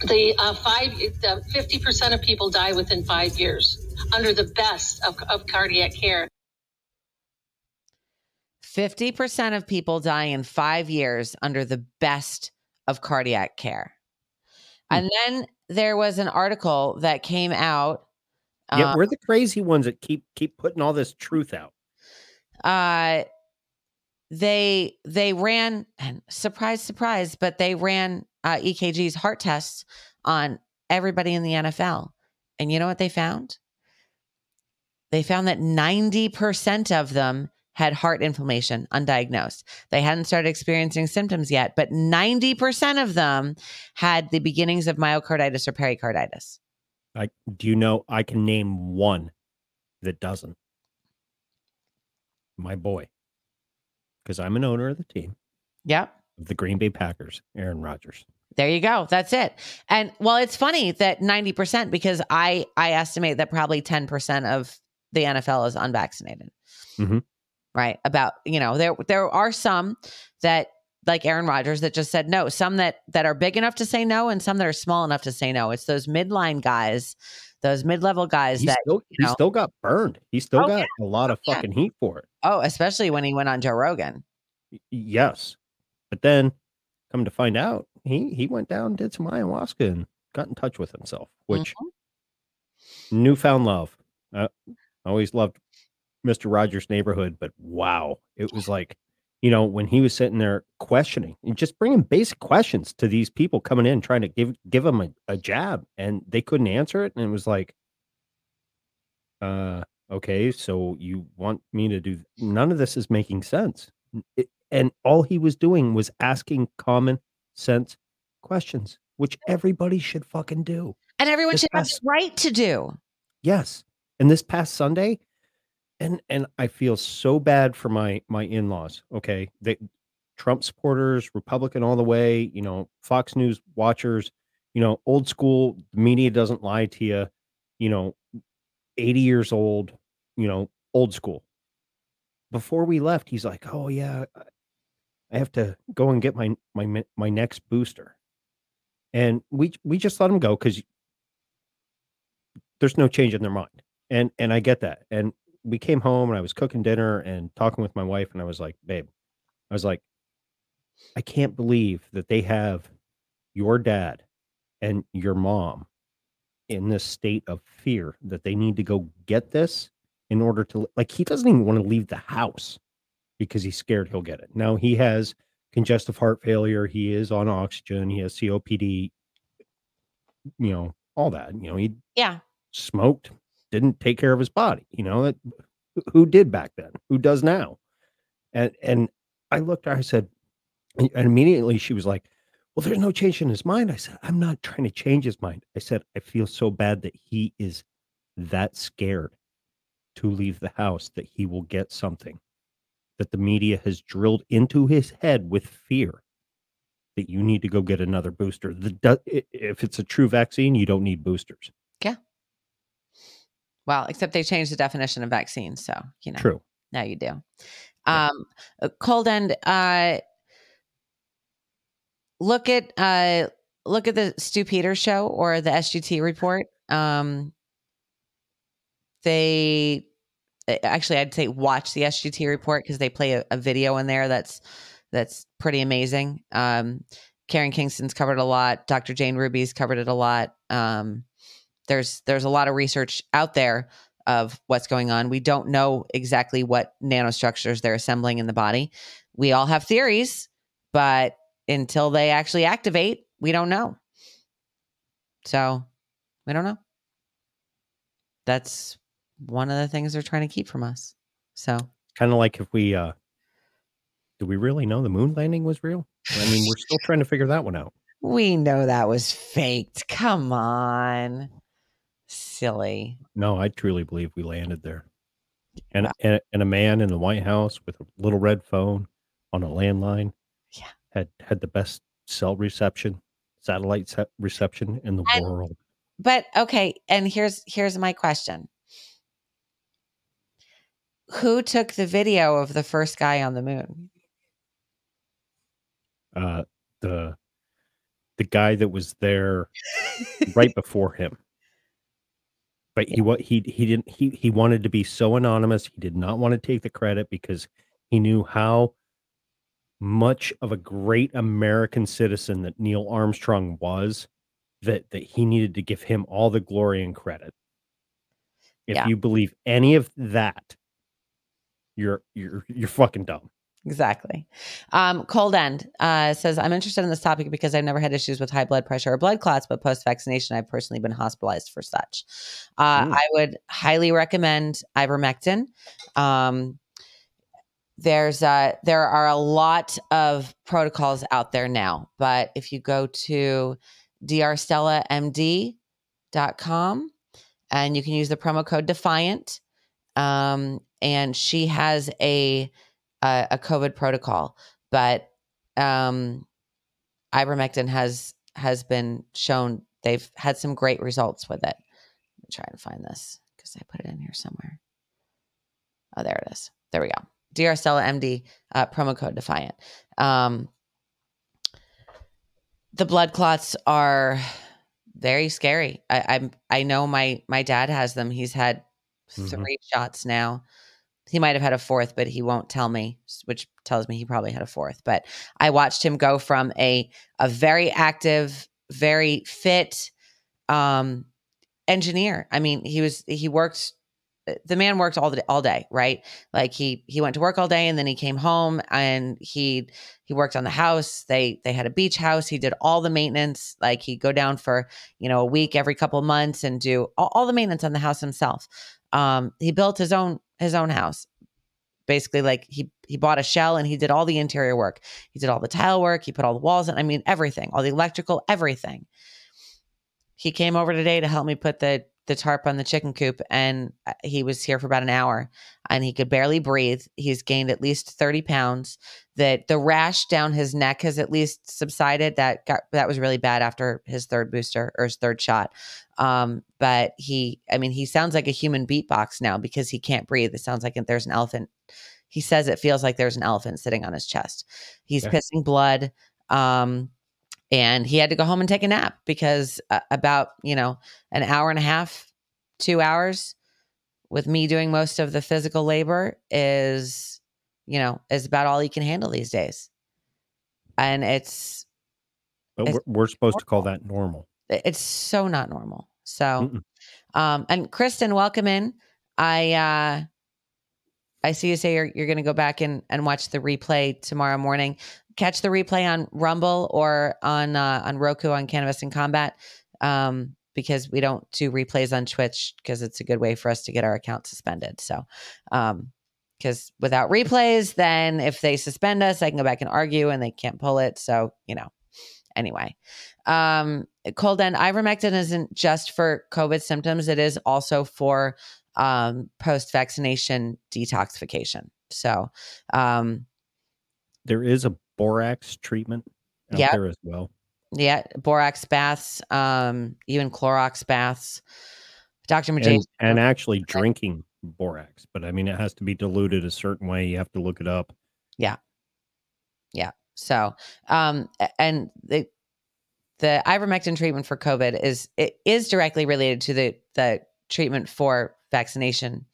the uh, five, uh, fifty percent of people die within five years under the best of, of cardiac care. fifty percent of people die in five years under the best of cardiac care. Mm-hmm. And then there was an article that came out. Yeah, we're the crazy ones that keep keep putting all this truth out. Uh, they they ran, and surprise, surprise, but they ran uh, E K Gs, heart tests on everybody in the N F L. And you know what they found? They found that ninety percent of them had heart inflammation undiagnosed. They hadn't started experiencing symptoms yet, but ninety percent of them had the beginnings of myocarditis or pericarditis. I do you know I can name one that doesn't? My boy, because I'm an owner of the team. Yep. The Green Bay Packers, Aaron Rodgers. There you go. That's it. And well, it's funny that ninety percent, because I, I estimate that probably ten percent of the N F L is unvaccinated. Mm-hmm. Right. About, you know, there, there are some that, like Aaron Rodgers, that just said no, some that, that are big enough to say no, and some that are small enough to say no. It's those midline guys, those mid-level guys he's that still, you know, he still got burned. He still oh, got yeah. a lot of yeah. fucking heat for it. Oh, especially when he went on Joe Rogan. Yes. But then come to find out, he, he went down, did some ayahuasca and got in touch with himself, which mm-hmm. newfound love. Uh, I always loved Mister Rogers' Neighborhood, but wow, it was like, you know, when he was sitting there questioning and just bringing basic questions to these people coming in, trying to give, give them a, a jab, and they couldn't answer it. And it was like, uh, okay, so you want me to do, none of this is making sense. It, and all he was doing was asking common sense questions, which everybody should fucking do. And everyone this should past, have the right to do. Yes. And this past Sunday, And and I feel so bad for my my in-laws. Okay, they, Trump supporters, Republican all the way. You know, Fox News watchers. You know, old school media doesn't lie to you. You know, eighty years old. You know, old school. Before we left, he's like, "Oh yeah, I have to go and get my my my next booster," and we we just let him go because there's no change in their mind. And and I get that. And we came home and I was cooking dinner and talking with my wife. And I was like, babe, I was like, I can't believe that they have your dad and your mom in this state of fear that they need to go get this in order to, like, he doesn't even want to leave the house because he's scared he'll get it. Now he has congestive heart failure. He is on oxygen. He has C O P D, you know, all that, you know, he yeah smoked. Didn't take care of his body, you know, that, who did back then, who does now? And and I looked at her, I said, and immediately she was like, well, there's no change in his mind. I said, I'm not trying to change his mind. I said, I feel so bad that he is that scared to leave the house, that he will get something that the media has drilled into his head with fear, that you need to go get another booster. The, if it's a true vaccine, you don't need boosters. Yeah. Well, except they changed the definition of vaccine. So, you know, True. Now you do. Um, yeah. Cold end. Uh, look at uh, look at the Stu Peters show or the S G T report. Um, they actually, I'd say watch the S G T report because they play a, a video in there. That's that's pretty amazing. Um, Karen Kingston's covered a lot. Doctor Jane Ruby's covered it a lot. Um There's there's a lot of research out there of what's going on. We don't know exactly what nanostructures they're assembling in the body. We all have theories, but until they actually activate, we don't know. So we don't know. That's one of the things they're trying to keep from us. So kind of like if we, uh, do we really know the moon landing was real? I mean, we're still trying to figure that one out. We know that was faked. Come on. Silly. No, I truly believe we landed there. And, wow. and and a man in the White House with a little red phone on a landline yeah. had, had the best cell reception, satellite set reception in the and, world. But okay, and here's here's my question. Who took the video of the first guy on the moon? Uh, the the guy that was there right before him. But he he he didn't he he wanted to be so anonymous. He did not want to take the credit because he knew how much of a great American citizen that Neil Armstrong was, that that he needed to give him all the glory and credit. If yeah. you believe any of that, you're you're you're fucking dumb. Exactly. Um, Cold End uh, says, I'm interested in this topic because I've never had issues with high blood pressure or blood clots, but post-vaccination, I've personally been hospitalized for such. Uh, mm. I would highly recommend ivermectin. Um, there's a, there are a lot of protocols out there now, but if you go to d r stella m d dot com and you can use the promo code DEFIANT, um, and she has a... Uh, a COVID protocol, but um, ivermectin has has been shown. They've had some great results with it. Let me try and find this because I put it in here somewhere. Oh, there it is. There we go. D R Stella M D, uh, promo code DEFIANT. Um, the blood clots are very scary. I I, I know my, my dad has them. He's had three mm-hmm. shots now. He might have had a fourth, but he won't tell me, which tells me he probably had a fourth. But I watched him go from a a very active, very fit um, engineer. I mean, he was he worked. The man worked all the all day, right? Like he he went to work all day, and then he came home and he he worked on the house. They they had a beach house. He did all the maintenance. Like he'd go down for you know a week every couple months and do all, all the maintenance on the house himself. Um, he built his own. his own house. Basically, like he, he bought a shell and he did all the interior work. He did all the tile work. He put all the walls in. I mean, everything, all the electrical, everything. He came over today to help me put the, the tarp on the chicken coop. And he was here for about an hour and he could barely breathe. He's gained at least thirty pounds. That the rash down his neck has at least subsided. That got, that was really bad after his third booster or his third shot. Um, but he, I mean, he sounds like a human beatbox now because he can't breathe. It sounds like there's an elephant. He says it feels like there's an elephant sitting on his chest. He's yeah. pissing blood. Um, and he had to go home and take a nap because uh, about, you know, an hour and a half, two hours with me doing most of the physical labor is, you know, is about all he can handle these days. And it's, but it's we're, we're supposed normal. to call that normal. It's so not normal. So, Mm-mm. um, and Kristen, welcome in. I, uh, I see you say you're, you're going to go back and, and watch the replay tomorrow morning. Catch the replay on Rumble or on, uh, on Roku on Cannabis in Combat. Um, because we don't do replays on Twitch because it's a good way for us to get our account suspended. So, um, because without replays, then if they suspend us, I can go back and argue and they can't pull it. So, you know, anyway, um, Cold End, ivermectin isn't just for COVID symptoms. It is also for um, post-vaccination detoxification. So um, there is a borax treatment out yep. there as well. Yeah, borax baths, um, even Clorox baths. Doctor Majay. And, and actually drinking borax. But I mean, it has to be diluted a certain way. You have to look it up. Yeah. Yeah. So, um, and the, the ivermectin treatment for COVID is, it is directly related to the, the treatment for vaccination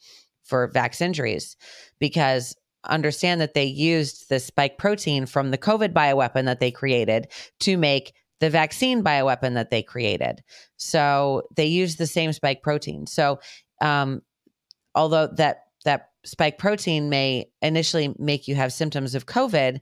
for vax injuries, because understand that they used the spike protein from the COVID bioweapon that they created to make the vaccine bioweapon that they created. So they used the same spike protein. So, um, although that, that spike protein may initially make you have symptoms of COVID,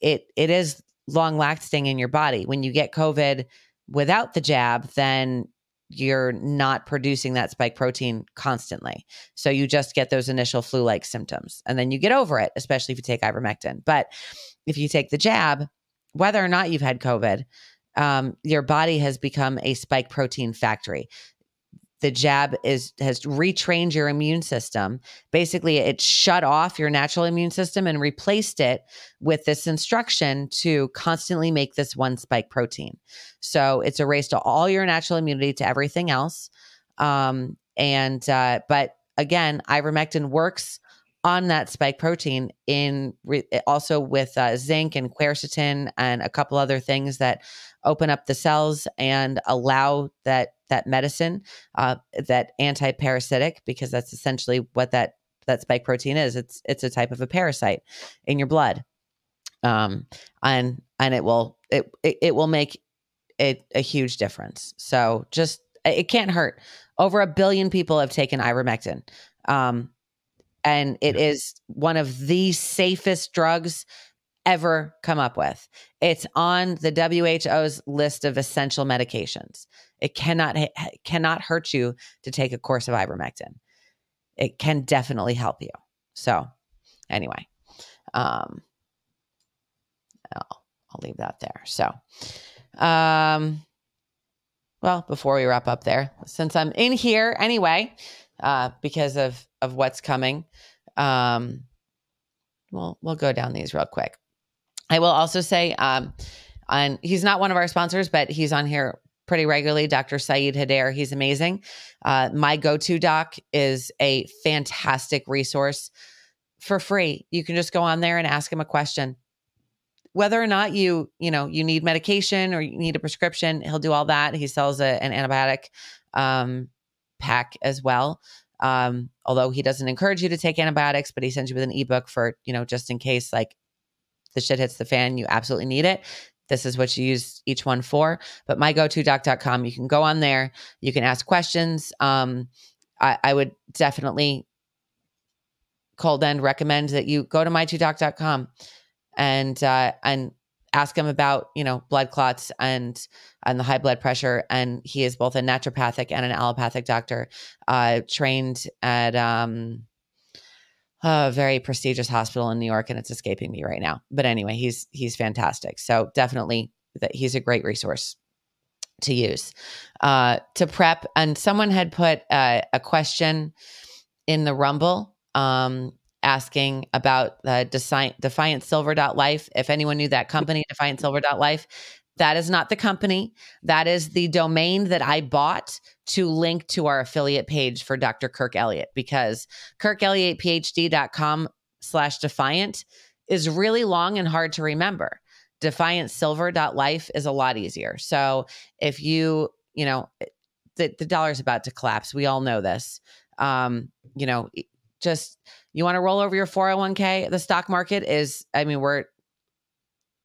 it, it is long lasting in your body. When you get COVID without the jab, then you're not producing that spike protein constantly. So you just get those initial flu-like symptoms and then you get over it, especially if you take ivermectin. But if you take the jab, whether or not you've had COVID, um, your body has become a spike protein factory. the jab is has retrained your immune system. Basically, it shut off your natural immune system and replaced it with this instruction to constantly make this one spike protein. So it's erased all your natural immunity to everything else. Um, and uh, but again, ivermectin works on that spike protein, in re- also with uh, zinc and quercetin and a couple other things that open up the cells and allow that that medicine, uh, that anti-parasitic, because that's essentially what that that spike protein is. It's it's a type of a parasite in your blood, um, and and it will it it will make it a huge difference. So just it can't hurt. Over a billion people have taken ivermectin, um, and it yeah. is one of the safest drugs ever come up with. It's on the W H O's list of essential medications. It cannot cannot hurt you to take a course of ivermectin. It can definitely help you. So anyway, um, I'll, I'll leave that there. So, um, well, before we wrap up there, since I'm in here anyway, uh, because of, of what's coming, um, we'll, we'll go down these real quick. I will also say, um, on, he's not one of our sponsors, but he's on here pretty regularly, Doctor Saeed Hader. He's amazing. Uh, My Go-To Doc is a fantastic resource for free. You can just go on there and ask him a question. Whether or not you, you know, you need medication or you need a prescription, he'll do all that. He sells a, an antibiotic um, pack as well. Um, although he doesn't encourage you to take antibiotics, but he sends you with an ebook for, you know, just in case, like, the shit hits the fan, you absolutely need it. This is what you use each one for. But my go to doc dot com, you can go on there. You can ask questions. Um, I, I would definitely cold end recommend that you go to my two doc dot com and uh, and ask him about, you know, blood clots and and the high blood pressure. And he is both a naturopathic and an allopathic doctor, uh, trained at Um, a very prestigious hospital in New York, and it's escaping me right now. But anyway, he's he's fantastic. So definitely that he's a great resource to use uh, to prep. And someone had put uh, a question in the Rumble um, asking about the Defiant Defiant Silver dot life. If anyone knew that company, Defiant Silver dot life, that is not the company. That is the domain that I bought to link to our affiliate page for Doctor Kirk Elliott, because kirk elliott p h d dot com slash defiant is really long and hard to remember. defiant silver dot life is a lot easier. So if you, you know, the, the dollar's about to collapse. We all know this. Um, you know, just, you want to roll over your four oh one k. The stock market is, I mean, we're,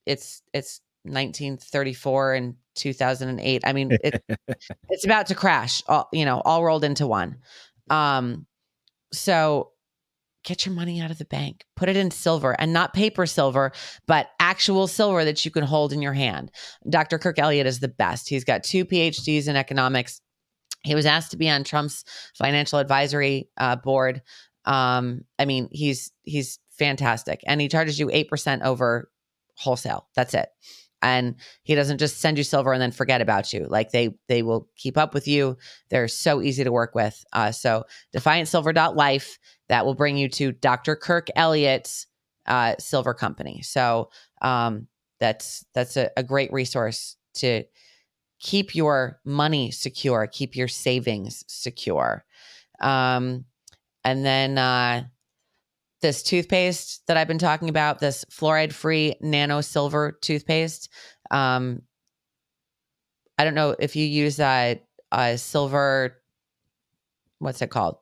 it's, it's, nineteen thirty-four and two thousand eight. I mean, it, it's about to crash, all, you know, all rolled into one. Um, so get your money out of the bank, put it in silver, and not paper silver, but actual silver that you can hold in your hand. Doctor Kirk Elliott is the best. He's got two PhDs in economics. He was asked to be on Trump's financial advisory uh, board. Um, I mean, he's, he's fantastic. And he charges you eight percent over wholesale. That's it. And he doesn't just send you silver and then forget about you. Like they, they will keep up with you. They're so easy to work with. Uh, so defiant silver dot life, that will bring you to Doctor Kirk Elliott's uh, silver company. So um, that's, that's a, a great resource to keep your money secure, keep your savings secure. Um, and then uh, this toothpaste that I've been talking about, this fluoride-free nano silver toothpaste. Um, I don't know if you use uh, uh, silver, what's it called?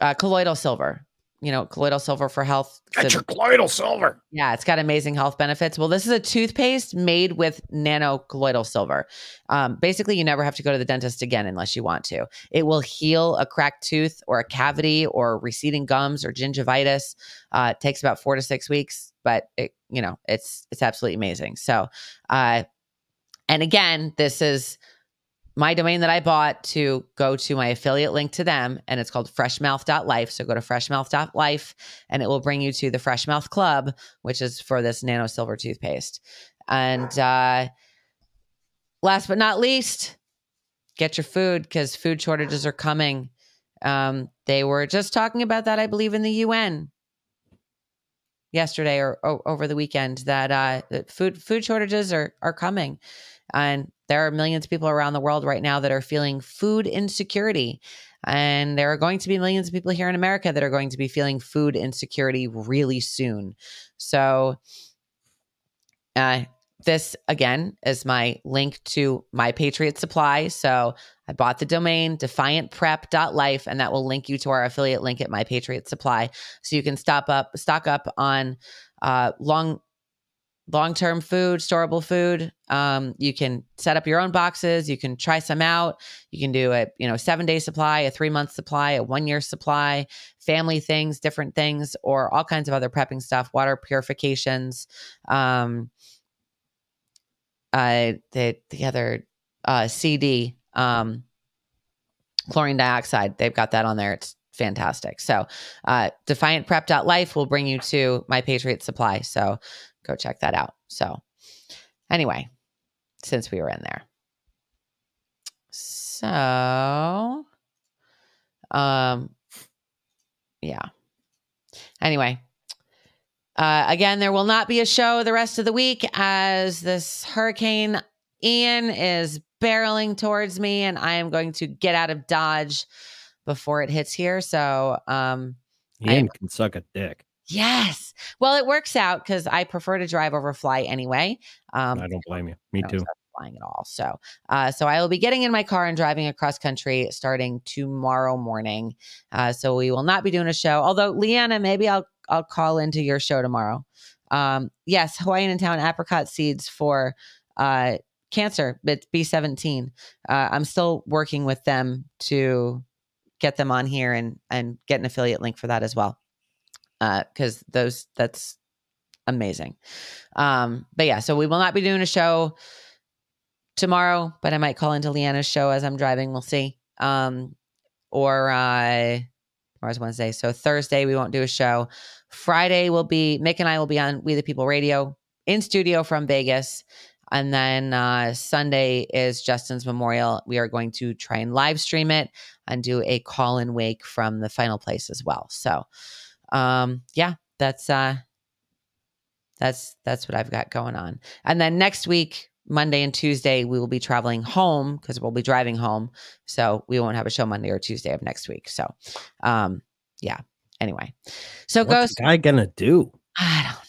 Uh, colloidal silver. You know, colloidal silver for health. Get your colloidal silver. Yeah, it's got amazing health benefits. Well, this is a toothpaste made with nano colloidal silver. Um, basically, you never have to go to the dentist again unless you want to. It will heal a cracked tooth or a cavity or receding gums or gingivitis. Uh, it takes about four to six weeks, but it, you know, it's it's absolutely amazing. So, uh, and again, this is my domain that I bought to go to my affiliate link to them, and it's called fresh mouth dot life. So go to fresh mouth dot life and it will bring you to the Fresh Mouth Club, which is for this nano silver toothpaste. And uh, last but not least, get your food because food shortages are coming. Um, they were just talking about that, I believe, in the U N yesterday or, or over the weekend that, uh, that food food shortages are are coming. And there are millions of people around the world right now that are feeling food insecurity. And there are going to be millions of people here in America that are going to be feeling food insecurity really soon. So uh, this, again, is my link to My Patriot Supply. So I bought the domain defiant prep dot life, and that will link you to our affiliate link at My Patriot Supply. So you can stop up, stock up on uh, long long-term food, storable food. Um, you can set up your own boxes. You can try some out. You can do a, you know, seven day supply, a three month supply, a one year supply, family things, different things, or all kinds of other prepping stuff, water purifications. Um, uh, the, the other, uh, C D, um, chlorine dioxide, they've got that on there. It's fantastic. So, uh, defiant prep dot life will bring you to My Patriot Supply. So, go check that out. So anyway, since we were in there. So, um, yeah. Anyway, uh, again, there will not be a show the rest of the week as this Hurricane Ian is barreling towards me and I am going to get out of Dodge before it hits here. So, um, Ian can suck a dick. Yes. Well, it works out because I prefer to drive over fly anyway. Um, I don't blame you. Me too. Flying at all. So, uh, so I will be getting in my car and driving across country starting tomorrow morning. Uh, so we will not be doing a show. Although, Leanna, maybe I'll I'll call into your show tomorrow. Um, yes, Hawaiian in Town apricot seeds for uh, cancer, but B seventeen. Uh, I'm still working with them to get them on here and and get an affiliate link for that as well. Uh, cause those, that's amazing. Um, but yeah, so we will not be doing a show tomorrow, but I might call into Leanna's show as I'm driving. We'll see. Um, or, uh, tomorrow's Wednesday. So Thursday we won't do a show. Friday will be, Mick and I will be on We the People Radio in studio from Vegas. And then, uh, Sunday is Justin's memorial. We are going to try and live stream it and do a call and wake from the final place as well. So, Um, yeah, that's, uh, that's, that's what I've got going on. And then next week, Monday and Tuesday, we will be traveling home because we'll be driving home. So we won't have a show Monday or Tuesday of next week. So, um, yeah, anyway, so What's Ghost, I gonna do, I don't know.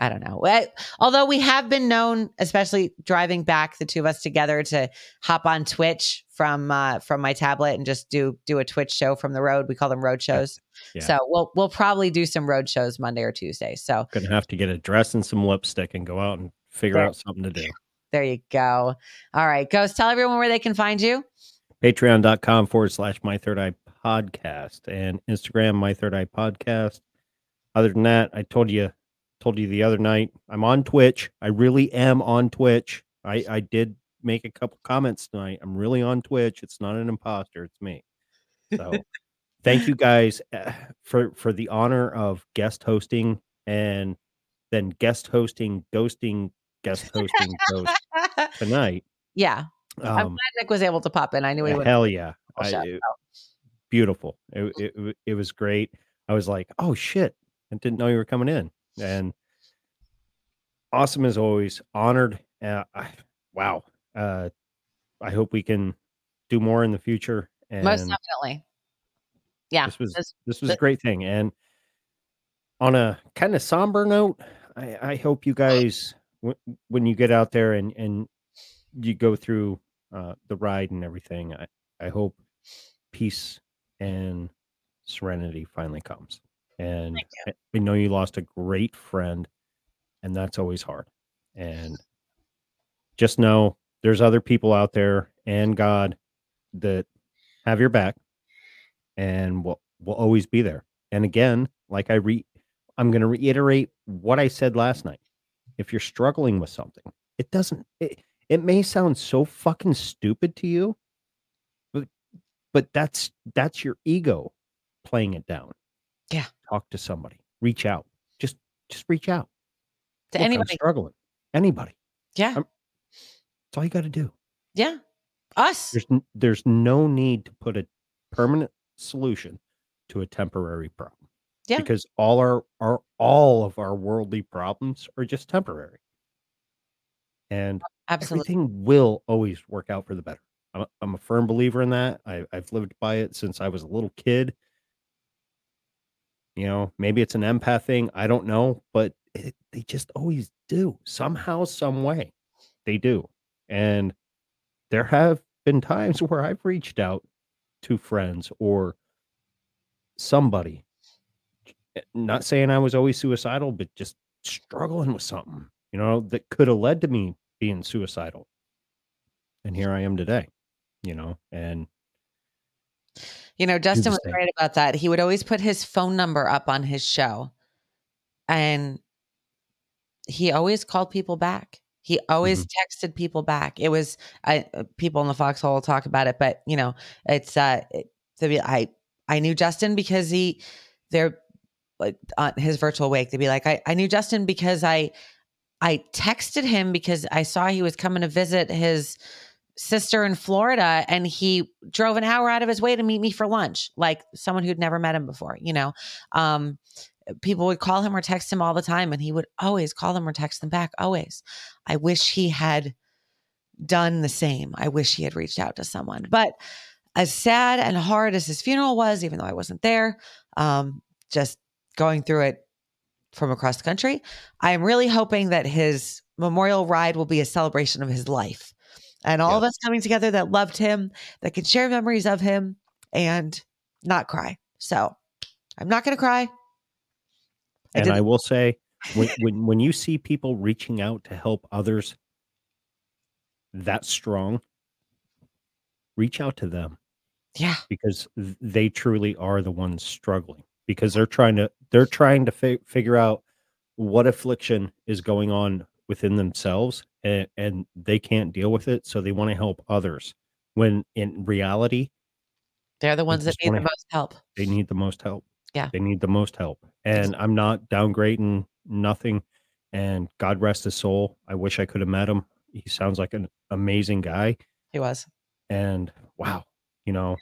I don't know. I, although we have been known, especially driving back the two of us together, to hop on Twitch from uh, from my tablet and just do do a Twitch show from the road. We call them road shows. Yeah. So we'll we'll probably do some road shows Monday or Tuesday. So gonna have to get a dress and some lipstick and go out and figure there, out something to do. There you go. All right, Ghost, tell everyone where they can find you. Patreon.com forward slash My Third Eye Podcast and Instagram My Third Eye Podcast. Other than that, I told you. Told you the other night, I'm on Twitch. I really am on Twitch. I, I did make a couple comments tonight. I'm really on Twitch. It's not an imposter. It's me. So thank you guys for, for the honor of guest hosting and then guest hosting, ghosting, guest hosting ghost tonight. Yeah. Um, I'm glad Nick was able to pop in. I knew he would. Hell yeah. I, it, beautiful. It, it, it was great. I was like, oh, shit. I didn't know you were coming in. And awesome as always, honored. Uh, I, wow. Uh, I hope we can do more in the future. And most definitely. Yeah. This was, this, this was this, a great thing. And on a kind of somber note, I, I hope you guys, w- when you get out there and, and you go through uh, the ride and everything, I, I hope peace and serenity finally comes. And I know you lost a great friend, and that's always hard. And just know there's other people out there and God that have your back and will will always be there. And again, like I re, I'm going to reiterate what I said last night. If you're struggling with something, it doesn't, it, it may sound so fucking stupid to you, but, but that's, that's your ego playing it down. Yeah. Talk to somebody. Reach out. Just just reach out. To Look, anybody. I'm struggling. Anybody. Yeah. I'm, that's all you got to do. Yeah. us. There's, there's no need to put a permanent solution to a temporary problem. Yeah. Because all our, our all of our worldly problems are just temporary. And Absolutely. Everything will always work out for the better. I'm, I'm a firm believer in that. I, I've lived by it since I was a little kid. You know, maybe it's an empath thing. I don't know, but it, they just always do somehow, some way. They do. And there have been times where I've reached out to friends or somebody, not saying I was always suicidal, but just struggling with something, you know, that could have led to me being suicidal. And here I am today, you know, and you know, Dustin was right about that. He would always put his phone number up on his show. And he always called people back. He always mm-hmm. texted people back. It was, I, people in the foxhole talk about it, but you know, it's, uh, it, I, I knew Justin because he, they're like on his virtual wake. They'd be like, I, I knew Justin because I, I texted him because I saw he was coming to visit his sister in Florida, and he drove an hour out of his way to meet me for lunch, like someone who'd never met him before, you know. Um, people would call him or text him all the time, and he would always call them or text them back, always. I wish he had done the same. I wish he had reached out to someone. But as sad and hard as his funeral was, even though I wasn't there, um, just going through it from across the country, I'm really hoping that his memorial ride will be a celebration of his life. And all yep. of us coming together that loved him, that can share memories of him and not cry. So I'm not going to cry. I and didn't. I will say, when, when when you see people reaching out to help others that strong, reach out to them. Yeah. Because they truly are the ones struggling, because they're trying to, they're trying to fi- figure out what affliction is going on within themselves, and, and they can't deal with it. So they want to help others when in reality, they're the ones they that need the most help. They need the most help. Yeah. They need the most help. And I'm not downgrading nothing, and God rest his soul. I wish I could have met him. He sounds like an amazing guy. He was. And wow, you know.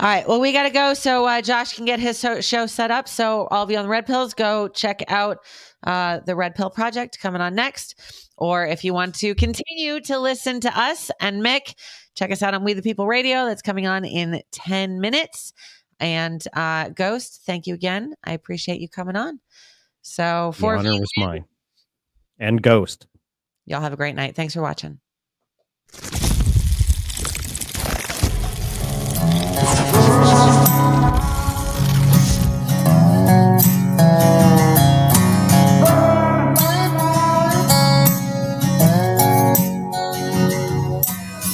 All right. Well, we got to go. So uh, Josh can get his so- show set up. So I'll be on the Red Pills. Go check out uh, the Red Pill Project coming on next. Or if you want to continue to listen to us and Mick, check us out on We the People Radio. That's coming on in ten minutes. And uh, Ghost, thank you again. I appreciate you coming on. So for the honor was mine. And Ghost. Y'all have a great night. Thanks for watching.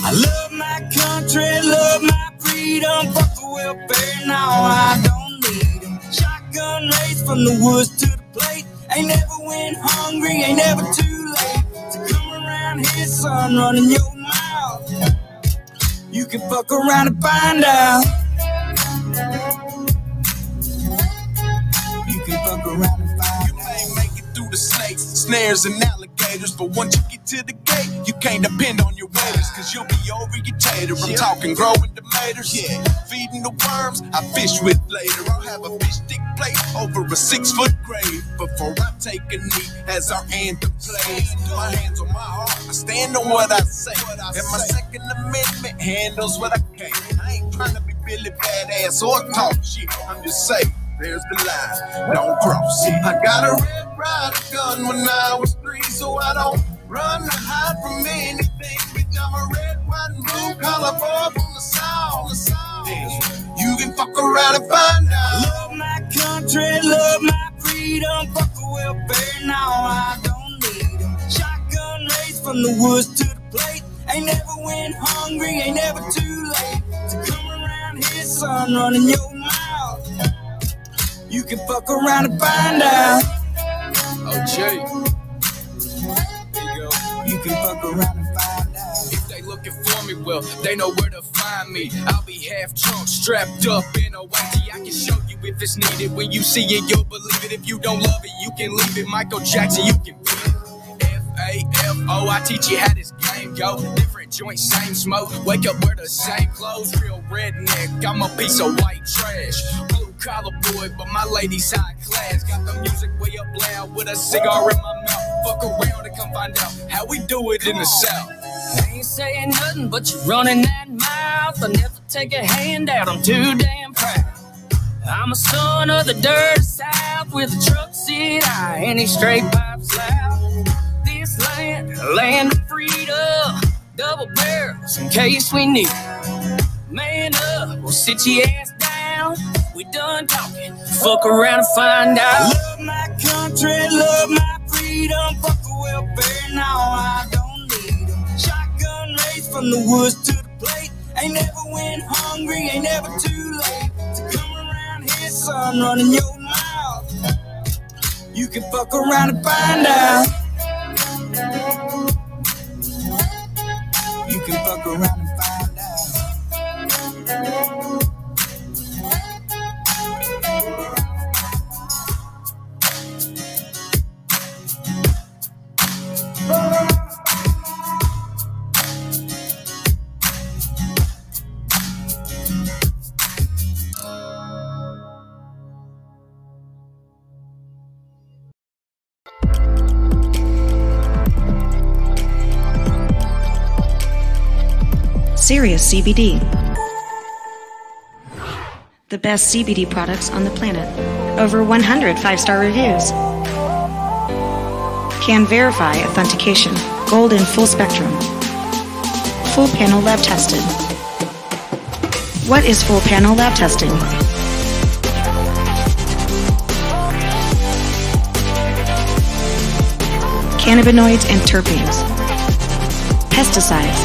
I love my country, love my freedom. Fuck the welfare, now I don't need them. Shotgun race from the woods to the plate. Ain't never went hungry, ain't never too late to come around here, son, running your mouth. You can fuck around and find out. You can fuck around and find out. You may make it through the snakes, snares, and alligators, but once you get to the gate, you can't depend on your waiters, cause you'll be over your tater. I'm talking growing tomatoes, yeah, feeding the worms I fish with later. I'll have a fish stick plate over a six-foot grave before I take a knee as our anthem plays. My hands on my heart, I stand on what I say, and my Second Amendment handles what I can. I ain't trying to be really badass or talk shit. I'm just saying, there's the line, don't cross it. I got a red rider gun when I was three, so I don't run or hide from anything. Bitch, I'm a red, white, and blue collar boy from the South. The South. Yeah. You can fuck around and find out. Love my country, love my freedom. Fuck the welfare, now I don't need them. Shotgun raised from the woods to the plate. Ain't never went hungry, ain't never too late to come around here, son, running your mouth. You can fuck around and find out. Oh, gee. You can fuck around and find out. If they looking for me, well, they know where to find me. I'll be half drunk, strapped up in a whitey. I can show you if it's needed. When you see it, you'll believe it. If you don't love it, you can leave it. Michael Jackson, you can be it. F A F O, I teach you how this game go. Different joint, same smoke. Wake up, wear the same clothes, real redneck. I'm a piece of white trash. Blue collar boy, but my lady's high class. Got the music way up loud with a cigar in my mouth. Fuck around and come find out how we do it in the South. I ain't saying nothing, but you're running that mouth. I never take a handout, I'm too damn proud. I'm a son of the dirty South with a truck seat high and these straight pipes loud. This land, land of freedom, double barrels in case we need. Man up, we'll sit your ass down. We done talking, fuck around and find out. Love my country, love my freedom, fuck the welfare, now I don't need them. Shotgun raised from the woods to the plate. Ain't never went hungry, ain't never too late to come around here, son, running your mouth. You can fuck around and find out. You can fuck around and find out. Serious C B D. The best C B D products on the planet. Over one hundred five-star reviews. Can verify authentication. Gold and full spectrum. Full panel lab tested. What is full panel lab testing? Cannabinoids and terpenes. Pesticides.